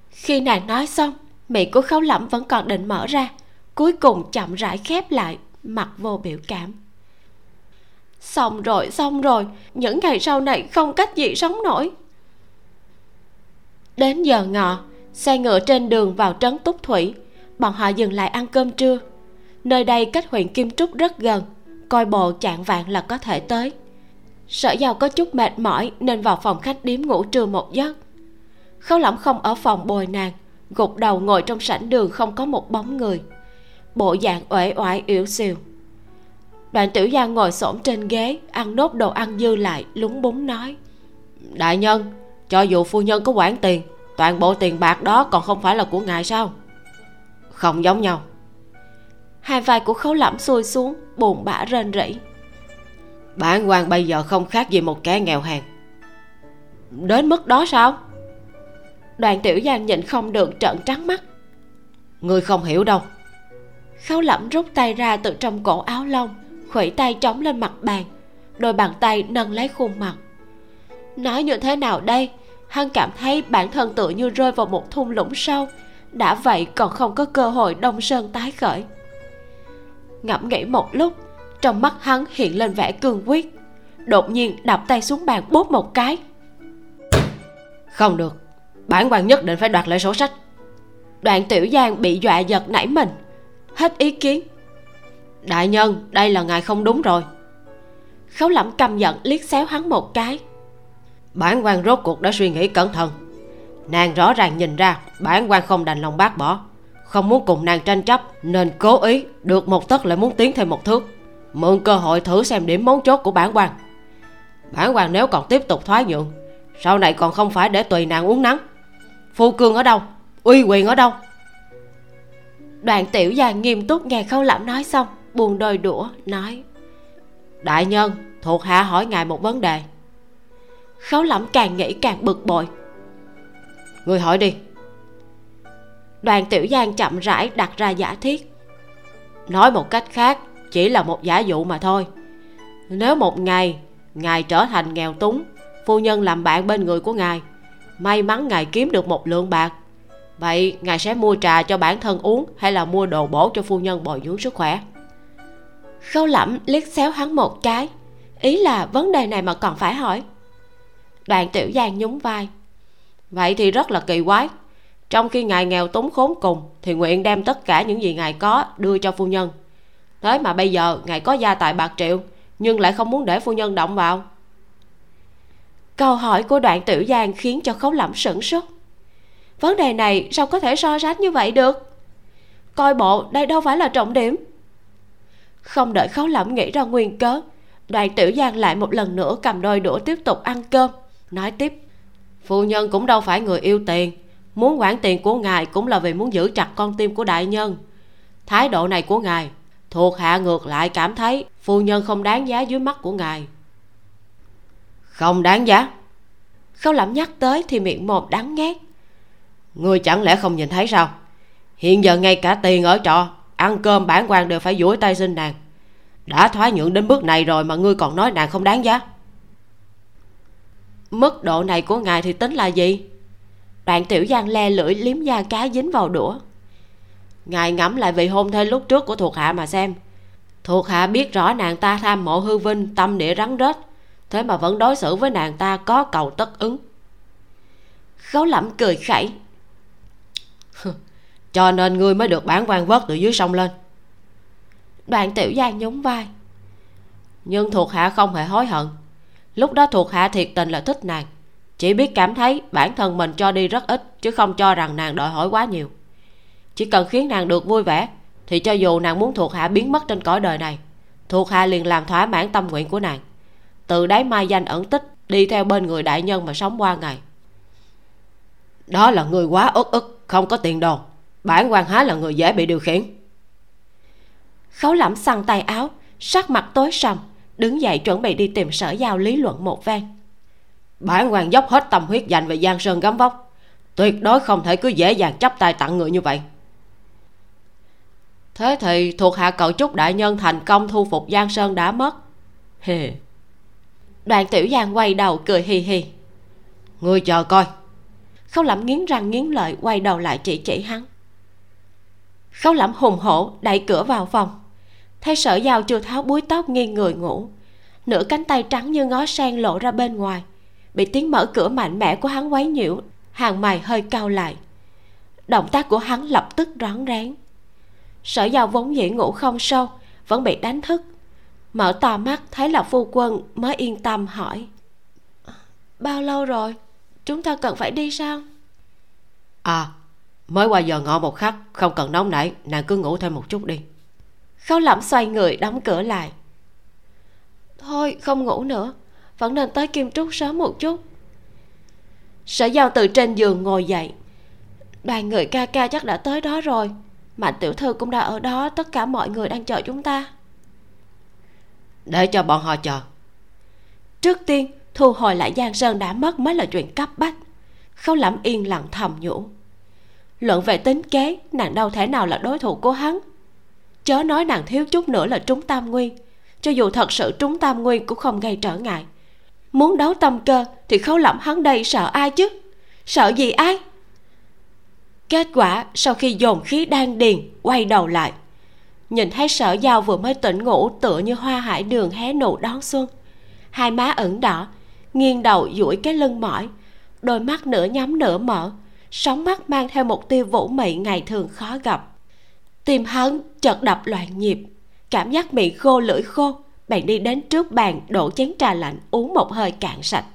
Khi nàng nói xong, miệng của Khấu Lẫm vẫn còn định mở ra, cuối cùng chậm rãi khép lại, mặt vô biểu cảm. Xong rồi, xong rồi, những ngày sau này không cách gì sống nổi. Đến giờ ngọ, xe ngựa trên đường vào trấn Túc Thủy, bọn họ dừng lại ăn cơm trưa. Nơi đây cách huyện Kim Trúc rất gần, coi bộ chạng vạng là có thể tới. Sở Dao có chút mệt mỏi nên vào phòng khách điếm ngủ trưa một giấc. Khấu Lẫm không ở phòng bồi nàng, gục đầu ngồi trong sảnh đường không có một bóng người, bộ dạng uể oải yểu xìu. Đoạn Tiểu Giang ngồi xổm trên ghế, ăn nốt đồ ăn dư lại, lúng búng nói. Đại nhân, cho dù phu nhân có quản tiền, toàn bộ tiền bạc đó còn không phải là của ngài sao? Không giống nhau. Hai vai của Khấu Lẫm xuôi xuống, buồn bã rên rỉ. Bản quan bây giờ không khác gì một kẻ nghèo hèn. Đến mức đó sao? Đoạn Tiểu Giang nhịn không được trợn trắng mắt. Ngươi không hiểu đâu. Khấu Lẫm rút tay ra từ trong cổ áo lông, khuỷu tay chống lên mặt bàn, đôi bàn tay nâng lấy khuôn mặt. Nói như thế nào đây, hắn cảm thấy bản thân tự như rơi vào một thung lũng sâu, đã vậy còn không có cơ hội đông sơn tái khởi. Ngẫm nghĩ một lúc, trong mắt hắn hiện lên vẻ cương quyết, đột nhiên đập tay xuống bàn bốp một cái. Không được, bản quan nhất định phải đoạt lại sổ sách. Đoạn Tiểu Giang bị dọa giật nảy mình, hết ý kiến. Đại nhân, đây là ngài không đúng rồi. Khấu Lẫm căm giận liếc xéo hắn một cái. Bản quan rốt cuộc đã suy nghĩ cẩn thận, nàng rõ ràng nhìn ra bản quan không đành lòng bác bỏ, không muốn cùng nàng tranh chấp, nên cố ý được một tấc lại muốn tiến thêm một thước, mượn cơ hội thử xem điểm mấu chốt của bản quan. Bản quan nếu còn tiếp tục thoái nhượng, sau này còn không phải để tùy nàng uống nắng. Phu cương ở đâu, uy quyền ở đâu? Đoạn Tiểu Giang nghiêm túc nghe Khấu Lẫm nói xong, buồn đôi đũa nói. Đại nhân, thuộc hạ hỏi ngài một vấn đề. Khấu Lẫm càng nghĩ càng bực bội. Ngươi hỏi đi. Đoàn Tiểu Giang chậm rãi đặt ra giả thiết. Nói một cách khác, chỉ là một giả dụ mà thôi. Nếu một ngày ngài trở thành nghèo túng, phu nhân làm bạn bên người của ngài, may mắn ngài kiếm được một lượng bạc, vậy ngài sẽ mua trà cho bản thân uống hay là mua đồ bổ cho phu nhân bồi dưỡng sức khỏe? Khấu Lẫm liếc xéo hắn một cái, ý là vấn đề này mà còn phải hỏi. Đoàn Tiểu Giang nhún vai. Vậy thì rất là kỳ quái. Trong khi ngài nghèo túng khốn cùng thì nguyện đem tất cả những gì ngài có đưa cho phu nhân, thế mà bây giờ ngài có gia tài bạc triệu nhưng lại không muốn để phu nhân động vào. Câu hỏi của Đoạn Tiểu Giang khiến cho Khấu Lẫm sửng sốt. Vấn đề này sao có thể so sánh như vậy được? Coi bộ đây đâu phải là trọng điểm. Không đợi Khấu Lẫm nghĩ ra nguyên cớ, Đoạn Tiểu Giang lại một lần nữa cầm đôi đũa tiếp tục ăn cơm, nói tiếp: Phu nhân cũng đâu phải người yêu tiền, muốn quản tiền của ngài cũng là vì muốn giữ chặt con tim của đại nhân. Thái độ này của ngài, thuộc hạ ngược lại cảm thấy phu nhân không đáng giá dưới mắt của ngài. Không đáng giá? Khấu Lẫm nhắc tới thì miệng mồm đắng ngát. Ngươi chẳng lẽ không nhìn thấy sao? Hiện giờ ngay cả tiền ở trọ, ăn cơm bản quan đều phải duỗi tay xin nàng. Đã thoái nhượng đến bước này rồi mà ngươi còn nói nàng không đáng giá. Mức độ này của ngài thì tính là gì? Đoạn Tiểu Giang le lưỡi liếm da cá dính vào đũa. Ngài ngẫm lại vị hôn thê lúc trước của thuộc hạ mà xem. Thuộc hạ biết rõ nàng ta tham mộ hư vinh, tâm địa rắn rết, thế mà vẫn đối xử với nàng ta có cầu tất ứng. Khấu Lẫm cười khẩy. Cho nên ngươi mới được bản quan vớt từ dưới sông lên. Đoạn Tiểu Giang nhún vai. Nhưng thuộc hạ không hề hối hận. Lúc đó thuộc hạ thiệt tình là thích nàng, chỉ biết cảm thấy bản thân mình cho đi rất ít, chứ không cho rằng nàng đòi hỏi quá nhiều. Chỉ cần khiến nàng được vui vẻ, thì cho dù nàng muốn thuộc hạ biến mất trên cõi đời này, thuộc hạ liền làm thỏa mãn tâm nguyện của nàng. Từ đáy mai danh ẩn tích, đi theo bên người đại nhân mà sống qua ngày. Đó là người quá ức ức, không có tiền đồ. Bản quan há là người dễ bị điều khiển. Khấu Lẫm xăng tay áo, sắc mặt tối sầm, đứng dậy chuẩn bị đi tìm Sở Giao lý luận một phen. Bản quan dốc hết tâm huyết dành về Giang Sơn gấm vóc, tuyệt đối không thể cứ dễ dàng chấp tay tặng người như vậy. Thế thì thuộc hạ cầu chúc đại nhân thành công thu phục Giang Sơn đã mất. Đoạn Tiểu Giang quay đầu cười hì hì. Ngươi chờ coi. Khấu Lẫm nghiến răng nghiến lợi quay đầu lại chỉ chỉ hắn. Khấu Lẫm hùng hổ đẩy cửa vào phòng. Thấy Sở Giao chưa tháo búi tóc nghiêng người ngủ, nửa cánh tay trắng như ngó sen lộ ra bên ngoài, bị tiếng mở cửa mạnh mẽ của hắn quấy nhiễu, hàng mày hơi cau lại. Động tác của hắn lập tức rón rén. Sở Giao vốn dĩ ngủ không sâu, vẫn bị đánh thức, mở to mắt thấy là phu quân mới yên tâm hỏi: Bao lâu rồi? Chúng ta cần phải đi sao? À, mới qua giờ ngọ một khắc, không cần nóng nảy, nàng cứ ngủ thêm một chút đi. Khấu Lẫm xoay người đóng cửa lại. Thôi không ngủ nữa, vẫn nên tới Kim Trúc sớm một chút. Sở Giao từ trên giường ngồi dậy. Đoàn người ca ca chắc đã tới đó rồi, Mạnh tiểu thư cũng đã ở đó, tất cả mọi người đang chờ chúng ta. Để cho bọn họ chờ. Trước tiên thu hồi lại Giang Sơn đã mất mới là chuyện cấp bách. Khấu Lẫm yên lặng thầm nhủ. Luận về tính kế, nàng đâu thể nào là đối thủ của hắn. Chớ nói nàng thiếu chút nữa là trúng tam nguyên, cho dù thật sự trúng tam nguyên cũng không gây trở ngại. Muốn đấu tâm cơ thì Khấu Lẫm hắn đây sợ ai chứ? Sợ gì ai? Kết quả sau khi dồn khí đan điền quay đầu lại, nhìn thấy Sở Giao vừa mới tỉnh ngủ tựa như hoa hải đường hé nụ đón xuân, hai má ửng đỏ, nghiêng đầu duỗi cái lưng mỏi, đôi mắt nửa nhắm nửa mở, sóng mắt mang theo một tia vũ mị ngày thường khó gặp. Tim hắn chợt đập loạn nhịp, cảm giác miệng khô lưỡi khô, bèn đi đến trước bàn đổ chén trà lạnh uống một hơi cạn sạch.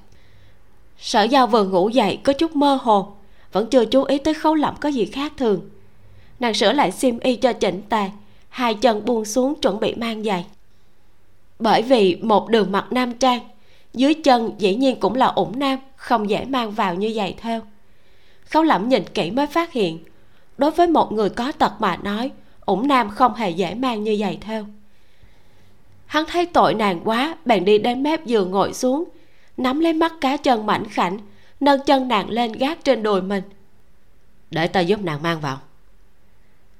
Sở Giao vừa ngủ dậy có chút mơ hồ, vẫn chưa chú ý tới Khấu Lẫm có gì khác thường. Nàng sửa lại xiêm y cho chỉnh tề, hai chân buông xuống chuẩn bị mang giày. Bởi vì một đường mặc nam trang, dưới chân dĩ nhiên cũng là ủng nam, không dễ mang vào như giày thêu. Khấu Lẫm nhìn kỹ mới phát hiện, đối với một người có tật mà nói, ủng nam không hề dễ mang như giày thêu. Hắn thấy tội nàng quá, bèn đi đến mép giường ngồi xuống, nắm lấy mắt cá chân mảnh khảnh, nâng chân nàng lên gác trên đùi mình. Để ta giúp nàng mang vào.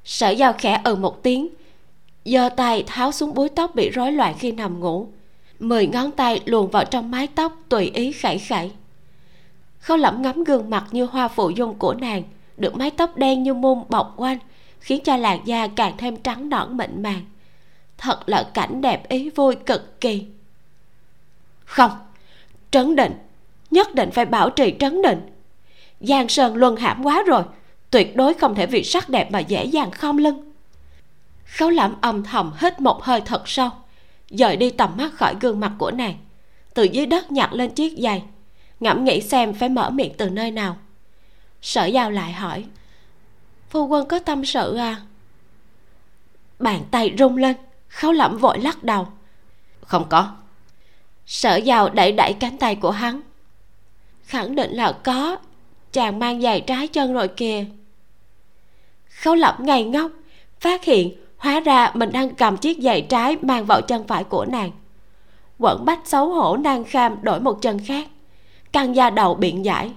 Sở Giao khẽ ừ một tiếng, giơ tay tháo xuống búi tóc bị rối loạn khi nằm ngủ, mười ngón tay luồn vào trong mái tóc tùy ý khẩy khẩy. Khấu Lẫm ngắm gương mặt như hoa phụ dung của nàng, được mái tóc đen như mung bọc quanh, khiến cho làn da càng thêm trắng nõn mịn màng. Thật là cảnh đẹp ý vui cực kỳ. Không, trấn định, nhất định phải bảo trì trấn định. Giang Sơn luân hãm quá rồi, tuyệt đối không thể vì sắc đẹp mà dễ dàng khom lưng. Khấu Lẫm âm thầm hít một hơi thật sâu, dời đi tầm mắt khỏi gương mặt của nàng, từ dưới đất nhặt lên chiếc giày, ngẫm nghĩ xem phải mở miệng từ nơi nào. Sở Giao lại hỏi: Phu quân có tâm sự à? Bàn tay rung lên, Khấu Lẫm vội lắc đầu. Không có. Sở Giàu đẩy đẩy cánh tay của hắn. Khẳng định là có. Chàng mang giày trái chân rồi kìa. Khấu Lẫm ngây ngốc, phát hiện hóa ra mình đang cầm chiếc giày trái mang vào chân phải của nàng. Quẩn bách xấu hổ nan kham đổi một chân khác. Căng da đầu biện giải.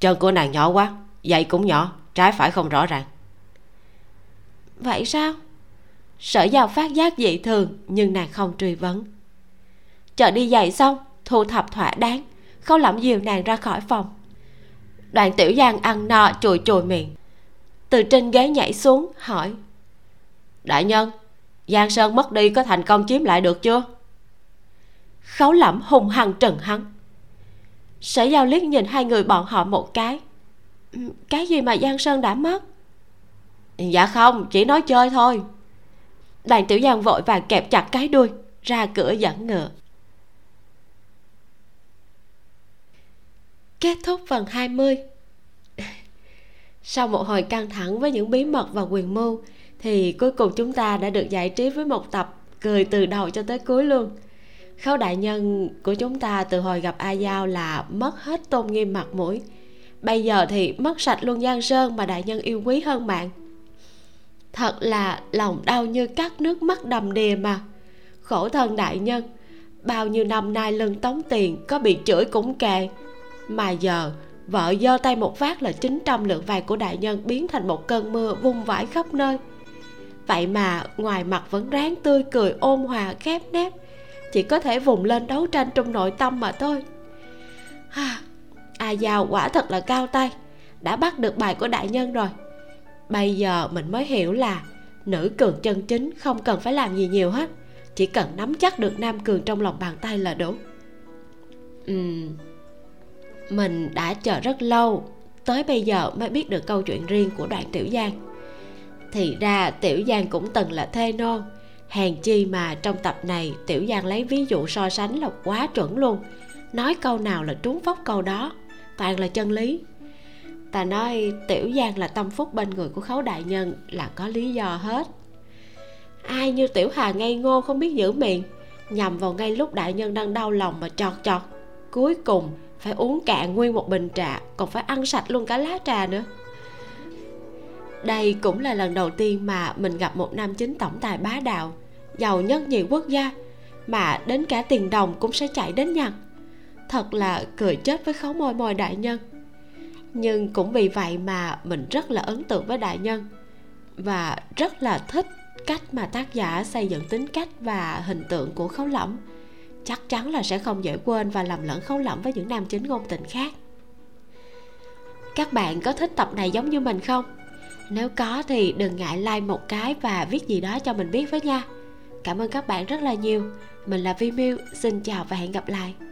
Chân của nàng nhỏ quá, giày cũng nhỏ, trái phải không rõ ràng. Vậy sao? Sở Giao phát giác dị thường, nhưng nàng không truy vấn. Chờ đi giày xong, thu thập thỏa đáng, Khấu Lẫm dìu nàng ra khỏi phòng. Đoạn Tiểu Giang ăn no chùi chùi miệng, từ trên ghế nhảy xuống hỏi: Đại nhân, Giang Sơn mất đi có thành công chiếm lại được chưa? Khấu Lẫm hùng hăng trừng hắn. Sở Giao liếc nhìn hai người bọn họ một cái. Cái gì mà Giang Sơn đã mất? Dạ không, chỉ nói chơi thôi. Đoàn Tiểu Giang vội vàng kẹp chặt cái đuôi, ra cửa dẫn ngựa. Kết thúc phần hai mươi. Sau một hồi căng thẳng với những bí mật và quyền mưu, thì cuối cùng chúng ta đã được giải trí với một tập cười từ đầu cho tới cuối luôn. Khấu đại nhân của chúng ta từ hồi gặp A Giao là mất hết tôn nghiêm mặt mũi, bây giờ thì mất sạch luôn Giang Sơn mà đại nhân yêu quý hơn mạng. Thật là lòng đau như cắt, nước mắt đầm đìa mà. Khổ thân đại nhân, bao nhiêu năm nay lưng tống tiền, có bị chửi cũng kệ, mà giờ vợ giơ tay một phát là chín trăm lượng vàng của đại nhân biến thành một cơn mưa vung vãi khắp nơi. Vậy mà ngoài mặt vẫn ráng tươi cười ôn hòa khép nép, chỉ có thể vùng lên đấu tranh trong nội tâm mà thôi. À, A Giao quả thật là cao tay, đã bắt được bài của đại nhân rồi. Bây giờ mình mới hiểu là nữ cường chân chính không cần phải làm gì nhiều hết, chỉ cần nắm chắc được nam cường trong lòng bàn tay là đủ. Ừm, mình đã chờ rất lâu, tới bây giờ mới biết được câu chuyện riêng của Đoạn Tiểu Giang. Thì ra Tiểu Giang cũng từng là thê nô, hèn chi mà trong tập này Tiểu Giang lấy ví dụ so sánh là quá chuẩn luôn, nói câu nào là trúng phóc câu đó, toàn là chân lý. Ta nói Tiểu Giang là tâm phúc bên người của Khấu đại nhân là có lý do hết. Ai như Tiểu Hà ngây ngô không biết giữ miệng, nhằm vào ngay lúc đại nhân đang đau lòng mà chọt chọt, cuối cùng phải uống cạn nguyên một bình trà, còn phải ăn sạch luôn cả lá trà nữa. Đây cũng là lần đầu tiên mà mình gặp một nam chính tổng tài bá đạo, giàu nhất nhì quốc gia, mà đến cả tiền đồng cũng sẽ chạy đến nhặt. Thật là cười chết với Khấu môi môi đại nhân. Nhưng cũng vì vậy mà mình rất là ấn tượng với đại nhân, và rất là thích cách mà tác giả xây dựng tính cách và hình tượng của Khấu Lẫm. Chắc chắn là sẽ không dễ quên và làm lẫn Khấu Lẫm với những nam chính ngôn tình khác. Các bạn có thích tập này giống như mình không? Nếu có thì đừng ngại like một cái và viết gì đó cho mình biết với nha. Cảm ơn các bạn rất là nhiều. Mình là Vy Miu, xin chào và hẹn gặp lại.